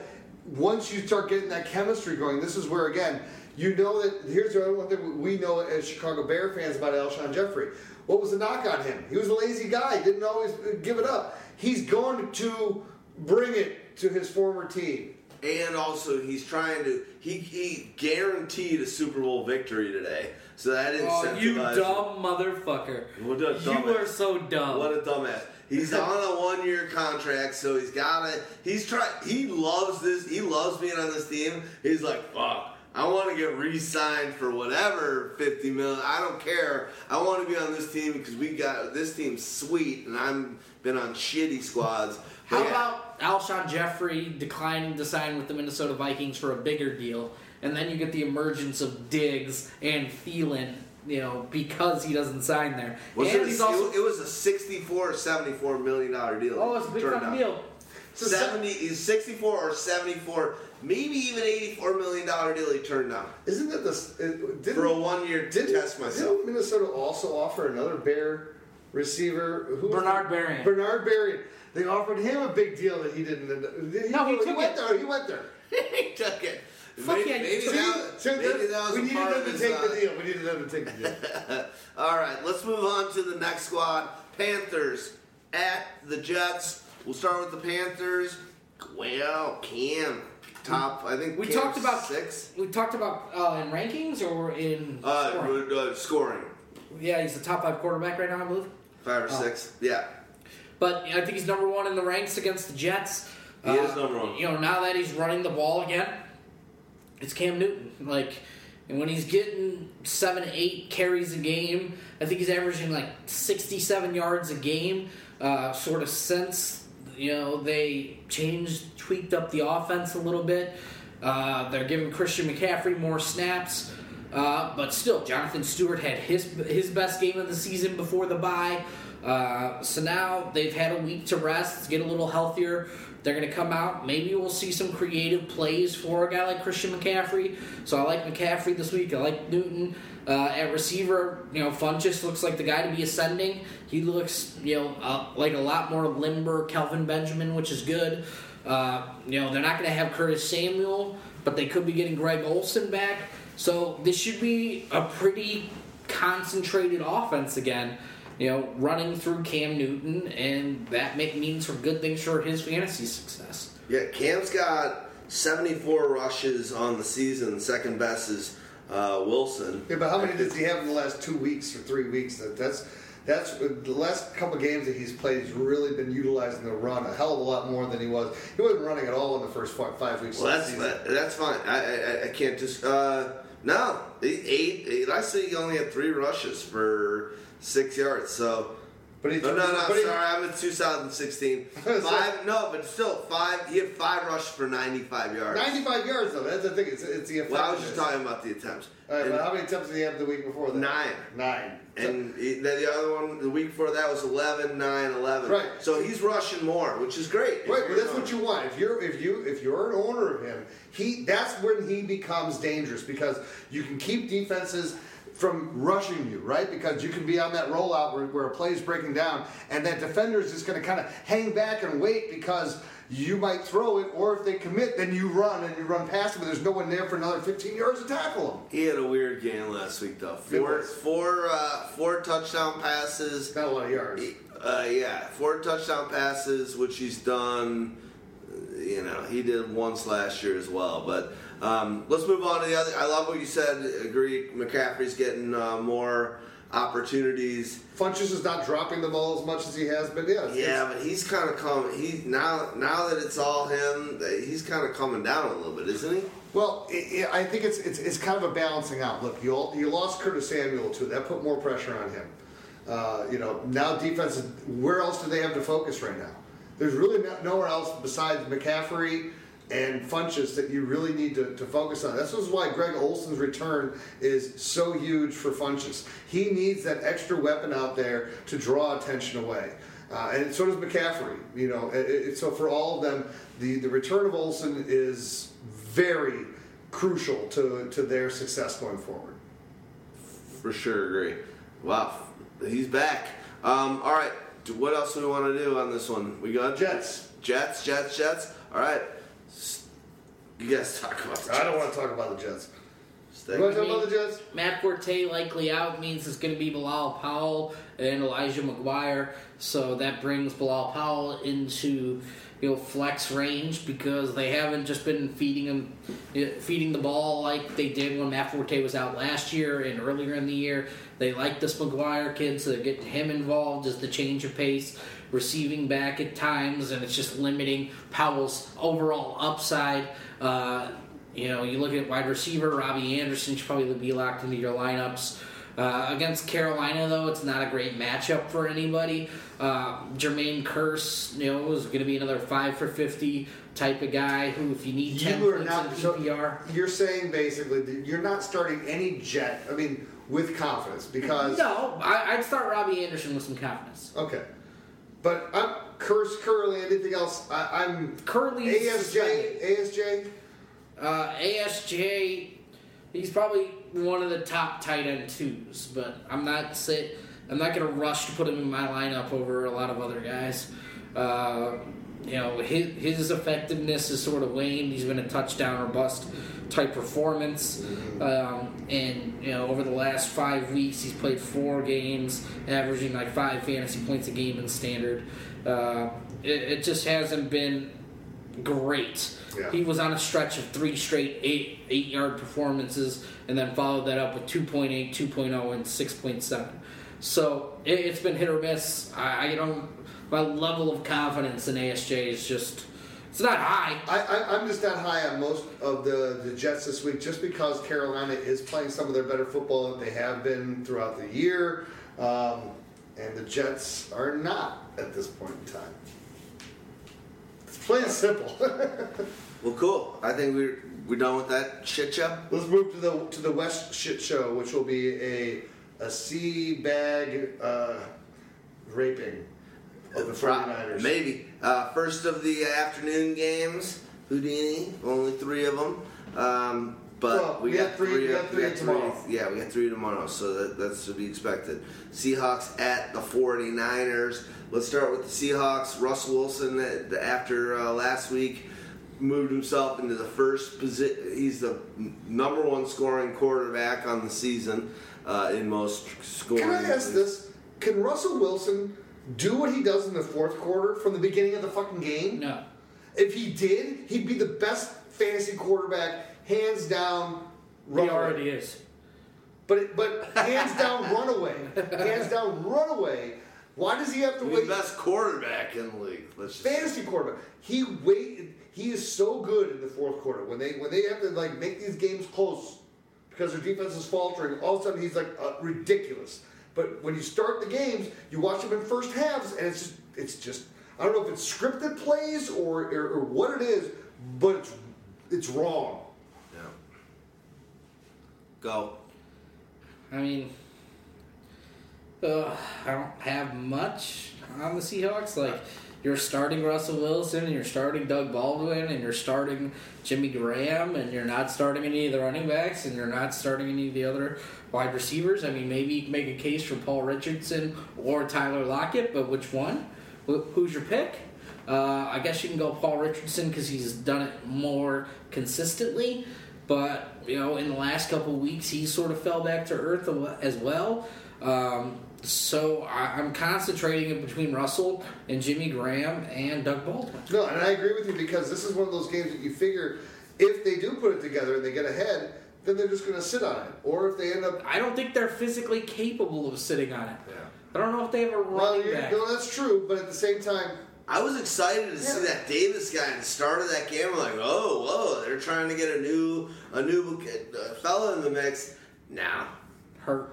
Once you start getting that chemistry going, this is where, again, You know that, here's the other one thing we know as Chicago Bear fans about Alshon Jeffrey. What was the knock on him? He was a lazy guy. Didn't always give it up. He's going to bring it to his former team. And also, he's trying to, he he guaranteed a Super Bowl victory today. So that incentivized. Oh, you dumb motherfucker. What a dumbass. You are so dumb. What a dumbass. He's on a one-year contract, so he's got it. He's try. He loves this. He loves being on this team. He's like, fuck. I want to get re-signed for whatever fifty million. I don't care. I want to be on this team because we got this team's sweet, and I've been on shitty squads. But How yeah. about Alshon Jeffrey declining to sign with the Minnesota Vikings for a bigger deal, and then you get the emergence of Diggs and Thielen, you know, because he doesn't sign there. Was and it, he's a, also, it was a sixty-four or seventy-four million dollar deal. Oh, it's a big fucking deal. So seventy is sixty-four or seventy-four, maybe even eighty-four million dollar deal he turned down. Isn't that the for a one year test myself? Didn't Minnesota also offer another Bear receiver? Who Bernard Berrian. Bernard Berrian. They offered him a big deal that he didn't. He, no, he, he took went it. there. He went there. he took it. Fuck maybe, yeah, maybe that, that, maybe that was we needed them to take the deal. We needed them to take the deal. All right, let's move on to the next squad. Panthers at the Jets. We'll start with the Panthers. Well, Cam top. I think we Cam talked about six. We talked about uh, in rankings or in uh, scoring? Uh, scoring. Yeah, he's the top five quarterback right now, I believe. Five or oh. six. Yeah. But I think he's number one in the ranks against the Jets. He uh, is number one. You know, now that he's running the ball again, it's Cam Newton. Like, and when he's getting seven, eight carries a game, I think he's averaging like sixty-seven yards a game. Uh, sort of since. You know, they changed, tweaked up the offense a little bit. Uh, they're giving Christian McCaffrey more snaps. Uh, but still, Jonathan Stewart had his his best game of the season before the bye. Uh, so now they've had a week to rest, get a little healthier. They're going to come out. Maybe we'll see some creative plays for a guy like Christian McCaffrey. So I like McCaffrey this week. I like Newton. Uh, at receiver, you know, Funchess looks like the guy to be ascending. He looks, you know, uh, like a lot more limber Kelvin Benjamin, which is good. Uh, you know, they're not going to have Curtis Samuel, but they could be getting Greg Olsen back. So this should be a pretty concentrated offense again, you know, running through Cam Newton, and that make, means for good things for his fantasy success. Yeah, Cam's got seventy-four rushes on the season. Second best is Uh, Wilson. Yeah, but how many does he have in the last two weeks or three weeks? That, that's that's the last couple of games that he's played. He's really been utilizing the run a hell of a lot more than he was. He wasn't running at all in the first five weeks. Well, that's that, that's fine. I I, I can't just uh, no eight, eight. I see he only had three rushes for six yards. So, but he, no, no, no but sorry, he, I'm in two thousand sixteen. Five, like, no, but still five. He had five rushes for ninety-five yards. ninety-five yards though. That's the thing. It's it's the. Well, I was just talking about the attempts. All right, and, well, how many attempts did he have the week before that? Nine. Nine. And so, he, the other one, the week before that was eleven, nine, eleven. Right. So he's rushing more, which is great. Right, but well, that's what you want. If you're if you if you're an owner of him, he that's when he becomes dangerous because you can keep defenses from rushing you, right? Because you can be on that rollout where, where a play is breaking down, and that defender is just going to kind of hang back and wait because you might throw it, or if they commit, then you run, and you run past them, but there's no one there for another fifteen yards to tackle them. He had a weird game last week, though. Four, four, uh, four touchdown passes. Not a lot of yards. Uh, yeah, four touchdown passes, which he's done. You know, he did once last year as well, but um, let's move on to the other. I love what you said. Agree. McCaffrey's getting uh, more opportunities. Funchess is not dropping the ball as much as he has been. Yeah, yeah, but he's kind of coming. He now now that it's all him, he's kind of coming down a little bit, isn't he? Well, it, it, I think it's, it's it's kind of a balancing out. Look, you all, you lost Curtis Samuel too. That put more pressure on him. Uh, you know, now defense. Where else do they have to focus right now? There's really not, nowhere else besides McCaffrey and Funchess that you really need to, to focus on. This is why Greg Olson's return is so huge for Funchess. He needs that extra weapon out there to draw attention away. Uh, and so does McCaffrey. You know, it, it, so for all of them, the, the return of Olson is very crucial to, to their success going forward. For sure, agree. Wow, he's back. Um, all right. What else do we want to do on this one? We got Jets. Jets, Jets, Jets. All right. You guys talk about the Jets. I don't want to talk about the Jets. That you want to talk about the Jets? Matt Forte likely out means it's going to be Bilal Powell and Elijah McGuire. So that brings Bilal Powell into, you know, flex range because they haven't just been feeding him, feeding the ball like they did when Matt Forte was out last year and earlier in the year. They like this McGuire kid, so they get him involved as the change of pace, receiving back at times, and it's just limiting Powell's overall upside. Uh, you know, you look at wide receiver, Robbie Anderson should probably be locked into your lineups. Uh, against Carolina, though, it's not a great matchup for anybody. Uh, Jermaine Kearse, you know, is going to be another five for fifty type of guy who, if you need ten you are points not, in P P R. So you're saying basically that you're not starting any Jet, I mean, with confidence because... No, I, I'd start Robbie Anderson with some confidence. Okay. But I'm Kearse, Curley, anything else? I, I'm... Curley... A S J? A S J? Uh, A S J... He's probably one of the top tight end twos, but I'm not sit. I'm not going to rush to put him in my lineup over a lot of other guys. Uh, you know, his, his effectiveness is sort of waned. He's been a touchdown or bust type performance, um, and you know, over the last five weeks, he's played four games, averaging like five fantasy points a game in standard. Uh, it, it just hasn't been great. Yeah. He was on a stretch of three straight eight, eight-yard performances and then followed that up with two point eight, two point oh, and six point seven. So it, it's been hit or miss. I, I don't. My level of confidence in A S J is just, it's not high. I, I, I'm just not high on most of the, the Jets this week just because Carolina is playing some of their better football that they have been throughout the year. Um, and the Jets are not at this point in time. Plain and simple. Well, cool. I think we're we're done with that shit show. Let's move to the to the West shit show, which will be a a sea bag uh, raping of the 49ers. Maybe uh, first of the afternoon games. Houdini, only three of them. Um, but well, we, we got three. three we got three, three tomorrow. Three, yeah, we got three tomorrow, so that, that's to be expected. Seahawks at the 49ers. Let's start with the Seahawks. Russell Wilson, after uh, last week, moved himself into the first position. He's the number one scoring quarterback on the season uh, in most scoring. Can I ask this? Can Russell Wilson do what he does in the fourth quarter from the beginning of the fucking game? No. If he did, he'd be the best fantasy quarterback, hands down. Runaway. He already is. But, but hands down runaway. Hands down runaway. Why does he have to He's wait? The best quarterback in the league. Let's just fantasy say. quarterback. He waited. He is so good in the fourth quarter when they when they have to like make these games close because their defense is faltering. All of a sudden he's like uh, ridiculous. But when you start the games, you watch them in first halves, and it's just, it's just I don't know if it's scripted plays or or, or what it is, but it's, it's wrong. Yeah. Go. I mean. Uh, I don't have much on the Seahawks. Like, you're starting Russell Wilson, and you're starting Doug Baldwin, and you're starting Jimmy Graham, and you're not starting any of the running backs, and you're not starting any of the other wide receivers. I mean, maybe you can make a case for Paul Richardson or Tyler Lockett, but which one? Who's your pick? Uh, I guess you can go Paul Richardson because he's done it more consistently, but, you know, in the last couple weeks, he sort of fell back to earth as well. Um, so I, I'm concentrating it between Russell and Jimmy Graham and Doug Baldwin. No, and I agree with you because this is one of those games that you figure if they do put it together and they get ahead, then they're just going to sit on it. Or if they end up... I don't think they're physically capable of sitting on it. Yeah. I don't know if they have a running well, back. No, that's true, but at the same time... I was excited to yeah. see that Davis guy at the start of that game. I'm like, oh, whoa, they're trying to get a new, a new uh, fella in the mix. Now. Hurt.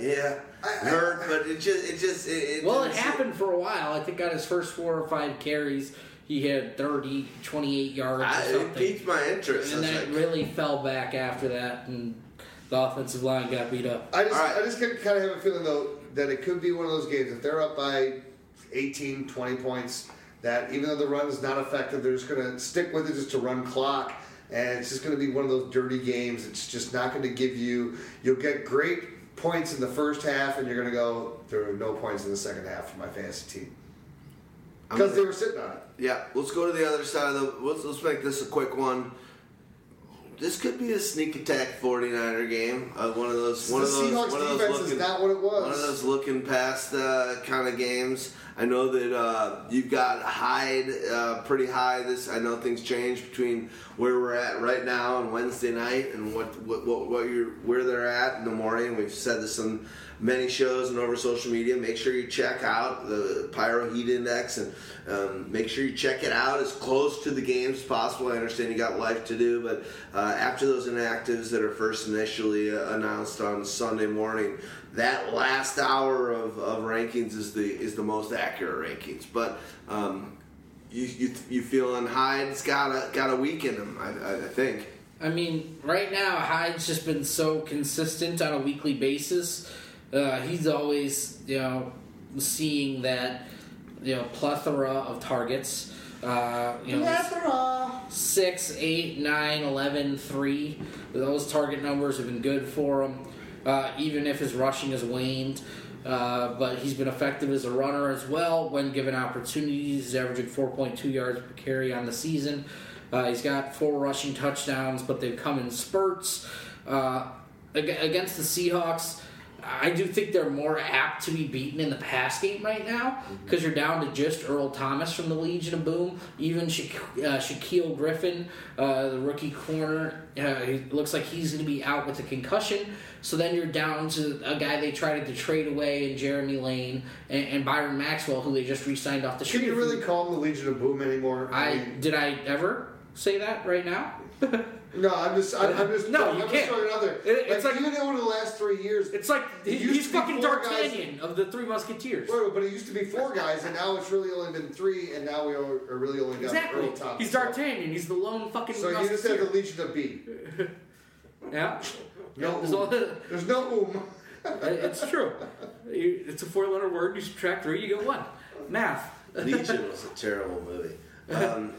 Yeah, hurt, but it just, it just, it, it well, it happened for a while. I think on his first four or five carries, he had thirty, twenty-eight yards I, or something. It piqued my interest. And then like, it really fell back after that, and the offensive line got beat up. I just, right. I just kind of have a feeling, though, that it could be one of those games. If they're up by eighteen, twenty points, that even though the run is not effective, they're just going to stick with it just to run clock. And it's just going to be one of those dirty games. It's just not going to give you... You'll get great points in the first half, and you're going to go, there are no points in the second half for my fantasy team. Because they were sitting on it. Yeah. Let's go to the other side of the... Let's, let's make this a quick one. this could be a sneak attack 49er game. Uh, one of those, one the of those, Seahawks one defense of those looking, is not what it was. One of those looking past uh, kind of games. I know that uh, you've got Hyde uh, pretty high. This I know things change between where we're at right now and Wednesday night, and what what what, what you're where they're at in the morning. We've said this on many shows and over social media. Make sure you check out the Pyro Heat Index and um, make sure you check it out as close to the game as possible. I understand you got life to do, but uh, after those inactives that are first initially uh, announced on Sunday morning, that last hour of, of rankings is the is the most accurate rankings. But um, you you you feeling Hyde's got a got a week in him, I, I think. I mean, right now Hyde's just been so consistent on a weekly basis. Uh, he's always, you know, seeing that, you know, plethora of targets. Uh, you know, plethora! six, eight, nine, eleven, three. Those target numbers have been good for him, uh, even if his rushing has waned. Uh, but he's been effective as a runner as well when given opportunities. He's averaging four point two yards per carry on the season. Uh, he's got four rushing touchdowns, but they've come in spurts. Uh, against the Seahawks, I do think they're more apt to be beaten in the pass game right now because you're down to just Earl Thomas from the Legion of Boom. Even Sha- uh, Shaquille Griffin, uh, the rookie corner, uh, it looks like he's going to be out with a concussion. So then you're down to a guy they tried to trade away in Jeremy Lane and, and Byron Maxwell, who they just re-signed off the street. Can you really call him the Legion of Boom anymore? I, I mean, did I ever say that right now? No, I'm just, I'm, I'm just, no, you I'm can't. Just another. Like, it's like even over the last three years, it's like he, it he's fucking D'Artagnan of the Three Musketeers. Wait, but it used to be four guys, and now it's really only been three, and now we are really only got exactly. Earl Thomas. He's D'Artagnan. He's the lone fucking. So Musketeer. You just said the Legion of B. Yeah. No. There's, all the, there's no oom. It's true. It's a four-letter word. You subtract three, you get one. Math. Legion was a terrible movie. Um,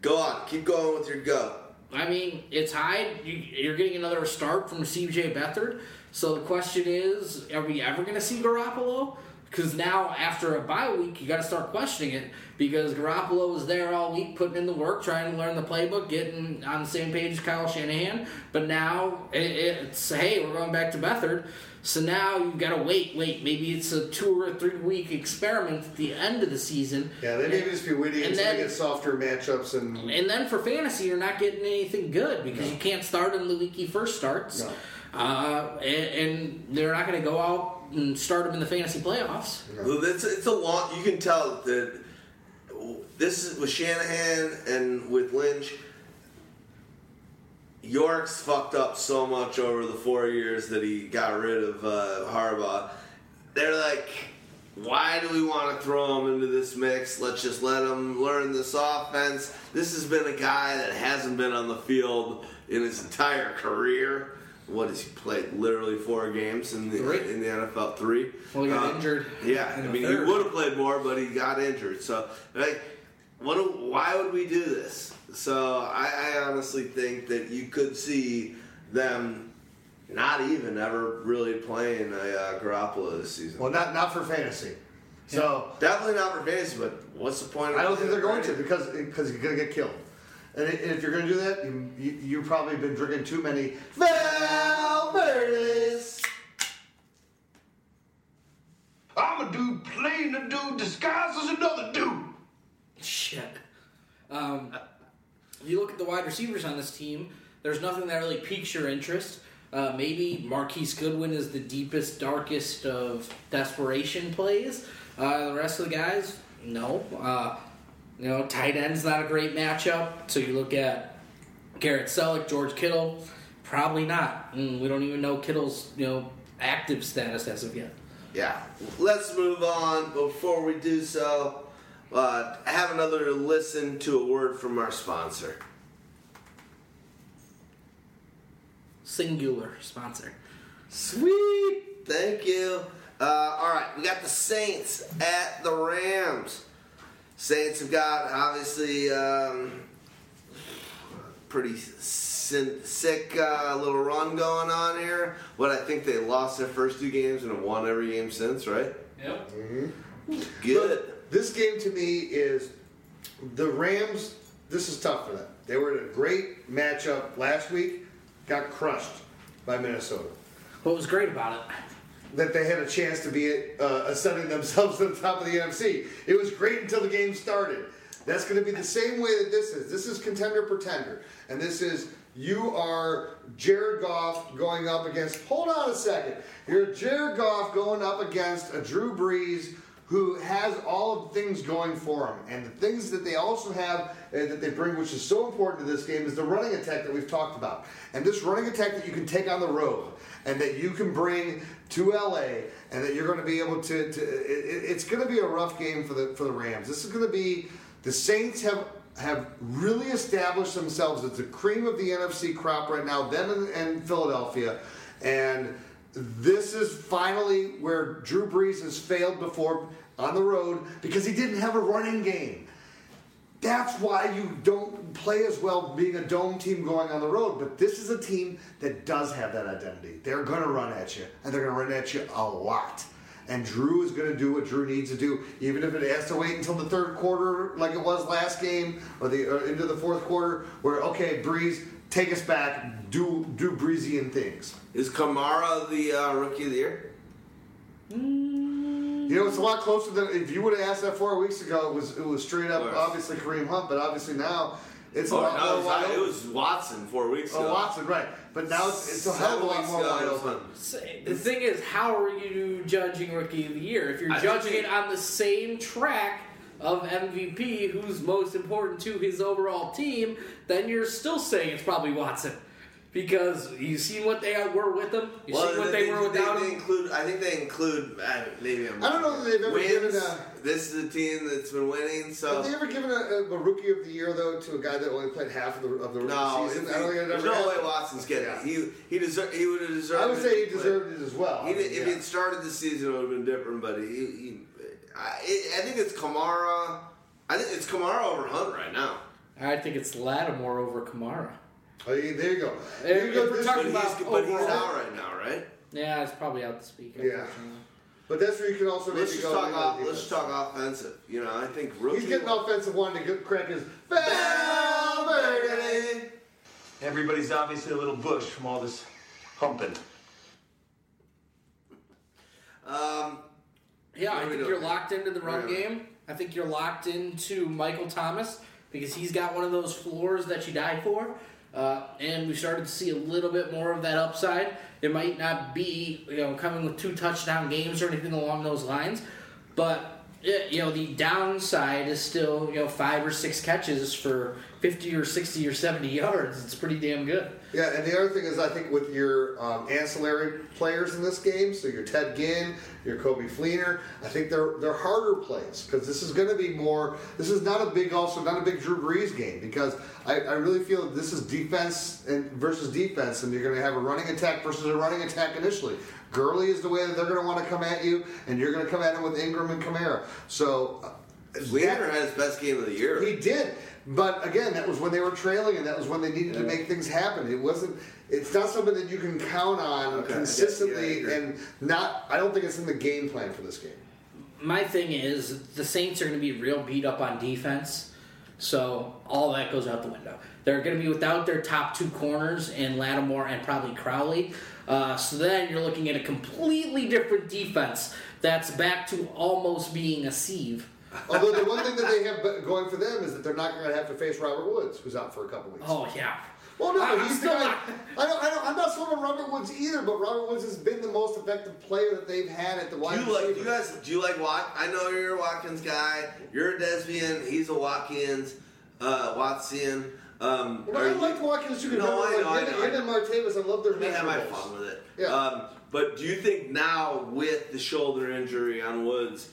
go on. Keep going with your go. I mean, it's Hyde. You, you're getting another start from C J Beathard. So the question is, are we ever going to see Garoppolo? Because now, after a bye week, you got to start questioning it. Because Garoppolo was there all week, putting in the work, trying to learn the playbook, getting on the same page as Kyle Shanahan. But now, it, it's, hey, we're going back to Beathard. So now you've got to wait, wait. Maybe it's a two- or three-week experiment at the end of the season. Yeah, they may just be waiting until then, they get softer matchups. And and then for fantasy, you're not getting anything good because no. you can't start in the week he first starts. No. Uh, and, and they're not going to go out and start him in the fantasy playoffs. No. Well, that's, it's a long – you can tell that this is with Shanahan and with Lynch – York's fucked up so much over the four years that he got rid of uh, Harbaugh. They're like, why do we want to throw him into this mix? Let's just let him learn this offense. This has been a guy that hasn't been on the field in his entire career. What has he played? Literally four games in the three. in the N F L. Three. Well, he got um, injured. Yeah, I mean, third. He would have played more, but he got injured. So, like, what? Do, why would we do this? So I, I honestly think that you could see them not even ever really playing a uh, Garoppolo this season. Well, not not for fantasy. So yeah. Definitely not for fantasy. But what's the point? Of I don't think they're going to because because you're going to get killed. And if you're going to do that, you, you you've probably been drinking too many Valverdes. I'm a dude playing a dude disguised as another dude. Shit. Um. You look at the wide receivers on this team, there's nothing that really piques your interest. Uh, maybe Marquise Goodwin is the deepest, darkest of desperation plays. Uh, the rest of the guys, no. Uh, you know, tight end's not a great matchup. So you look at Garrett Selleck, George Kittle, probably not. Mm, we don't even know Kittle's, you know, active status as of yet. Yeah. Let's move on. Before we do so... Uh, have another listen to a word from our sponsor. Singular sponsor. Sweet! Thank you. Uh, Alright, we got the Saints at the Rams. Saints have got, obviously, um, pretty sin- sick uh, little run going on here. What, I think they lost their first two games and have won every game since, right? Yep. Mm-hmm. Good. But- This game to me is the Rams. This is tough for them. They were in a great matchup last week, got crushed by Minnesota. What was great about it? That they had a chance to be uh, ascending themselves to the top of the N F C. It was great until the game started. That's going to be the same way that this is. This is contender-pretender. And this is, you are Jared Goff going up against, hold on a second, you're Jared Goff going up against a Drew Brees who has all of the things going for him. And the things that they also have uh, that they bring, which is so important to this game, is the running attack that we've talked about. And this running attack that you can take on the road and that you can bring to L A and that you're going to be able to... to it, it's going to be a rough game for the for the Rams. This is going to be... The Saints have, have really established themselves as the cream of the N F C crop right now, them and, and Philadelphia. And this is finally where Drew Brees has failed before on the road because he didn't have a running game. That's why you don't play as well being a dome team going on the road. But this is a team that does have that identity. They're going to run at you, and they're going to run at you a lot. And Drew is going to do what Drew needs to do, even if it has to wait until the third quarter like it was last game or, the, or into the fourth quarter where, okay, Brees, take us back, do do Breesian things. Is Kamara the uh, rookie of the year? You know, it's a lot closer than if you would have asked that four weeks ago. It was it was straight up, obviously, Kareem Hunt, but obviously now it's oh, a lot no, more wide open. It was Watson four weeks ago. Oh, Watson, right. But now it's, it's a hell of a lot more wide open. The thing is, how are you judging Rookie of the Year? If you're I judging it on the same track of M V P, who's most important to his overall team, then you're still saying it's probably Watson. Because you see what they were with him, you well, see what they, they were without they, they include, him. I think they include uh, maybe. I'm I don't know that they've ever wins. given a. This is a team that's been winning. So have they ever given a, a rookie of the year though to a guy that only played half of the of the no, season? He, I don't think there's no happened. way Watson's getting yeah. it. He he deserved. He would have deserved. I would say it, he deserved it as well. He, I mean, if yeah. he had started the season, it would have been different. But he, he I, I think it's Kamara. I think it's Kamara over Hunt right now. I think it's Lattimore over Kamara. Oh, there you go. There you if go. We're talking about he's, but he's out right now, right? Yeah, it's probably out this week. Yeah, but that's where you can also let's maybe go. Talk off, let's talk offensive. You know, I think rookie he's getting offensive one to get crack his Valverde. Everybody's obviously a little bush from all this humping. Um, yeah, I think you're locked into the run yeah. game. I think you're locked into Michael Thomas because he's got one of those floors that you die for. Uh, and we started to see a little bit more of that upside. It might not be, you know, coming with two touchdown games or anything along those lines, but it, you know, the downside is still, you know, five or six catches for fifty or sixty or seventy yards. It's pretty damn good. Yeah, and the other thing is, I think with your um, ancillary players in this game, so your Ted Ginn, your Kobe Fleener, I think they're they're harder plays because this is going to be more. This is not a big, also not a big Drew Brees game because I, I really feel that this is defense and versus defense, and you're going to have a running attack versus a running attack initially. Gurley is the way that they're going to want to come at you, and you're going to come at him with Ingram and Kamara. So Fleener had his best game of the year. He did. But again, that was when they were trailing, and that was when they needed yeah. to make things happen. It wasn't. It's not something that you can count on okay, consistently, yeah, yeah, and not. I don't think it's in the game plan for this game. My thing is, the Saints are going to be real beat up on defense, so all that goes out the window. They're going to be without their top two corners in Lattimore and probably Crowley. Uh, so then you're looking at a completely different defense that's back to almost being a sieve. Although the one thing that they have going for them is that they're not going to have to face Robert Woods, who's out for a couple weeks. Oh yeah. Well, no, I'm he's the guy. Not. I don't, I don't, I'm not sold on Robert Woods either, but Robert Woods has been the most effective player that they've had at the wide receiver. Like, you guys, do you like Watkins? I know you're a Watkins guy. You're a Desvian. He's a Watkins, uh, Watsian. Um, well, I you, like Watkins. You can no, remember, I know. Like, I know. Him and Martavis, I love their. They had my fun with it. Yeah. Um, but do you think now with the shoulder injury on Woods?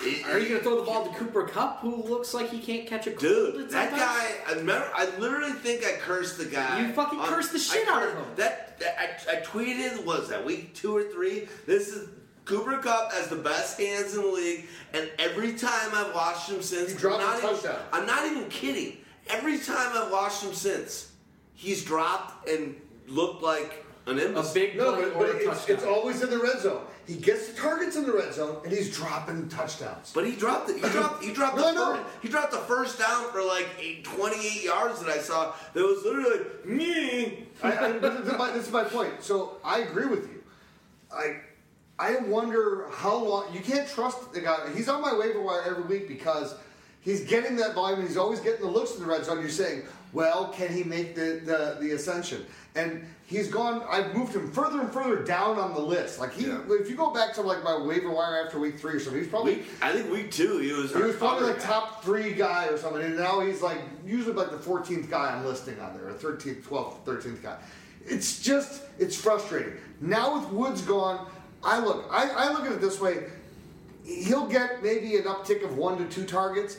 It, Are you going to throw the ball to Cooper Kupp, who looks like he can't catch a cold? Dude, that guy, I, remember, I literally think I cursed the guy. You fucking on, cursed the shit I out of him. That, that I, I tweeted, what was that, week two or three? This is Cooper Kupp has the best hands in the league, and every time I've watched him since, I'm not, even, I'm not even kidding. Every time I've watched him since, he's dropped and looked like An imbecile. A big no, play but, or but a it's, it's always in the red zone. He gets the targets in the red zone, and he's dropping touchdowns. But he dropped the he dropped he dropped no, the no. First, he dropped the first down for like twenty-eight yards that I saw. That was literally like, me. I, I, this, is my, this is my point. So I agree with you. I I wonder how long you can't trust the guy. He's on my waiver wire every week because he's getting that volume. And he's always getting the looks in the red zone. You're saying, well, can he make the, the, the ascension? And he's gone. I've moved him further and further down on the list. Like he, yeah. if you go back to like my waiver wire after week three or something, he's probably. Week, I think week two, he was. He was probably like guy. top three guy or something, and now he's like usually like the fourteenth guy I'm listing on there, or thirteenth, twelfth, thirteenth guy. It's just it's frustrating. Now with Woods gone, I look. I, I look at it this way. He'll get maybe an uptick of one to two targets.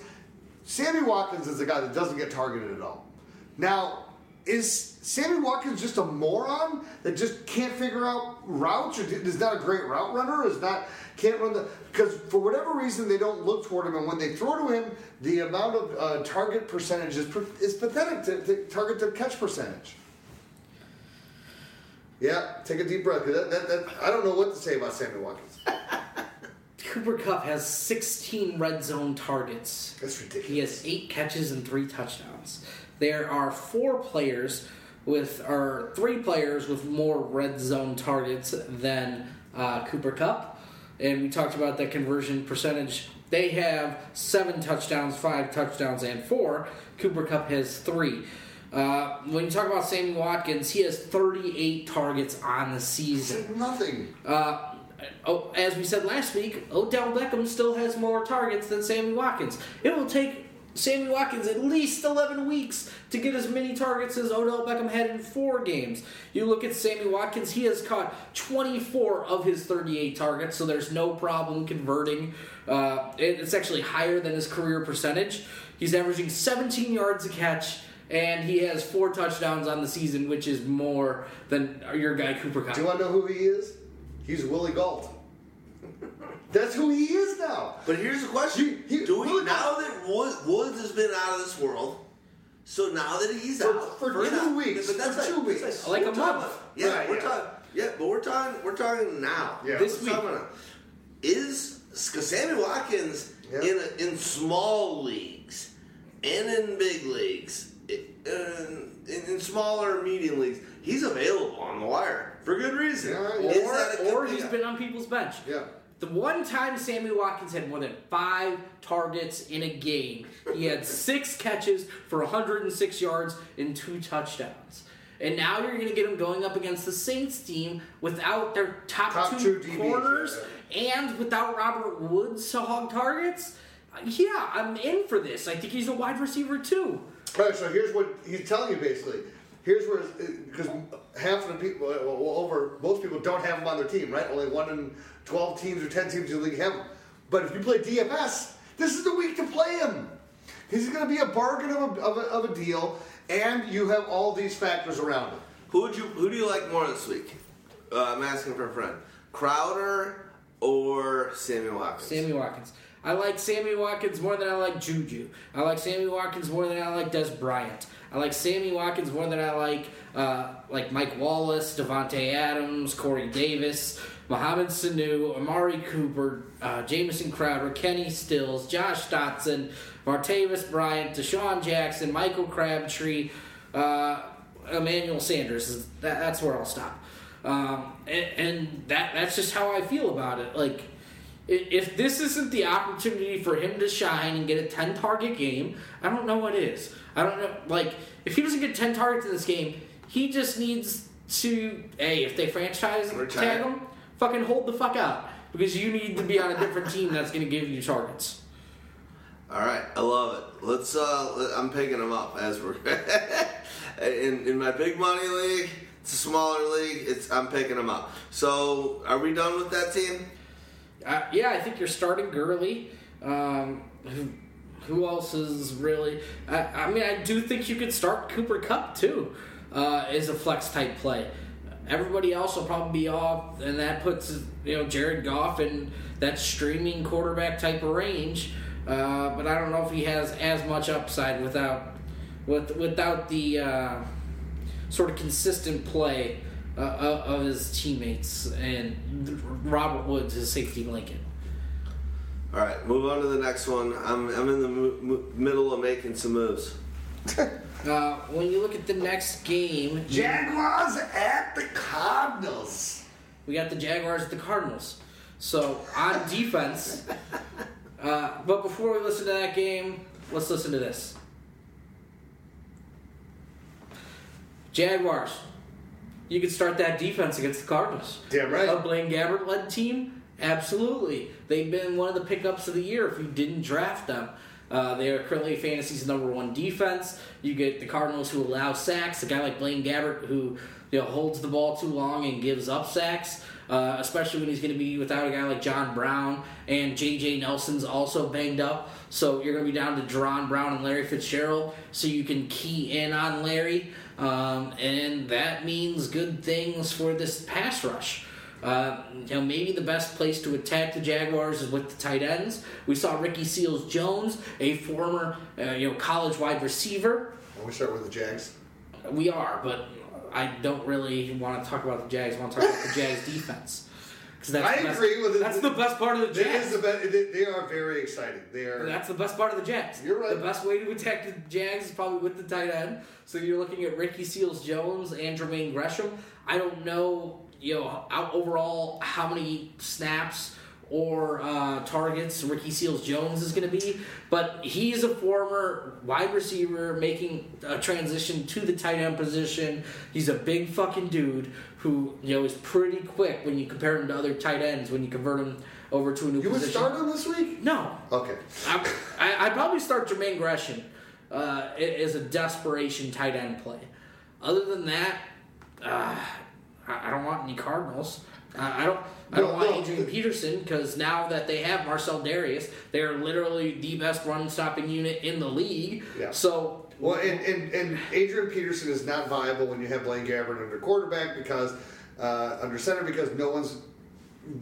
Sammy Watkins is a guy that doesn't get targeted at all. Now, is Sammy Watkins just a moron that just can't figure out routes, or is not a great route runner, or is not can't run the because for whatever reason they don't look toward him, and when they throw to him, the amount of uh, target percentage is, is pathetic. To, to target to catch percentage. Yeah, take a deep breath. That, that, that, I don't know what to say about Sammy Watkins. Cooper Kupp has sixteen red zone targets. That's ridiculous. He has eight catches and three touchdowns. There are four players with, or three players with more red zone targets than uh, Cooper Kupp. And we talked about that conversion percentage. They have seven touchdowns, five touchdowns, and four. Cooper Kupp has three. Uh, when you talk about Sammy Watkins, he has thirty-eight targets on the season. That's nothing. Uh, Oh, as we said last week, Odell Beckham still has more targets than Sammy Watkins. It will take Sammy Watkins at least eleven weeks to get as many targets as Odell Beckham had in four games. You look at Sammy Watkins, he has caught twenty-four of his thirty-eight targets, so there's no problem converting. Uh, it's actually higher than his career percentage. He's averaging seventeen yards a catch, and he has four touchdowns on the season, which is more than your guy Cooper Kupp. Do I know who he is? He's Willie Gault. That's who he is now. But here's the question. He, he, Do we, Willie now Gault. that Woods, Woods has been out of this world, so now that he's for, out. For, for two out. weeks. But that's for like, two weeks. That's like, like a month. About, yeah, right, we're yeah. talking. Yeah, but we're talking, we're talking now. Yeah. This week. Now. Is Sammy Watkins yeah. in a, in small leagues and in big leagues, it, uh, in, in smaller medium leagues, he's available on the wire. For good reason. Yeah, yeah. Or, or he's been on people's bench. Yeah. The one time Sammy Watkins had more than five targets in a game, he had six catches for one hundred six yards and two touchdowns. And now you're going to get him going up against the Saints team without their top, top two, two corners yeah. and without Robert Woods to hog targets. Yeah, I'm in for this. I think he's a wide receiver too. All right, so here's what he's telling you basically. Here's where, because half of the people, well, over most people don't have them on their team, right? Only one in twelve teams or ten teams in the league have them. But if you play D F S, this is the week to play him. He's going to be a bargain of a, of a, of a deal, and you have all these factors around him. Who would you? Who do you like more this week? Uh, I'm asking for a friend. Crowder or Sammy Watkins? Sammy Watkins. I like Sammy Watkins more than I like Juju. I like Sammy Watkins more than I like Dez Bryant. I like Sammy Watkins more than I like uh, like Mike Wallace, Devontae Adams, Corey Davis, Mohamed Sanu, Amari Cooper, uh, Jamison Crowder, Kenny Stills, Josh Dotson, Martavis Bryant, Deshaun Jackson, Michael Crabtree, uh, Emmanuel Sanders. That, that's where I'll stop. Um, and and that that's just how I feel about it. Like, if this isn't the opportunity for him to shine and get a ten-target game, I don't know what is. I don't know. Like, if he doesn't get ten targets in this game, he just needs to, hey, if they franchise tag him, fucking hold the fuck out. Because you need to be on a different team that's going to give you targets. All right. I love it. Let's, uh, I'm picking him up as we're, in, in my big money league, it's a smaller league, it's I'm picking him up. So, are we done with that team? Uh, yeah, I think you're starting Gurley. Um, who, who else is really... I, I mean, I do think you could start Cooper Kupp, too, uh, as a flex-type play. Everybody else will probably be off, and that puts you know Jared Goff in that streaming quarterback type of range. Uh, but I don't know if he has as much upside without with without the uh, sort of consistent play uh, of his teammates and Robert Woods, his safety blanket. All right, move on to the next one. I'm I'm in the mo- middle of making some moves. uh, when you look at the next game, Jaguars at the Cardinals. We got the Jaguars at the Cardinals. So on defense. Uh, but before we listen to that game, let's listen to this. Jaguars, you could start that defense against the Cardinals. Damn right. A Blaine Gabbert-led team? Absolutely. They've been one of the pickups of the year if you didn't draft them. Uh, they are currently fantasy's number one defense. You get the Cardinals who allow sacks, a guy like Blaine Gabbert who you know, holds the ball too long and gives up sacks, uh, especially when he's going to be without a guy like John Brown, and J J Nelson's also banged up. So you're going to be down to Deron Brown and Larry Fitzgerald, so you can key in on Larry. Um, and that means good things for this pass rush. Uh, you know, maybe the best place to attack the Jaguars is with the tight ends. We saw Ricky Seals-Jones, a former uh, you know college wide receiver. Well, we start with the Jags. We are, but I don't really want to talk about the Jags. I want to talk about the Jags defense. That's I best, agree with it. That's the best part of the Jags. It is the be- they are very exciting. They are. That's the best part of the Jags. You're right. The best way to attack the Jags is probably with the tight end. So you're looking at Ricky Seals-Jones and Jermaine Gresham. I don't know, you know, out overall how many snaps or uh, targets Ricky Seals-Jones is going to be, but he's a former wide receiver making a transition to the tight end position. He's a big fucking dude who, you know, is pretty quick when you compare him to other tight ends when you convert him over to a new you position. You would start him this week? No. Okay. I, I, I'd probably start Jermaine Gresham uh, as a desperation tight end play. Other than that, uh, I don't want any Cardinals. Uh, I don't. I don't no, want no. Adrian Peterson because now that they have Marcel Darius, they are literally the best run-stopping unit in the league. Yeah. So well, and, and and Adrian Peterson is not viable when you have Blaine Gabbert under quarterback because uh, under center because no one's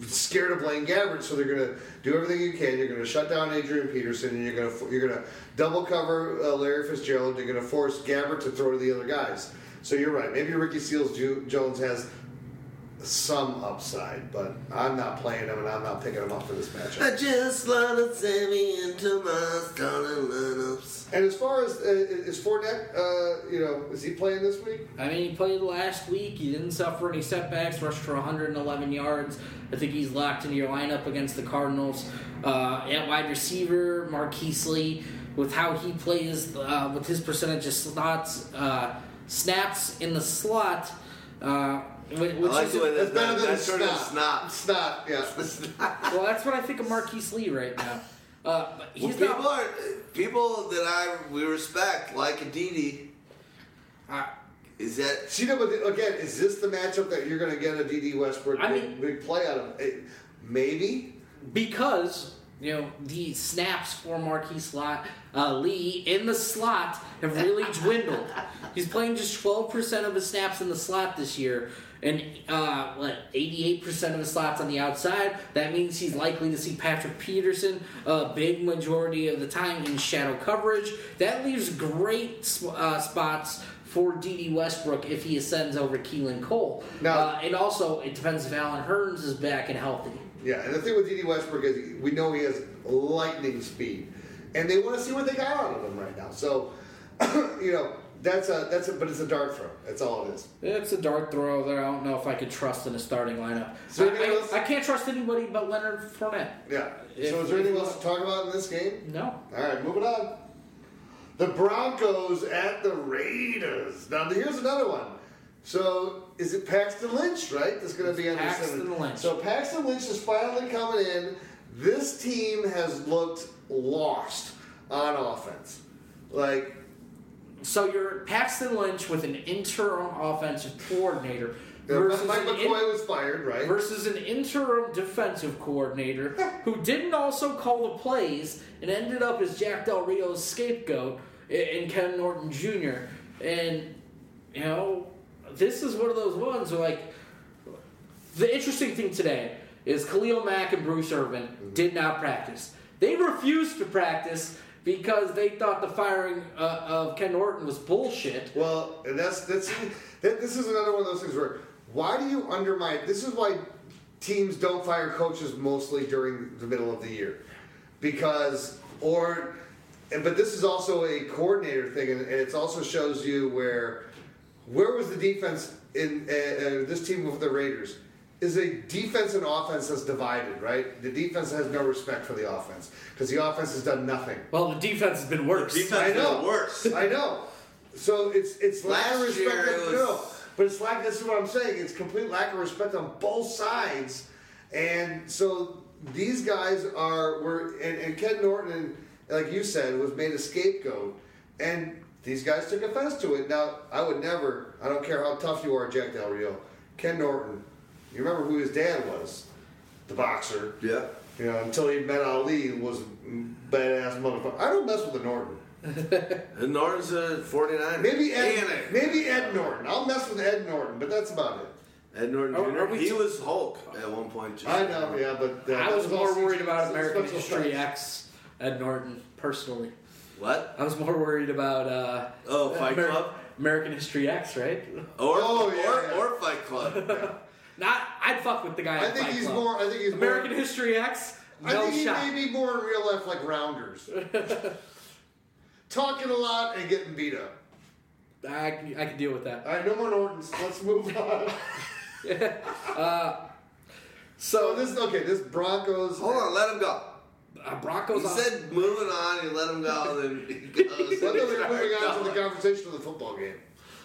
scared of Blaine Gabbert, so they're going to do everything you can. You're going to shut down Adrian Peterson, and you're going to you're going to double cover uh, Larry Fitzgerald. You're going to force Gabbert to throw to the other guys. So you're right. Maybe Ricky Seals-Jones has some upside, but I'm not playing him and I'm not picking him up for this matchup. I just want to send me into my starting lineups. And as far as uh, is Fournette, uh, you know, is he playing this week? I mean, he played last week. He didn't suffer any setbacks. Rushed for one hundred eleven yards. I think he's locked into your lineup against the Cardinals. Uh, at wide receiver, Marquise Lee, with how he plays, uh, with his percentage of slots, uh, snaps in the slot. Uh, Which I like is, the way that's, that's, that's sort of snot. Snot, yeah. Well, that's what I think of Marquise Lee right now. Uh, but he's well, people, not, are, people that I we respect, like Aditi, uh, is that... See, no, but again, is this the matchup that you're going to get Aditi Westbrook I big, mean, big play out of? It, maybe? Because... You know, the snaps for Marquise uh, Lee in the slot have really dwindled. He's playing just twelve percent of his snaps in the slot this year, and uh, what, eighty-eight percent of his slots on the outside. That means he's likely to see Patrick Peterson a big majority of the time in shadow coverage. That leaves great uh, spots for D D Westbrook if he ascends over Keelan Cole. Now, uh, and also, it depends if Allen Hurns is back and healthy. Yeah, and the thing with D D Westbrook is we know he has lightning speed, and they want to see what they got out of him right now. So, you know, that's a that's a, but it's a dart throw. That's all it is. It's a dart throw. There, I don't know if I could trust in a starting lineup. So I, I, I can't trust anybody but Leonard Fournette. Yeah. If, so, is there anything else to talk about in this game? No. All right, moving on. The Broncos at the Raiders. Now, here's another one. So, is it Paxton Lynch, right? That's going to be under Paxton Lynch. So, Paxton Lynch is finally coming in. This team has looked lost on offense. Like, so you're Paxton Lynch with an interim offensive coordinator. Versus Mike McCoy in, was fired, right? Versus an interim defensive coordinator who didn't also call the plays and ended up as Jack Del Rio's scapegoat in Ken Norton Junior And, you know, this is one of those ones where, like, the interesting thing today is Khalil Mack and Bruce Irvin mm-hmm. did not practice. They refused to practice because they thought the firing uh, of Ken Norton was bullshit. Well, and that's that's that, this is another one of those things where Why do you undermine? This is why teams don't fire coaches mostly during the middle of the year, because or, but this is also a coordinator thing, and it also shows you where where was the defense in uh, this team with the Raiders. Is a defense and offense that's divided, right? The defense has no respect for the offense because the offense has done nothing. Well, the defense has been worse. The defense I know. Has been worse. I know. So it's it's lack of respect. It was... No, but it's like this is what I'm saying. It's complete lack of respect on both sides, and so these guys are were and, and Ken Norton, like you said, was made a scapegoat, and these guys took offense to it. Now I would never. I don't care how tough you are, Jack Del Rio, Ken Norton. You remember who his dad was, the boxer. Yeah. You know, until he met Ali, was a badass motherfucker. I don't mess with the Norton. The Norton's a forty-niner. Maybe Ed, maybe Ed Norton. I'll mess with Ed Norton, but that's about it. Ed Norton Junior He too- was Hulk at one point. Just I know, yeah, but... Uh, I was more worried about American History X, Ed Norton, personally. What? I was more worried about... Uh, oh, Fight Amer- Club? American History X, right? Or, oh, yeah, or, yeah. or Fight Club. Yeah. Not, I'd fuck with the guy. I think he's club. more. I think he's American more, History X. No I think he shot. may be more in real life like Rounders, talking a lot and getting beat up. I can, I can deal with that. All right, no more Nortons. Let's move on. yeah. uh, so, so this okay. This Broncos. Hold on, let him go. Uh, Broncos. He off. said moving on. You let him go. Then he goes. Well, then we're moving on to the conversation of the football game.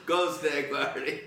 Go Stag Party.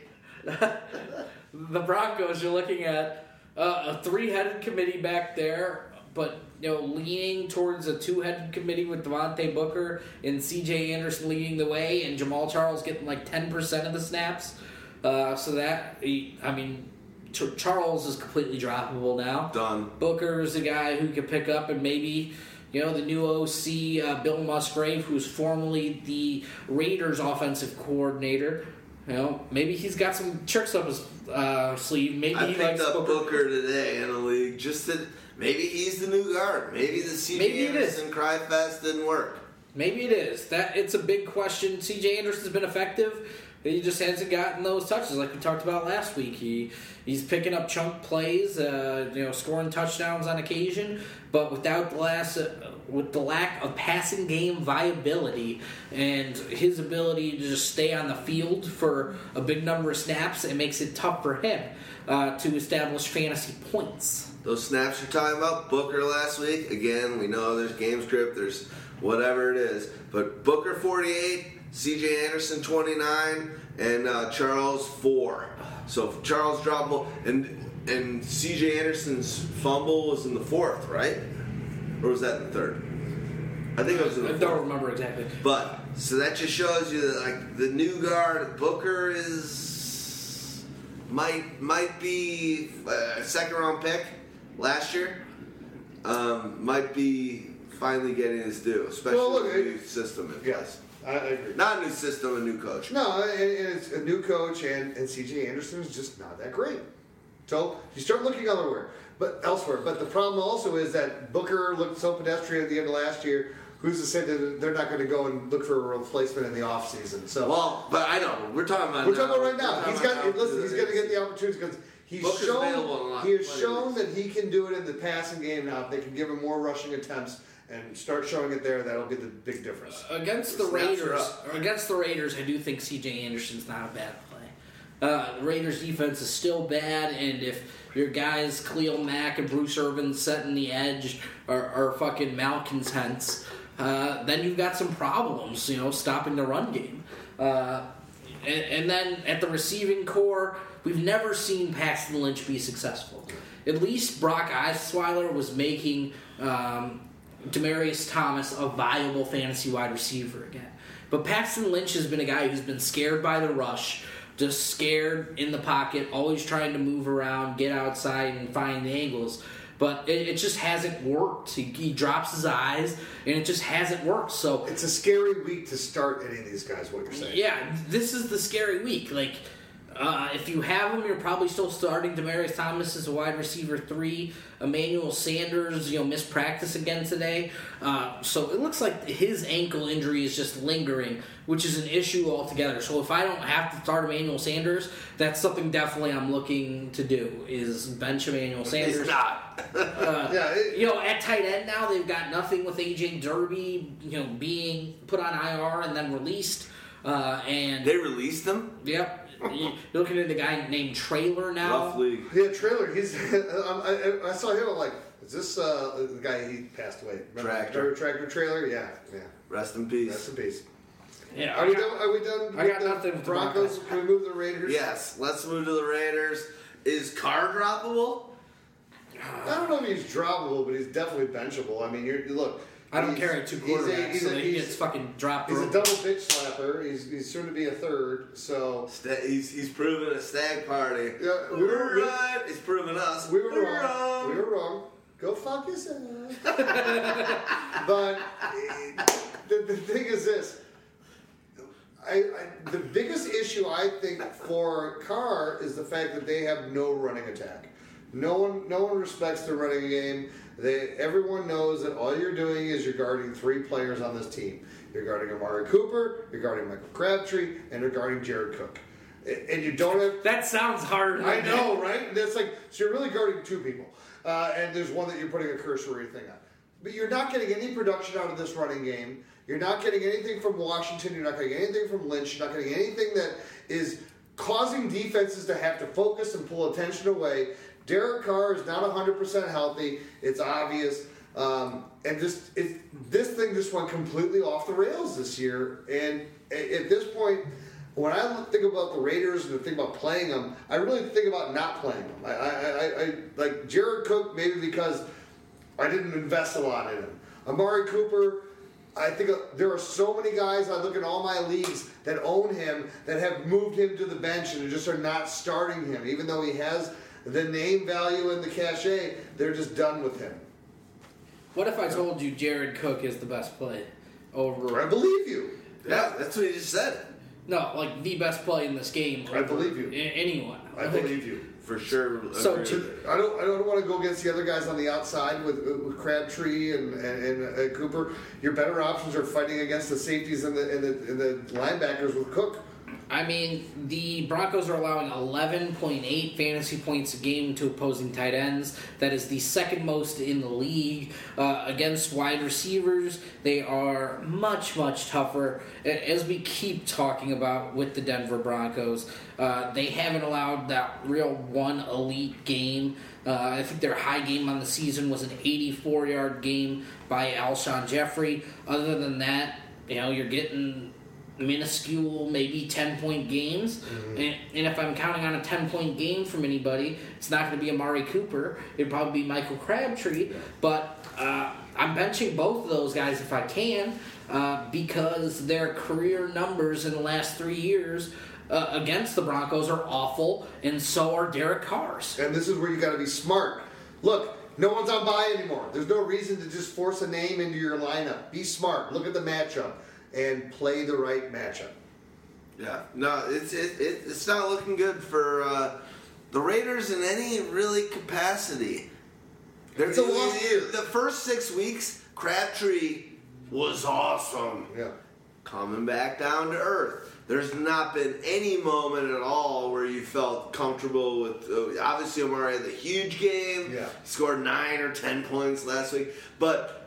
The Broncos, you're looking at uh, a three-headed committee back there, but you know, leaning towards a two-headed committee with Devontae Booker and C J Anderson leading the way, and Jamal Charles getting like ten percent of the snaps. Uh, so that, he, I mean, Ch- Charles is completely droppable now. Done. Booker's a guy who could pick up and maybe... You know, the new O C, uh, Bill Musgrave, who's formerly the Raiders offensive coordinator... You know, maybe he's got some tricks up his uh, sleeve. Maybe I he picked up Booker. Booker today in the league. Just that maybe he's the new guard. Maybe the C J Anderson cry fest didn't work. Maybe it is. That it's a big question. C J Anderson's been effective. He just hasn't gotten those touches like we talked about last week. He he's picking up chunk plays, uh, you know, scoring touchdowns on occasion, but without the last. Uh, with the lack of passing game viability and his ability to just stay on the field for a big number of snaps, it makes it tough for him uh, to establish fantasy points. Those snaps you're talking about, Booker last week, again, we know there's game script, there's whatever it is, but Booker forty-eight, C J Anderson twenty-nine, and uh, Charles four. So Charles dropped, and, and C J Anderson's fumble was in the fourth, right? Or was that in the third? I think it was in the I don't fourth. remember exactly. But, so that just shows you that, like, the new guard, Booker, is... Might might be a second-round pick last year. Um, might be finally getting his due, especially well, look, with the new it, system in place. Yes, I, I agree. Not a new system, a new coach. No, and, and it's a new coach, and, and C J Anderson is just not that great. So, you start looking elsewhere. But elsewhere, but the problem also is that Booker looked so pedestrian at the end of last year. Who's to say that they're not going to go and look for a replacement in the offseason? So well, but I know we're talking about we're talking about right now. He's got listen. He's going to get the opportunities because he's Booker's shown he has shown that he can do it in the passing game now. If they can give him more rushing attempts and start showing it there, that'll be the big difference uh, against the Raiders. Against the Raiders, I do think C J Anderson's not a bad play. Uh, the Raiders' defense is still bad, and if. Your guys, Cleo Mack and Bruce Irvin setting the edge are, are fucking malcontents. Uh, then you've got some problems, you know, stopping the run game. Uh, and, and then at the receiving core, we've never seen Paxton Lynch be successful. At least Brock Osweiler was making um, Demaryius Thomas a viable fantasy wide receiver again. But Paxton Lynch has been a guy who's been scared by the rush. Just scared in the pocket, always trying to move around, get outside, and find the angles. But it, it just hasn't worked. He, he drops his eyes, and it just hasn't worked. So it's a scary week to start any of these guys, what you're saying. Yeah, this is the scary week. Like, Uh, if you have him, you're probably still starting Demaryius Thomas as a wide receiver three. Emmanuel Sanders, you know, missed practice again today. Uh, so it looks like his ankle injury is just lingering, which is an issue altogether. So if I don't have to start Emmanuel Sanders, that's something definitely I'm looking to do, is bench Emmanuel Sanders. He's not. uh, yeah, it, you know, at tight end now, they've got nothing with A J Derby, you know, being put on I R and then released. Uh, and they released him? Yep. You're looking at the guy named Traylor now. Roughly. Yeah, Traylor. He's. I, I saw him. I'm like, is this uh, the guy? He passed away. Remember Tractor. Tractor Traylor. Yeah. Yeah. Rest in peace. Rest in peace. Yeah. Are we done? Are we done? I got the nothing. With Broncos. Can we move to the Raiders? Yes. Let's move to the Raiders. Is Carr droppable? I don't know if he's droppable, but he's definitely benchable. I mean, you're look. I don't carry two quarterbacks, he's a, he's a, so he gets fucking dropped. He's room. a double bitch slapper. He's, he's soon to be a third. So St- he's he's proven a stag party. Yeah, we were right. He's proven us. We were, we were wrong. wrong. We were wrong. Go fuck yourself. But the, the thing is this: I, I the biggest issue I think for Carr is the fact that they have no running attack. No one, no one respects the running game. They, everyone knows that all you're doing is you're guarding three players on this team. You're guarding Amari Cooper, you're guarding Michael Crabtree, and you're guarding Jared Cook. And you don't have... That sounds hard. I know, right? That's like, so you're really guarding two people. Uh, and there's one that you're putting a cursory thing on. But you're not getting any production out of this running game. You're not getting anything from Washington. You're not getting anything from Lynch. You're not getting anything that is causing defenses to have to focus and pull attention away. Derek Carr is not one hundred percent healthy. It's obvious. Um, and just it, this thing just went completely off the rails this year. And at this point, when I think about the Raiders and think about playing them, I really think about not playing them. I, I, I, I like Jared Cook maybe because I didn't invest a lot in him. Amari Cooper, I think there are so many guys I look at all my leagues that own him that have moved him to the bench and just are not starting him, even though he has the name value and the cachet, they're just done with him. What if I told you Jared Cook is the best play over... I believe you. Yeah, that's what you just said. No, like the best play in this game. I believe you. Anyone. I believe you. For sure. So to, I don't I don't want to go against the other guys on the outside with, with Crabtree and, and, and, and Cooper. Your better options are fighting against the safeties and the, and the, and the linebackers with Cook. I mean, the Broncos are allowing eleven point eight fantasy points a game to opposing tight ends. That is the second most in the league. Uh, against wide receivers, they are much, much tougher. As we keep talking about with the Denver Broncos, uh, they haven't allowed that real one elite game. Uh, I think their high game on the season was an eighty-four-yard game by Alshon Jeffrey. Other than that, you know, you're getting minuscule, maybe ten-point games. Mm-hmm. And, and if I'm counting on a ten-point game from anybody, it's not going to be Amari Cooper. It'd probably be Michael Crabtree. Yeah. But uh, I'm benching both of those guys if I can uh, because their career numbers in the last three years uh, against the Broncos are awful, and so are Derek Carr's. And this is where you got to be smart. Look, no one's on bye anymore. There's no reason to just force a name into your lineup. Be smart. Look at the matchup. And play the right matchup. Yeah, no, it's it, it it's not looking good for uh, the Raiders in any really capacity. They're, it's a lost year. The first six weeks, Crabtree was awesome. Yeah, coming back down to earth. There's not been any moment at all where you felt comfortable with. Uh, obviously, Amari had the huge game. Yeah, scored nine or ten points last week, but.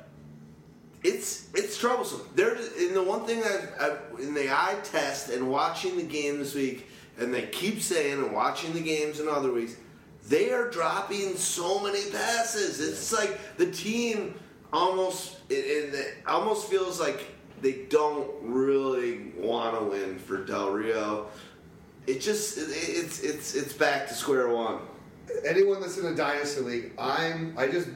It's it's troublesome. There, and the one thing that I, in the eye test and watching the game this week, and they keep saying and watching the games in other weeks, they are dropping so many passes. It's like the team almost it, it almost feels like they don't really want to win for Del Rio. It just it, it's it's it's back to square one. Anyone that's in a dynasty league, I'm I just.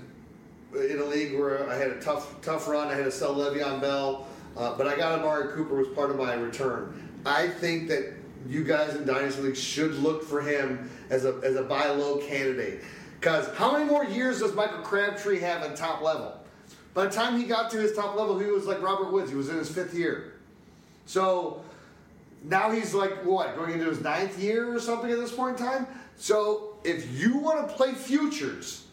in a league where I had a tough tough run. I had to sell Le'Veon Bell, uh, but I got Amari Cooper was part of my return. I think that you guys in Dynasty League should look for him as a as a buy low candidate. Because how many more years does Michael Crabtree have on top level? By the time he got to his top level, he was like Robert Woods. He was in his fifth year. So now he's like, what, going into his ninth year or something at this point in time? So if you want to play futures,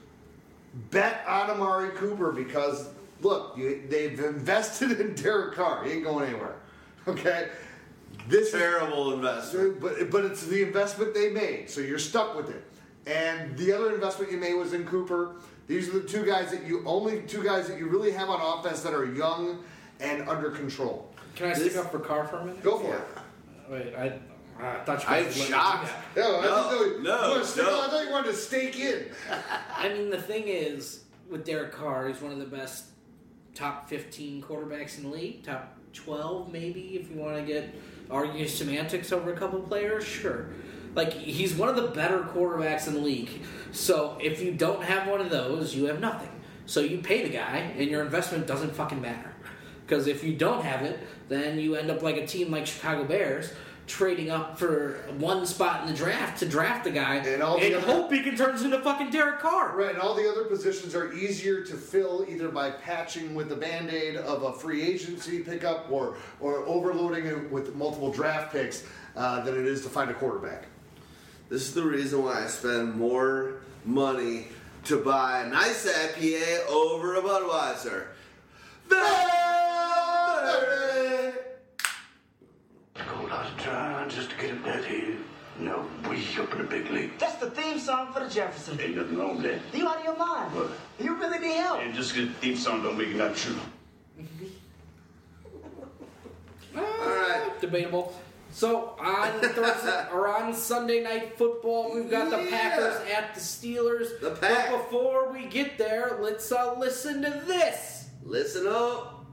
bet on Amari Cooper because, look, you, they've invested in Derek Carr. He ain't going anywhere. Okay? This terrible is, investment. But, but it's the investment they made, so you're stuck with it. And the other investment you made was in Cooper. These are the two guys that you only two guys that you really have on offense that are young and under control. Can I this, stick up for Carr for a minute? Go for yeah. it. Wait, I, I thought you were I'm shocked. Yeah. No, no, I, no, you stick, no. I thought you wanted to stake in. I mean, the thing is, with Derek Carr, he's one of the best top fifteen quarterbacks in the league, top twelve maybe, if you want to get argue semantics over a couple players, sure. Like, he's one of the better quarterbacks in the league. So if you don't have one of those, you have nothing. So you pay the guy, and your investment doesn't fucking matter. Because if you don't have it, then you end up like a team like Chicago Bears, trading up for one spot in the draft to draft the guy and, all the and other, hope he can turn into fucking Derek Carr. Right, and all the other positions are easier to fill either by patching with the Band-Aid of a free agency pickup or, or overloading it with multiple draft picks uh, than it is to find a quarterback. This is the reason why I spend more money to buy a nice I P A over a Budweiser. Better! Cold out of town just to get a bet here. No, we up in the big league. That's the theme song for the Jefferson. Ain't nothing wrong with that. You out of your mind? What? You really need help. And just because the theme song don't make it not true. All right. Debatable. So on Thursday or on Sunday Night Football, we've got yeah. the Packers at the Steelers. The Pack. But before we get there, let's uh, listen to this. Listen up.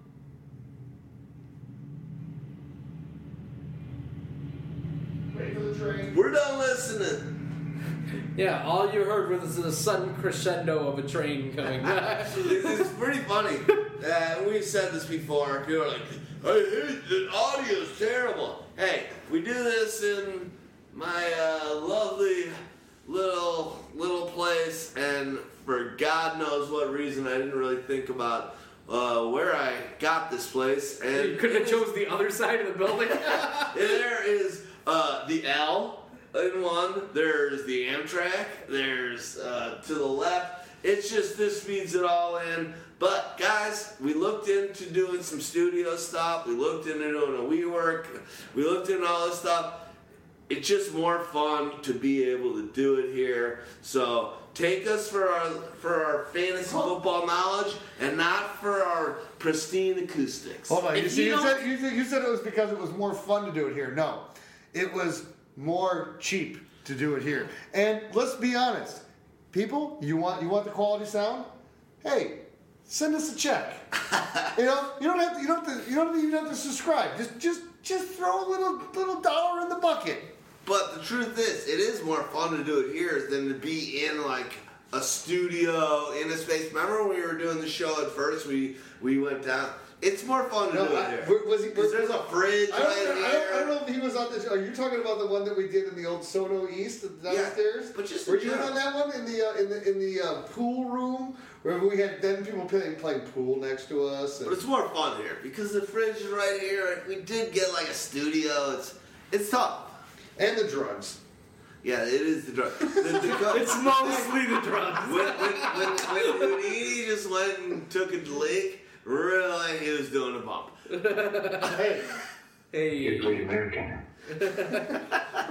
Wait for the train. We're done listening. Yeah, all you heard was the sudden crescendo of a train coming. It's pretty funny. Uh, we've said this before. People are like, hey, the audio's terrible. Hey, we do this in my uh, lovely little little place, and for God knows what reason, I didn't really think about uh, where I got this place. And you couldn't have chose the other side of the building. There is uh, the L in one. There's the Amtrak. There's uh, to the left. It's just this feeds it all in. But, guys, we looked into doing some studio stuff. We looked into doing a WeWork. We looked into all this stuff. It's just more fun to be able to do it here. So, take us for our for our fantasy football knowledge and not for our pristine acoustics. Hold on. You, see, you, said, you, you said it was because it was more fun to do it here. No. It was more cheap to do it here. And let's be honest. People, you want you want the quality sound? Hey. Send us a check. You know, you don't have to. You don't have to. You don't even have to subscribe. Just, just, just throw a little, little dollar in the bucket. But the truth is, it is more fun to do it here than to be in like a studio in a space. Remember when we were doing the show at first? We we went down. It's more fun to no, do I, it here. Was he? Was, there's a fridge. I don't, right know, I, don't, I don't know if he was on the show. Are you talking about the one that we did in the old Sono East downstairs? Yeah, but just were you in on that one in the uh, in the in the uh, pool room? Remember we had then people playing, playing pool next to us. And but it's more fun here because the fridge is right here. We did get like a studio. It's it's tough. And the drugs. Yeah, it is the drugs. The, the it's mostly the drugs. When, when, when, when Houdini just went and took a lick, really he was doing a bump. Hey. Hey. You're really American.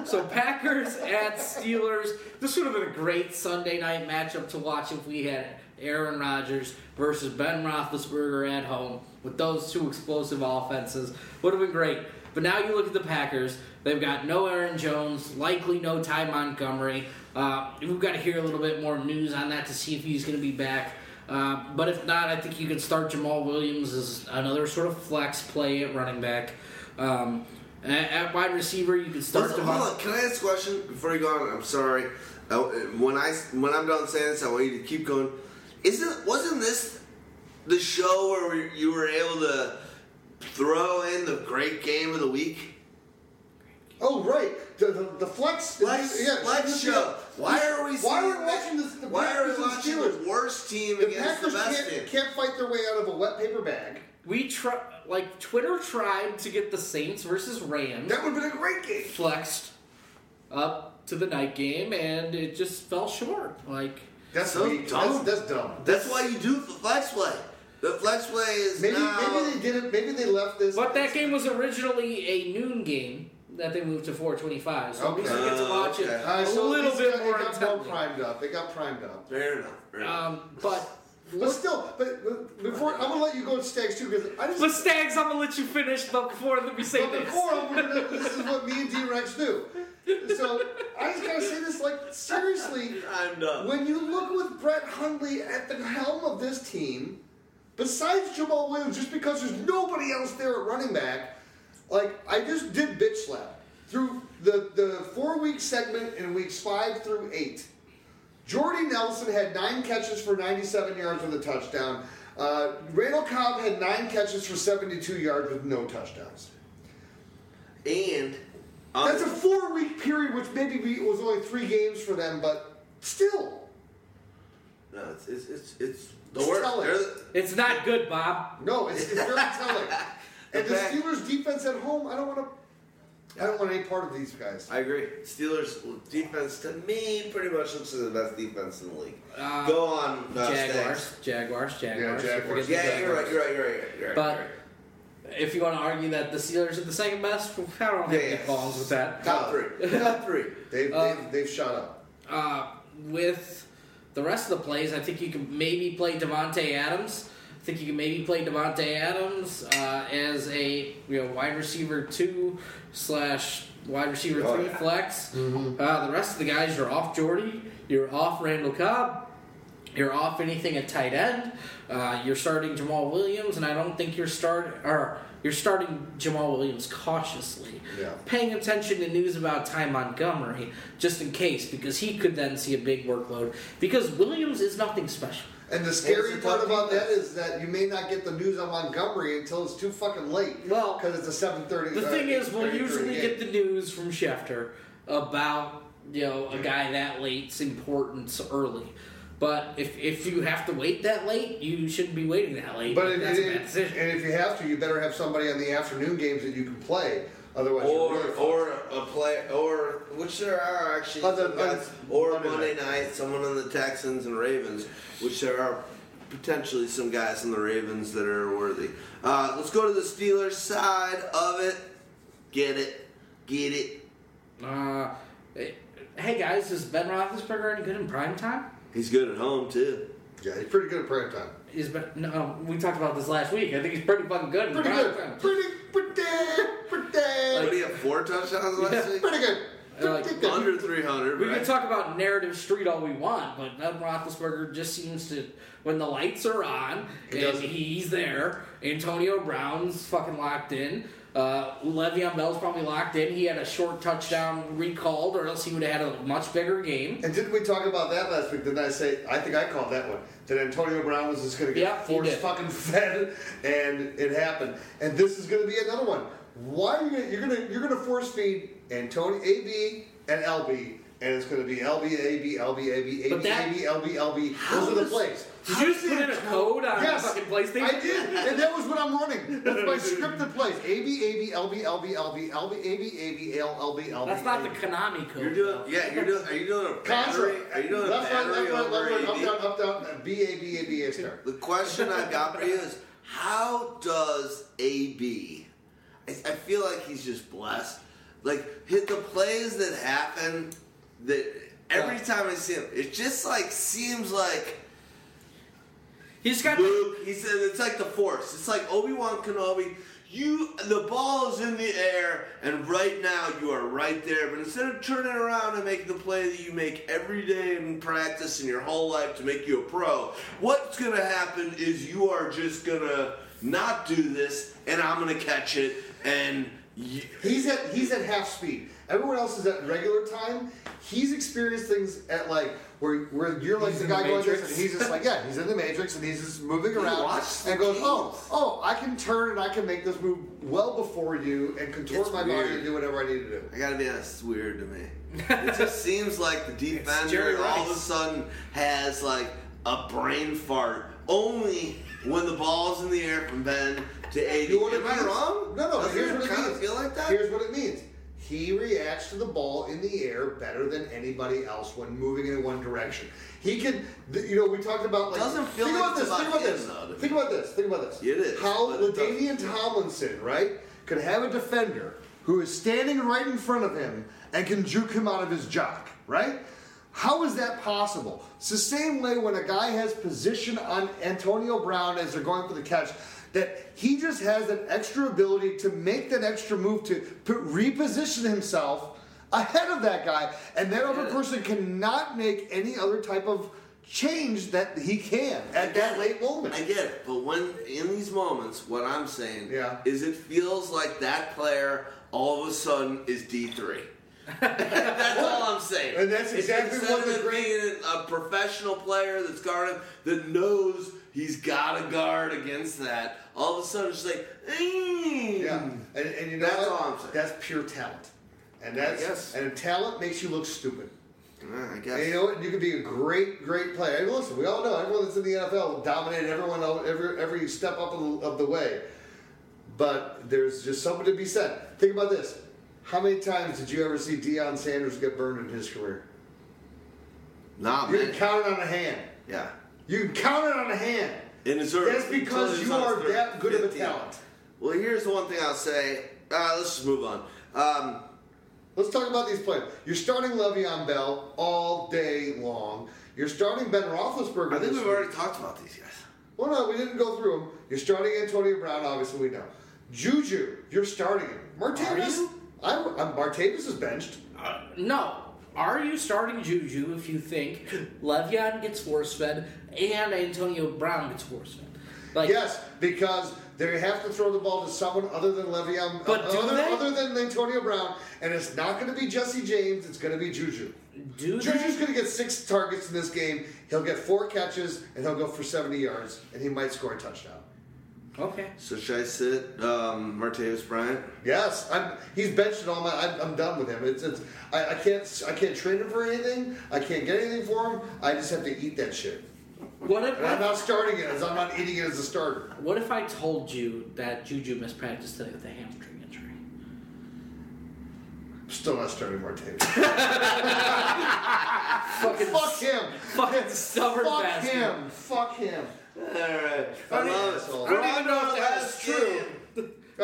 So Packers at Steelers. This would have been a great Sunday night matchup to watch if we had Aaron Rodgers versus Ben Roethlisberger at home with those two explosive offenses. Would have been great. But now you look at the Packers. They've got no Aaron Jones, likely no Ty Montgomery. Uh, we've got to hear a little bit more news on that to see if he's going to be back. Uh, but if not, I think you could start Jamal Williams as another sort of flex play at running back. Um At wide receiver, you can start. Hold on, can I ask a question before you go on? I'm sorry. I, when I when I'm done saying this, I want you to keep going. Isn't wasn't this the show where you were able to throw in the great game of the week? Oh right, the the, the flex flex, yeah, flex show. Why are we? Why are we watching this? The why are we watching the worst team against the best team? Can't fight their way out of a wet paper bag. We try, like Twitter tried to get the Saints versus Rams. That would have been a great game. Flexed up to the night game, and it just fell short. Like that's so dumb. That's, that's dumb. That's, that's why you do the flex play. The flex play is maybe now, maybe they didn't. Maybe they left this. But that game was originally a noon game that they moved to four twenty-five. So okay. we still get to watch it okay. a uh, so little bit got, more. They got more primed up. They got primed up. Fair enough. Fair enough. Um, but. But still, but before I'm gonna let you go to Stags too because I just. But Stags, I'm gonna let you finish. But before, let me say but this. Before, gonna, this is what me and D-Rex do. So I just gotta say this, like seriously, I'm done. When you look with Brett Hundley at the helm of this team, besides Jamal Williams, just because there's nobody else there at running back, like I just did bitch slap through the the four week segment in weeks five through eight. Jordy Nelson had nine catches for ninety-seven yards with a touchdown. Uh, Randall Cobb had nine catches for seventy-two yards with no touchdowns. And um, that's a four-week period, which maybe we, it was only three games for them, but still. No, it's it's it's, it's the it's worst. It's not good, Bob. No, it's, it's very telling. And the Steelers' defense at home, I don't want to. I don't want any part of these guys. I agree. Steelers defense to me pretty much looks like the best defense in the league. Uh, Go on, uh, Jaguars, Stags. Jaguars, Jaguars, yeah, Jaguars. Yeah, Jaguars. You're right, you're right, you're right, you're right. But right. If you want to argue that the Steelers are the second best, I don't have yeah, any yeah. problems with that. Top three, top three. They've, uh, they've they've shot up. Uh, with the rest of the plays, I think you can maybe play Devontae Adams. I think you can maybe play Devontae Adams uh, as a you know wide receiver two slash wide receiver oh, three yeah. flex. Mm-hmm. Uh, the rest of the guys are off Jordy. You're off Randall Cobb. You're off anything at tight end. Uh, you're starting Jamal Williams, and I don't think you're start or you're starting Jamal Williams cautiously, yeah. paying attention to news about Ty Montgomery just in case because he could then see a big workload because Williams is nothing special. And the scary part about that is that you may not get the news on Montgomery until it's too fucking late. Well, because it's a seven thirty. The uh, thing is, we'll usually get the news from Schefter about you know a guy that late's importance early. But if if you have to wait that late, you shouldn't be waiting that late. But if, that's it, a bad decision. And if you have to, you better have somebody on the afternoon games that you can play. Otherwise, or or a play or which there are actually oh, the, guys, or Monday night someone on the Texans and Ravens, which there are potentially some guys on the Ravens that are worthy. Uh, let's go to the Steelers side of it. Get it, get it. Uh, hey guys, is Ben Roethlisberger any good in prime time? He's good at home too. Yeah, he's pretty good at prime time. He's been, no, we talked about this last week. I think he's pretty fucking good. Pretty good. Time. Pretty pretty. Like, what do you have, four touchdowns last yeah. week? Pretty good. Like, under three hundred. We right? can talk about narrative street all we want, but Ben Roethlisberger just seems to, when the lights are on, he and doesn't. he's there, Antonio Brown's fucking locked in, uh, Le'Veon Bell's probably locked in, he had a short touchdown recalled, or else he would have had a much bigger game. And didn't we talk about that last week? Didn't I say, I think I called that one, that Antonio Brown was just going to get yep, forced fucking fed, and it happened. And this is going to be another one. Why are you gonna, you're gonna you're gonna force feed Antonio A B and L B, and it's gonna be L B A B L B A B A B A B L B L B. Those are the plays. Did you just put in a code on yes, the fucking PlayStation? I did, and that was what I'm running. That's my scripted plays. A B A B L B L B L B L B A B A B L L B L B. That's not the Konami code. You're doing yeah. You're doing. Are you doing a battery? Are you doing a battery over A B? Up down up down. B A B A B A star. The question I got for you is, how does A B? I feel like he's just blessed. Like, hit the plays that happen, that every time I see him, it just, like, seems like he's got Luke. The- he said it's like the Force. It's like Obi-Wan Kenobi. You, the ball is in the air, and right now you are right there. But instead of turning around and making the play that you make every day in practice in your whole life to make you a pro, what's going to happen is you are just going to not do this, and I'm going to catch it. And you, he's at he's at half speed. Everyone else is at regular time. He's experienced things at like where where you're like the guy going there, and he's just like yeah, he's in the Matrix, and he's just moving around and goes oh oh I can turn and I can make this move well before you and contort my body and do whatever I need to do. I gotta be honest, it's weird to me. It just seems like the defender all of a sudden has like a brain fart only when the ball's in the air from Ben to eighty. You want to be wrong? No, no. Doesn't here's what it means. Feel like that? Here's what it means. He reacts to the ball in the air better than anybody else when moving in one direction. He can, you know, we talked about like. Doesn't feel think like about this. About think about this. Though, think about this. Think about this. It is. How Latavius Tomlinson, right, could have a defender who is standing right in front of him and can juke him out of his jock, right? How is that possible? It's the same way when a guy has position on Antonio Brown as they're going for the catch, that he just has an extra ability to make that extra move to put, reposition himself ahead of that guy, and that other person cannot make any other type of change that he can at that late moment. I get it, but when in these moments, what I'm saying yeah. is it feels like that player all of a sudden is D three. That's well, all I'm saying. And that's exactly what the great being a professional player that's guarding that knows he's got to guard against that. All of a sudden, it's just like, mm. yeah. And, and you know that's what? All I'm saying. That's pure talent, and that's and talent makes you look stupid. I guess. And you know what? You could be a great, great player. And listen, we all know everyone that's in the N F L dominated everyone every every step up of the, of the way. But there's just something to be said. Think about this. How many times did you ever see Deion Sanders get burned in his career? Not many. You can count it on a hand. Yeah. You can count it on a hand. And it's That's because you are that good of a talent. Well, here's the one thing I'll say. Uh, let's just move on. Um, let's talk about these players. You're starting Le'Veon Bell all day long. You're starting Ben Roethlisberger. I think we've already talked about these guys. Well, no, we didn't go through them. You're starting Antonio Brown, obviously we know. Juju, you're starting him. Martavis. I'm, I'm Martavis is benched. Uh, no. Are you starting Juju if you think Le'Veon gets force-fed and Antonio Brown gets force-fed? Like, yes, because they have to throw the ball to someone other than Le'Veon, but uh, do other, they? other than Antonio Brown, and it's not going to be Jesse James, it's going to be Juju. Do Juju's going to get six targets in this game, he'll get four catches, and he'll go for seventy yards, and he might score a touchdown. Okay. So should I sit um, Martavis Bryant? Yes, I'm. He's benched and all my. I'm, I'm done with him. It's. it's I, I can't. I can't trade him for anything. I can't get anything for him. I just have to eat that shit. What if I, I'm not starting it? As I'm not eating it as a starter. What if I told you that Juju mispracticed today with a hamstring injury? I'm still not starting Martavis. Fucking fuck him. Fucking stubborn fuck bastard. Fuck him. Fuck him. All right. I, I love it. I don't even know if that's true.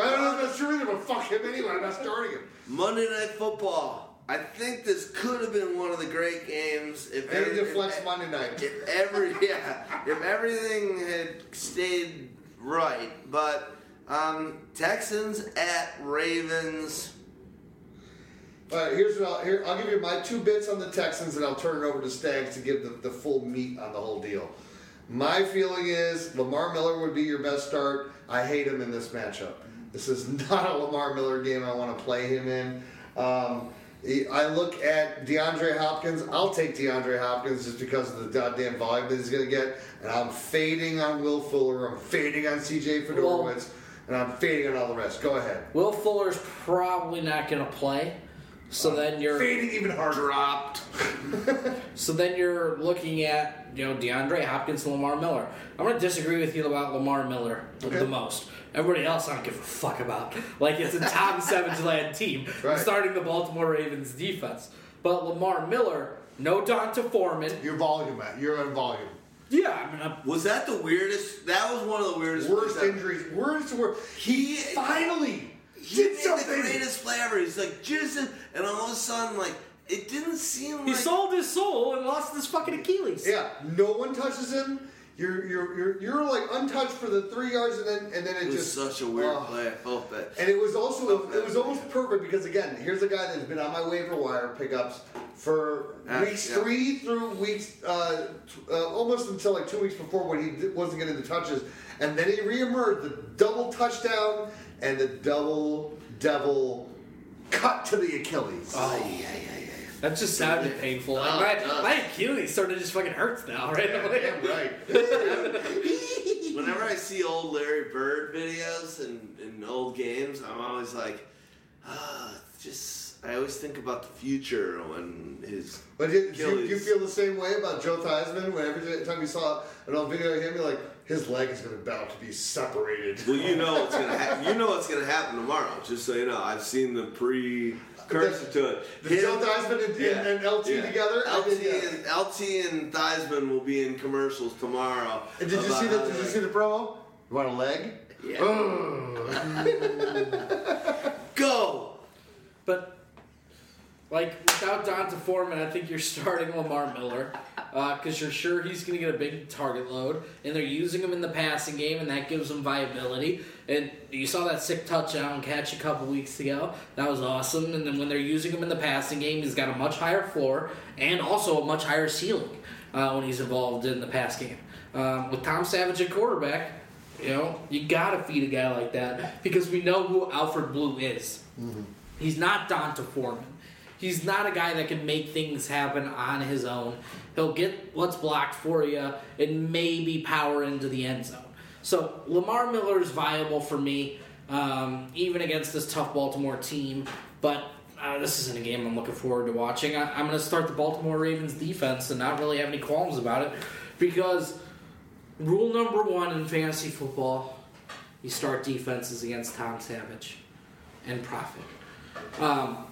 I don't know if that's true either, but fuck him anyway. I'm not starting him. Monday Night Football. I think this could have been one of the great games. If and every, deflects if, Monday night. If every yeah, if everything had stayed right, but um, Texans at Ravens. All right, here's what I'll, here. I'll give you my two bits on the Texans, and I'll turn it over to Stags to give the, the full meat on the whole deal. My feeling is Lamar Miller would be your best start. I hate him in this matchup. This is not a Lamar Miller game I want to play him in. Um, I look at DeAndre Hopkins. I'll take DeAndre Hopkins just because of the goddamn volume that he's going to get. And I'm fading on Will Fuller. I'm fading on C J Fedorowicz. And I'm fading on all the rest. Go ahead. Will Fuller's probably not going to play. So um, then you're fading even harder. Dropped. So then you're looking at, you know, DeAndre Hopkins and Lamar Miller. I'm going to disagree with you about Lamar Miller okay. the most. Everybody else I don't give a fuck about. Like, it's a top seven land team right. starting the Baltimore Ravens defense. But Lamar Miller, no Donta Foreman. You're volume, man. You're on volume. Yeah, I mean, I'm, was that the weirdest? That was one of the weirdest. Worst ever. injuries. Worst. worst. He, he finally. He did made something. The greatest play ever. He's like, Jason, and all of a sudden, like, it didn't seem like... He sold his soul and lost his fucking Achilles. Yeah, no one touches him. You're you're you're, you're like untouched for the three yards, and then and then it, it was just such a weird uh, play. I felt that. And it was also it was almost perfect because again, here's a guy that's been on my waiver wire pickups for That's, weeks yeah. three through weeks, uh, uh, almost until like two weeks before when he wasn't getting the touches, and then he reemerged the double touchdown and the double devil cut to the Achilles. Oh yeah yeah. yeah. That just sounded painful. Like my, uh, my Achilles sort of just fucking hurts now, right? Yeah, yeah, right. Whenever I see old Larry Bird videos and, and old games, I'm always like, ah, oh, just I always think about the future when his. But do, do, you, do you feel the same way about Joe Theismann? When every time you saw an old video of him, you're like, his leg is going to about to be separated. Well, you know what's going to happen. You know what's going to happen tomorrow. Just so you know, I've seen the pre. Cursor to it. Him, Joe Theismann and, yeah, and, and L T yeah. together? L T, did, yeah. and, L T and Theismann will be in commercials tomorrow. And did you see the, did you see the promo? You want a leg? Yeah. Oh. Go! But, like, without Donta Foreman, I think you're starting Lamar Miller. Because uh, you're sure he's going to get a big target load. And they're using him in the passing game, and that gives him viability. And you saw that sick touchdown catch a couple weeks ago. That was awesome. And then when they're using him in the passing game, he's got a much higher floor and also a much higher ceiling uh, when he's involved in the pass game. Um, with Tom Savage at quarterback, you know, you got to feed a guy like that because we know who Alfred Blue is. Mm-hmm. He's not Donta Foreman. He's not a guy that can make things happen on his own. He'll get what's blocked for you and maybe power into the end zone. So Lamar Miller is viable for me, um, even against this tough Baltimore team. But uh, this isn't a game I'm looking forward to watching. I, I'm going to start the Baltimore Ravens defense and not really have any qualms about it because rule number one in fantasy football, you start defenses against Tom Savage and profit. Um,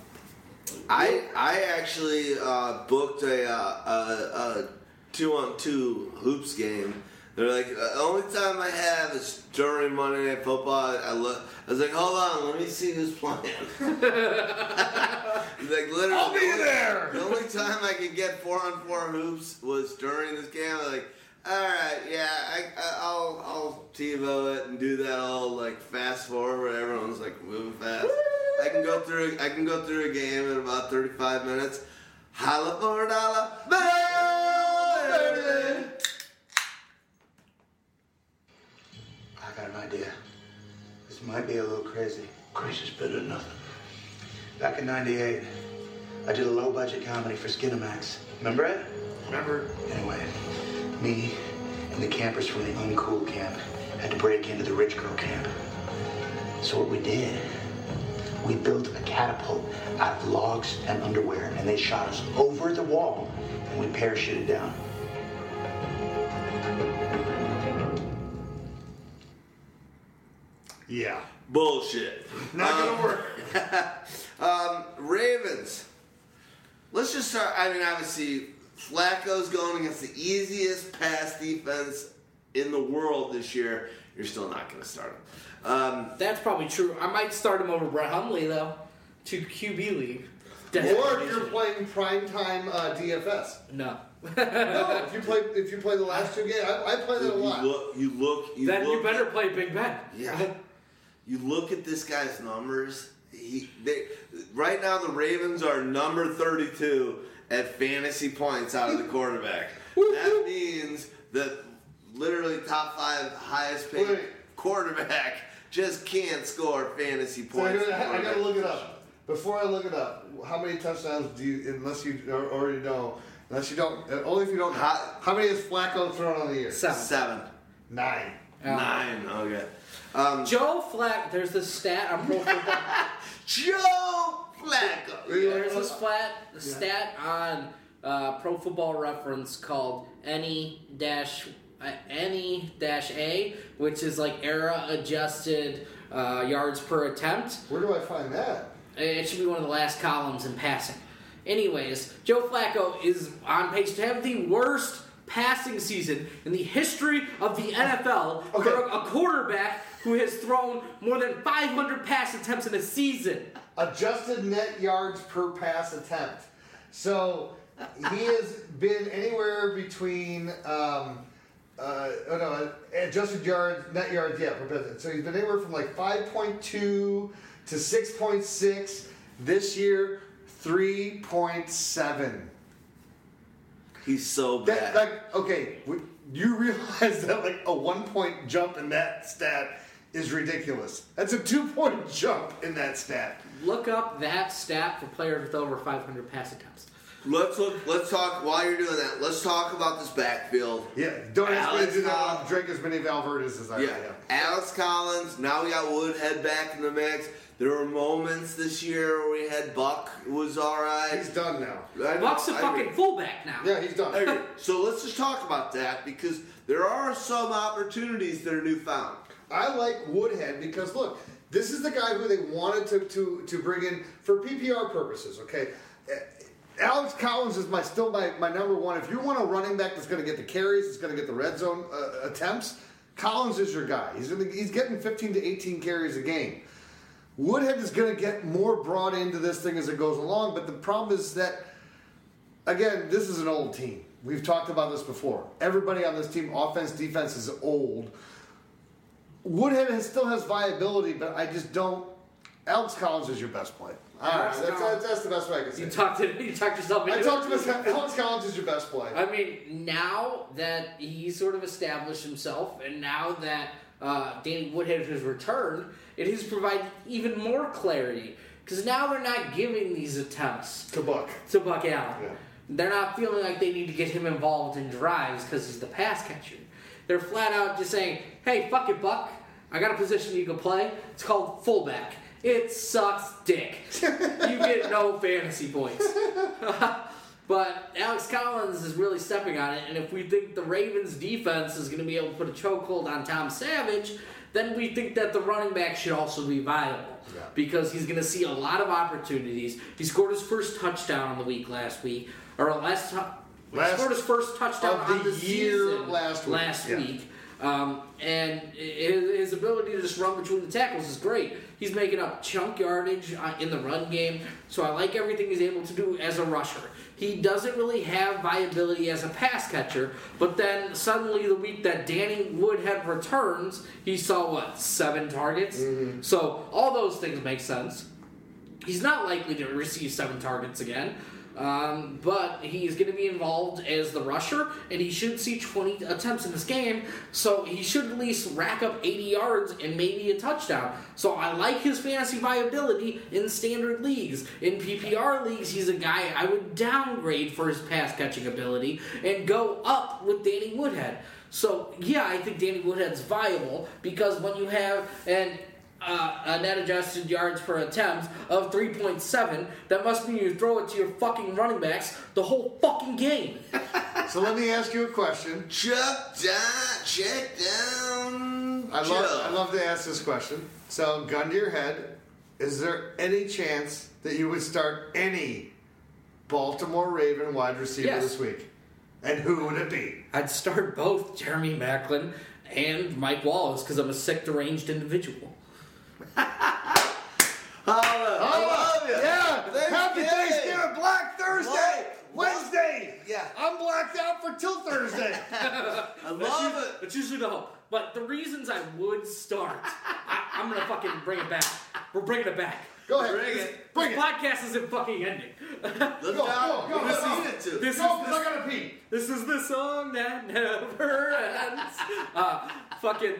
I I actually uh, booked a, uh, a, a two-on-two hoops game. They're like, the only time I have is during Monday Night Football. I look, I was like, hold on, let me see who's playing. Like, literally, I'll be there. The only time I could get four on four hoops was during this game. I was like, all right, yeah, I, I, I'll I'll TiVo it and do that all like fast forward. Everyone's like moving fast. I can go through. I can go through a game in about thirty-five minutes. Holla for a dollar. I got an idea. This might be a little crazy. Crazy's better than nothing. Back in ninety-eight, I did a low-budget comedy for Skinamax. Remember it? Remember. Anyway, me and the campers from the uncool camp had to break into the rich girl camp. So what we did, we built a catapult out of logs and underwear, and they shot us over the wall, and we parachuted down. Yeah. Bullshit. Not um, gonna work. um, Ravens. Let's just start. I mean, obviously, Flacco's going against the easiest pass defense in the world this year. You're still not going to start him. Um, That's probably true. I might start him over Brett Hundley, though, to Q B league. Definitely. Or if you're playing primetime uh, D F S. No. No, if you play, if you play the last two games, I, I play that a lot. You look, you look. You then look, you better play Big Ben. Yeah. You look at this guy's numbers. He, they, right now, the Ravens are number thirty-two at fantasy points out of the quarterback. That means that literally top five highest paid Wait. quarterback just can't score fantasy points. So I got to look it up. Before I look it up, how many touchdowns do you, unless you already know, unless you don't, only if you don't, how, how many has Flacco thrown on the year? Seven. Seven. Nine. Um, Nine, okay. Um, Joe Flacco, there's this stat on Pro Football. Joe Flacco. There's this flat yeah. stat on uh, Pro Football Reference called any dash uh, any dash a, which is like era adjusted uh, yards per attempt. Where do I find that? It should be one of the last columns in passing. Anyways, Joe Flacco is on pace to have the worst passing season in the history of the N F L okay. for a quarterback who has thrown more than five hundred pass attempts in a season. Adjusted net yards per pass attempt. So he has been anywhere between um, uh, oh no, adjusted yards, net yards, yeah, per visit. So he's been anywhere from like five point two to six point six. This year, three point seven. He's so bad. That, like, okay, you realize that like a one-point jump in that stat is ridiculous. That's a two-point jump in that stat. Look up that stat for players with over five hundred pass attempts. Let's look. Let's talk. While you're doing that, let's talk about this backfield. Yeah, don't expect to Collins, drink as many Valverdes as I. Yeah, have. Alex Collins. Now we got Woodhead back in the mix. There were moments this year where we had Buck was all right. He's done now. I Buck's know, a I fucking agree. fullback now. Yeah, he's done. So let's just talk about that because there are some opportunities that are newfound. I like Woodhead because look, this is the guy who they wanted to to, to bring in for P P R purposes. Okay. Alex Collins is my still my, my number one. If you want a running back that's going to get the carries, that's going to get the red zone uh, attempts, Collins is your guy. He's gonna, he's getting fifteen to eighteen carries a game. Woodhead is going to get more brought into this thing as it goes along, but the problem is that, again, this is an old team. We've talked about this before. Everybody on this team, offense, defense, is old. Woodhead has, still has viability, but I just don't. Alex Collins is your best play. All right, that's, that's, that's the best way I can say. You talked to you talked yourself into I talked it. to myself. Alex Collins is your best play. I mean, now that he sort of established hself, and now that uh, Danny Woodhead has returned, it has provided even more clarity because now they're not giving these attempts to Buck to Buck Allen. Yeah. They're not feeling like they need to get him involved in drives because he's the pass catcher. They're flat out just saying, "Hey, fuck it, Buck. I got a position you can play. It's called fullback. It sucks dick. You get no fantasy points." But Alex Collins is really stepping on it, and if we think the Ravens' defense is going to be able to put a chokehold on Tom Savage, then we think that the running back should also be viable. Yeah. Because he's going to see a lot of opportunities. He scored his first touchdown on the week last week. Or last time. He scored his first touchdown on the year last week. Last yeah. week. Um, and his ability to just run between the tackles is great. He's making up chunk yardage in the run game, so I like everything he's able to do as a rusher. He doesn't really have viability as a pass catcher, but then suddenly the week that Danny Woodhead returns, he saw, what, seven targets? Mm-hmm. So all those things make sense. He's not likely to receive seven targets again. Um, but he's going to be involved as the rusher, and he should see twenty attempts in this game, so he should at least rack up eighty yards and maybe a touchdown. So I like his fantasy viability in standard leagues. In P P R leagues, he's a guy I would downgrade for his pass-catching ability and go up with Danny Woodhead. So, yeah, I think Danny Woodhead's viable because when you have an Uh, a net adjusted yards per attempt of three point seven, that must mean you throw it to your fucking running backs the whole fucking game. So let me ask you a question. Chuck down, check down. I love, I love to ask this question. So, gun to your head, is there any chance that you would start any Baltimore Raven wide receiver yes. this week? And who would it be? I'd start both Jeremy Maclin and Mike Wallace because I'm a sick, deranged individual. I love it. Yeah. Thanks. Happy Thanksgiving. Black Thursday. Black. Wednesday. Yeah. I'm blacked out for till Thursday. I love it. But you should know. But the reasons I would start, I, I'm going to fucking bring it back. We're bringing it back. Go ahead. Bring it. Bring it. The podcast isn't fucking ending. Let's go. Go. Go. This is it, too. This no, is this, I got to pee. This is the song that never ends. uh, fucking...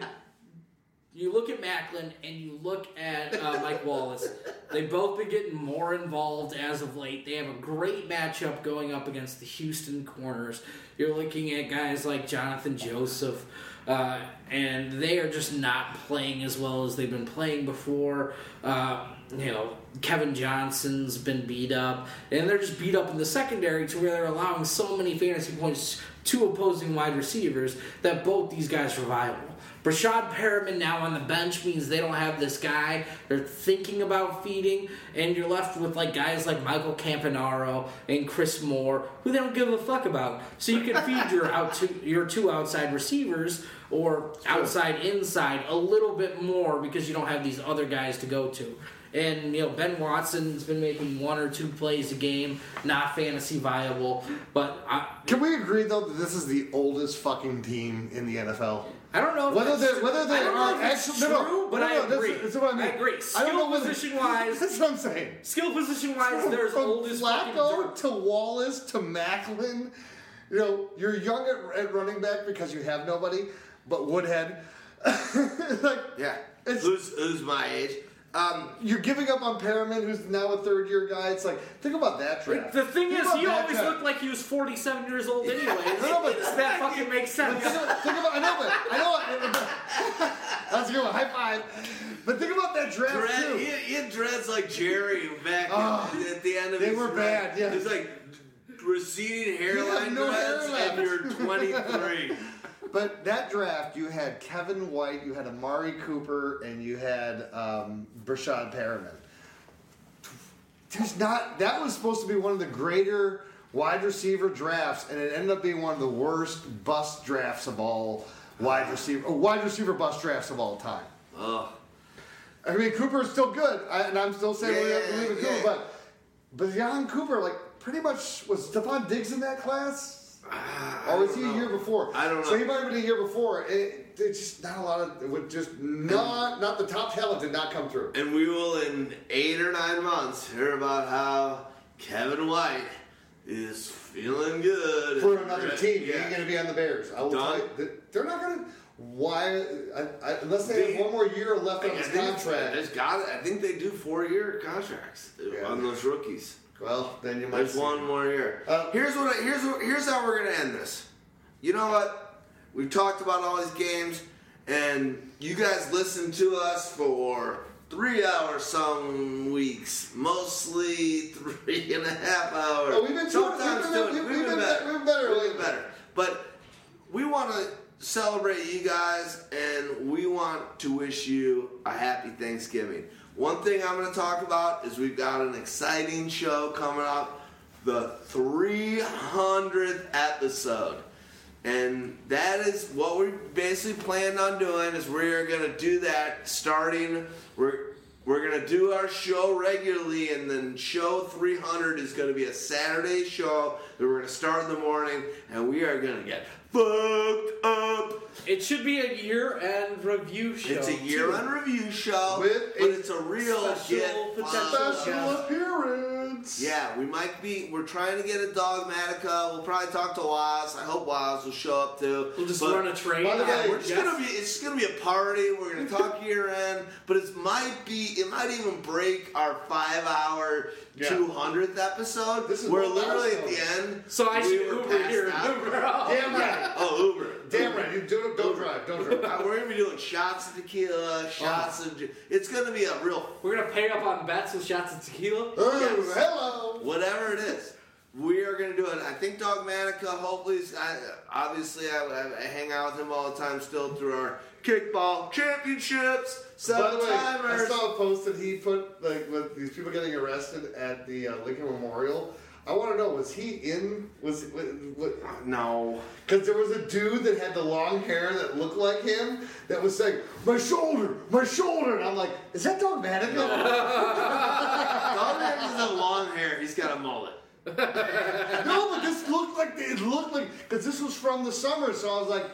You look at Maclin and you look at uh, Mike Wallace. They've both been getting more involved as of late. They have a great matchup going up against the Houston corners. You're looking at guys like Jonathan Joseph, uh, and they are just not playing as well as they've been playing before. Uh, you know, Kevin Johnson's been beat up, and they're just beat up in the secondary to where they're allowing so many fantasy points to opposing wide receivers that both these guys are viable. Brashad Perriman now on the bench means they don't have this guy they're thinking about feeding, and you're left with like guys like Michael Campanaro and Chris Moore, who they don't give a fuck about. So you can feed your out to, your two outside receivers or outside inside a little bit more because you don't have these other guys to go to. And, you know, Ben Watson's been making one or two plays a game, not fantasy viable. But I, can we agree, though, that this is the oldest fucking team in the N F L? I don't know if whether that's true. Whether they I don't are know if it's actually, true, no, no, but no, no, I agree. That's, that's what I mean. I agree. Skill position-wise. That's what I'm saying. Skill position-wise, they're as old as fucking dirt. Flacco to Wallace to Maclin. You know, you're young at, at running back because you have nobody, but Woodhead. Like, yeah. Who's, who's my age? Um, you're giving up on Perriman, who's now a third-year guy. It's like, think about that draft. The thing think is, he always draft. looked like he was forty-seven years old anyway. Yeah, no, but that, that fucking makes sense. Think about, think about, I know, but I know. That's a good one. High five. But think about that draft, Dread, too. He, he dreads like Jerry back oh, at the end of his They were bad, yeah. It's like receding hairline no dreads hairline. And you're twenty-three. But that draft, you had Kevin White, you had Amari Cooper, and you had um, Brashad Perriman. There's not that was supposed to be one of the greater wide receiver drafts, and it ended up being one of the worst bust drafts of all wide receiver or wide receiver bust drafts of all time. Ugh. I mean, Cooper is still good, I, and I'm still saying yeah, we have to believe in yeah. Cooper, but beyond Cooper, like pretty much was Stephon Diggs in that class. Or was he know. a year before? I don't know. So he might have been a year before. It, it's just not a lot of. It would just not. Not the top talent did not come through. And we will in eight or nine months hear about how Kevin White is feeling good for another right. team. Yeah. He ain't going to be on the Bears. I will Done. tell you. They're not going to. Why? I, I, unless they, they have one more year left on his contract. It's got. I think they do four-year contracts yeah. on those rookies. Well, then you might. There's see. one more year. Uh, here's what. I, here's what, here's how we're gonna end this. You know what? We've talked about all these games, and you guys listened to us for three hours some weeks, mostly three and a half hours. Oh, we've been sometimes we've been, doing. We've, we've, we've been, been better. We've been better. We've been better. But we want to celebrate you guys, and we want to wish you a happy Thanksgiving. One thing I'm going to talk about is we've got an exciting show coming up, the three hundredth episode. And that is what we basically planned on doing is we're going to do that starting, we're, we're going to do our show regularly, and then show three hundred is going to be a Saturday show that we're going to start in the morning, and we are going to get fucked up. It should be a year-end review show. It's a year-end review show, With but a it's a real special, get special appearance. Yeah, we might be. We're trying to get a Dogmatica. We'll probably talk to Waz. I hope Waz will show up too. We'll just but, run a train. By the way, we're just yes. gonna be. It's just gonna be a party. We're gonna talk year-end, but it might be. It might even break our five-hour yeah. two hundredth episode. This is we're literally episode. at the end. So I should Uber here. Uber. Damn right. Oh, Uber. Damber, right. you do it. Don't Uber. drive. Don't drive. We're gonna be doing shots of tequila, shots oh. of. It's gonna be a real. We're gonna pay up on bets with shots of tequila. Oh, yes. Hello. Whatever it is, we are gonna do it. I think Dogmatica. Hopefully, I, obviously, I, I hang out with him all the time still through our kickball championships. By the way, I saw a post that he put like with these people getting arrested at the uh, Lincoln Memorial. I want to know, was he in? Was, was, was No. Because there was a dude that had the long hair that looked like him that was saying, my shoulder, my shoulder. And I'm like, is that Dogmatica? No. Dogmatica doesn't have long hair. He's got a mullet. No, but this looked like, it looked like, because this was from the summer. So I was like,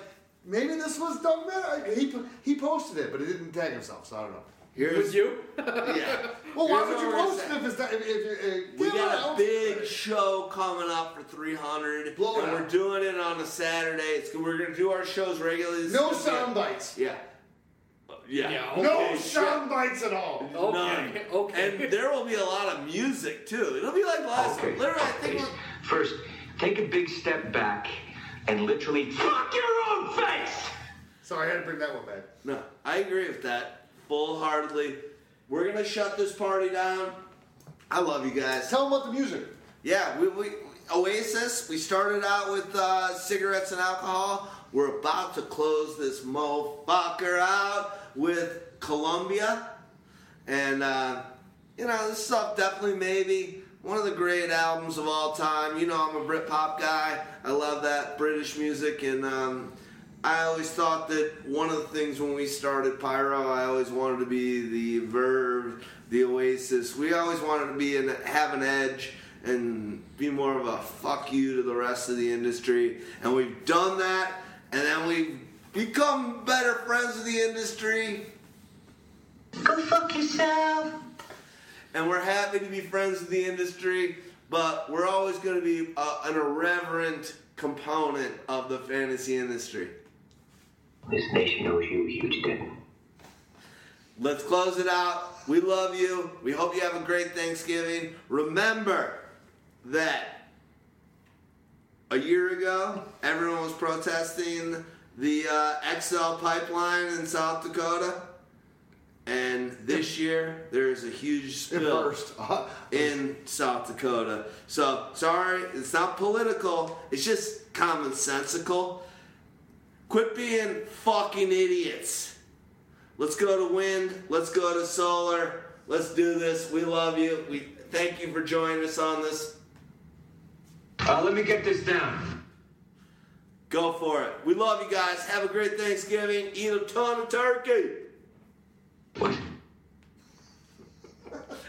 maybe this was Dogmatica. He, he posted it, but he didn't tag himself, so I don't know. Here's you? Yeah. Well, why would you post it if it's not... If, if, if, if, we got a big show coming up for three hundred. Blow it and out. We're doing it on a Saturday. It's, we're going to do our shows regularly. No sound bites. Yeah. Yeah. yeah okay. No sound bites at all. Okay. None. Okay. And there will be a lot of music, too. It'll be like last okay. time. Literally, I think... First, take a big step back and literally fuck your own face! Sorry, I had to bring that one back. No, I agree with that. Full-heartedly. We're going to shut this party down. I love you guys. Tell them about the music. Yeah, we, we Oasis, we started out with uh, cigarettes and alcohol. We're about to close this motherfucker out with Columbia. And, uh, you know, this stuff definitely maybe one of the great albums of all time. You know, I'm a Britpop guy. I love that British music and... Um, I always thought that one of the things when we started Pyro, I always wanted to be the Verve, the Oasis. We always wanted to be and have an edge and be more of a fuck you to the rest of the industry. And we've done that, and then we've become better friends with the industry. Go fuck yourself. And we're happy to be friends with the industry, but we're always going to be uh, an irreverent component of the fantasy industry. This nation owes you a huge debt. Let's close it out. We love you. We hope you have a great Thanksgiving. Remember that a year ago, everyone was protesting the uh, X L pipeline in South Dakota. And this year, there is a huge spill in South Dakota. So, sorry, it's not political. It's just commonsensical. Quit being fucking idiots. Let's go to wind. Let's go to solar. Let's do this. We love you. We thank you for joining us on this. Uh, let me get this down. Go for it. We love you guys. Have a great Thanksgiving. Eat a ton of turkey. What?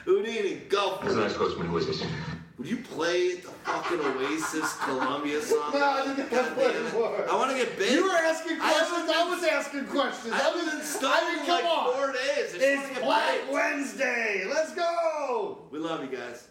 Houdini, go. As the next postman, who is this? Would you play the fucking Oasis Columbia song? No, I didn't have play it. I want to get big. You were asking questions. I, I was asking questions. I was in studying like on. four days. It's, it's Black big. Wednesday. Let's go. We love you guys.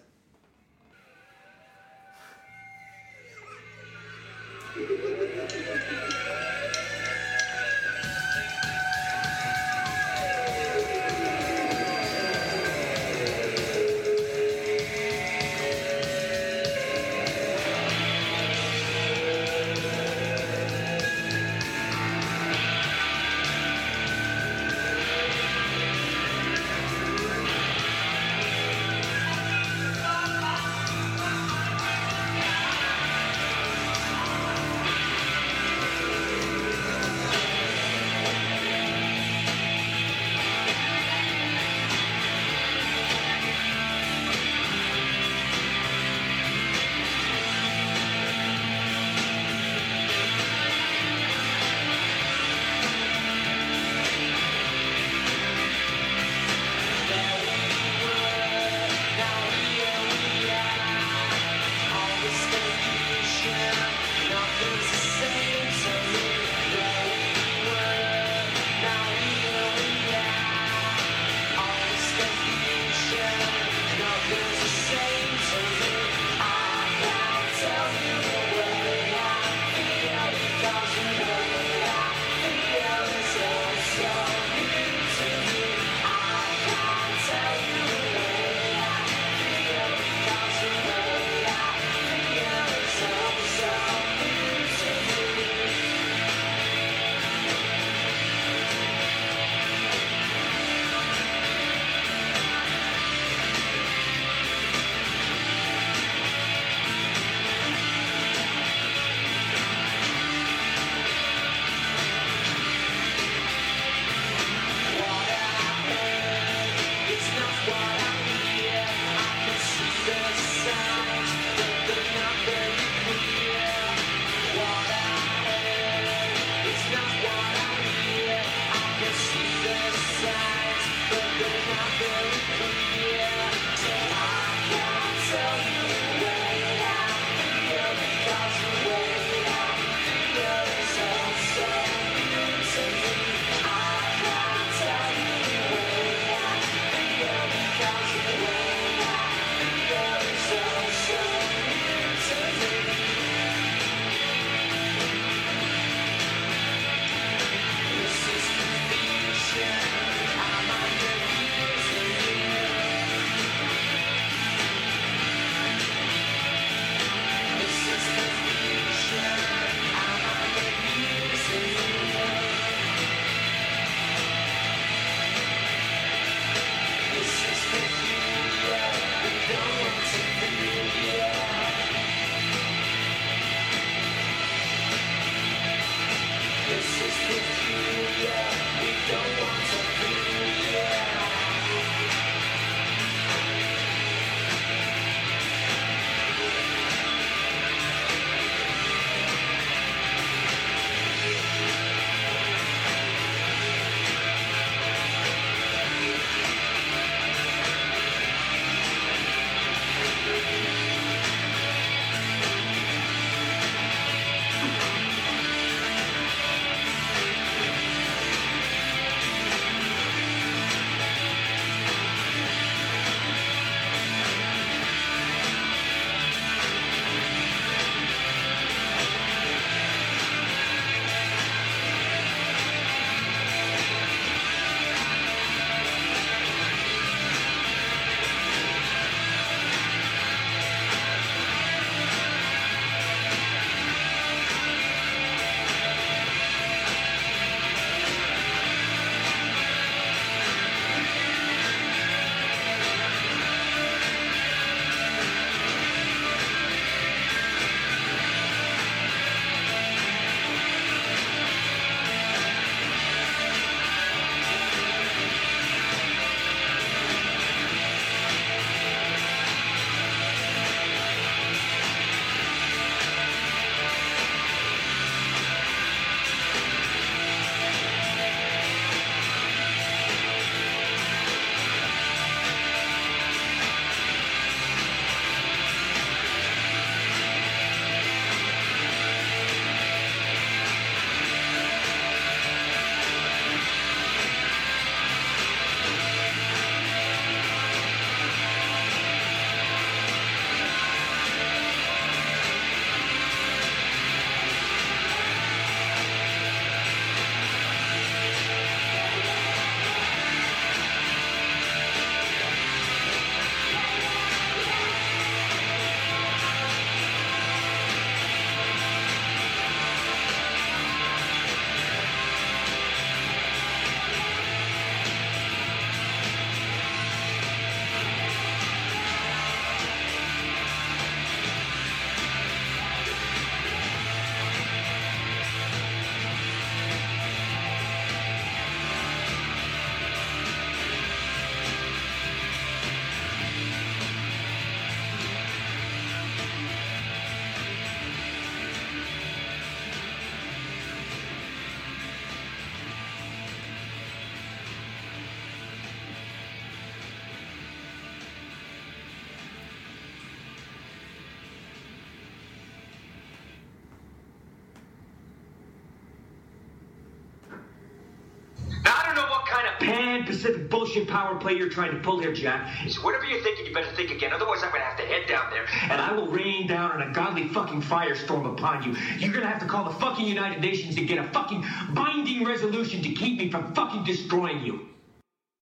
that pan-Pacific bullshit power play you're trying to pull here, Jack, is whatever you're thinking, you better think again. Otherwise, I'm going to have to head down there, and I will rain down on a godly fucking firestorm upon you. You're going to have to call the fucking United Nations to get a fucking binding resolution to keep me from fucking destroying you.